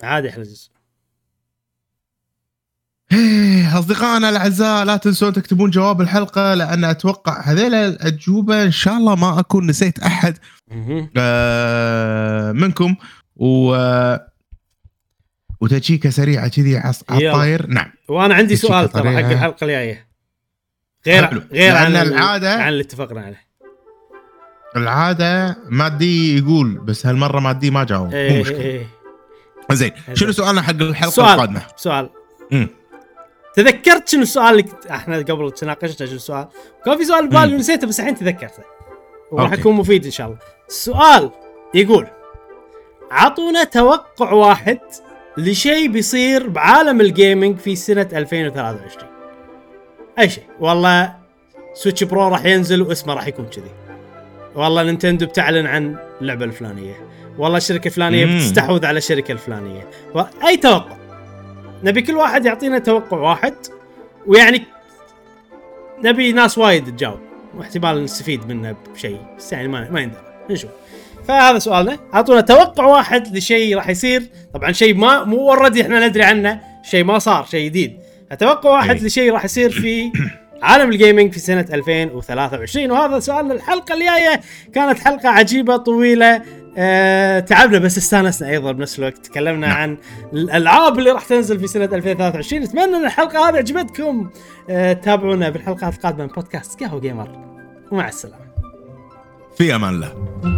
اصدقائنا الاعزاء لا تنسون تكتبون جواب الحلقه لان اتوقع هذيل الاجوبه ان شاء الله ما اكون نسيت احد منكم. وتشيكه سريعه كذي عالطاير. نعم وانا عندي سؤال ترى حق الحلقه الجايه غير عن العاده عن اللي اتفقنا عليه. العاده مادي يقول بس هالمره مادي ما جاوب مو مشكله. زين شنو سؤالنا حق الحلقه القادمه؟ سؤال تذكرت شنو سؤالك احنا قبل تناقشنا شنو السؤال؟ كان في سؤال بالي ونسيته بس الحين تذكرته وراح يكون مفيد ان شاء الله. السؤال يقول عطونا توقع واحد لشيء بيصير بعالم الجيمنج في سنه 2023. اي شيء. والله سويتش برو راح ينزل واسمه راح يكون كذي. والله نينتندو بتعلن عن اللعبه الفلانيه. والله الشركه الفلانيه بتستحوذ على الشركه الفلانيه. اي توقع. نبي كل واحد يعطينا توقع واحد ويعني نبي ناس وايد تجاوب واحتمال نستفيد منه بشيء بس يعني ما يندرى نشوف. فهذا سؤالنا اعطونا توقع واحد لشيء راح يصير. طبعا شيء ما مو اوريدي احنا ندري عنه شيء ما صار شيء جديد. اتوقع واحد لشيء راح يصير في عالم الجيمنج في سنه 2023. وهذا سؤالنا الحلقه الجايه. كانت حلقه عجيبه طويله تعبنا بس استانسنا ايضا بنفس الوقت. تكلمنا عن الالعاب اللي راح تنزل في سنه 2023. اتمنى ان الحلقه هذه عجبتكم. تابعونا بالحلقات القادمه من بودكاست قهوه جيمر ومع السلامه. في امان الله.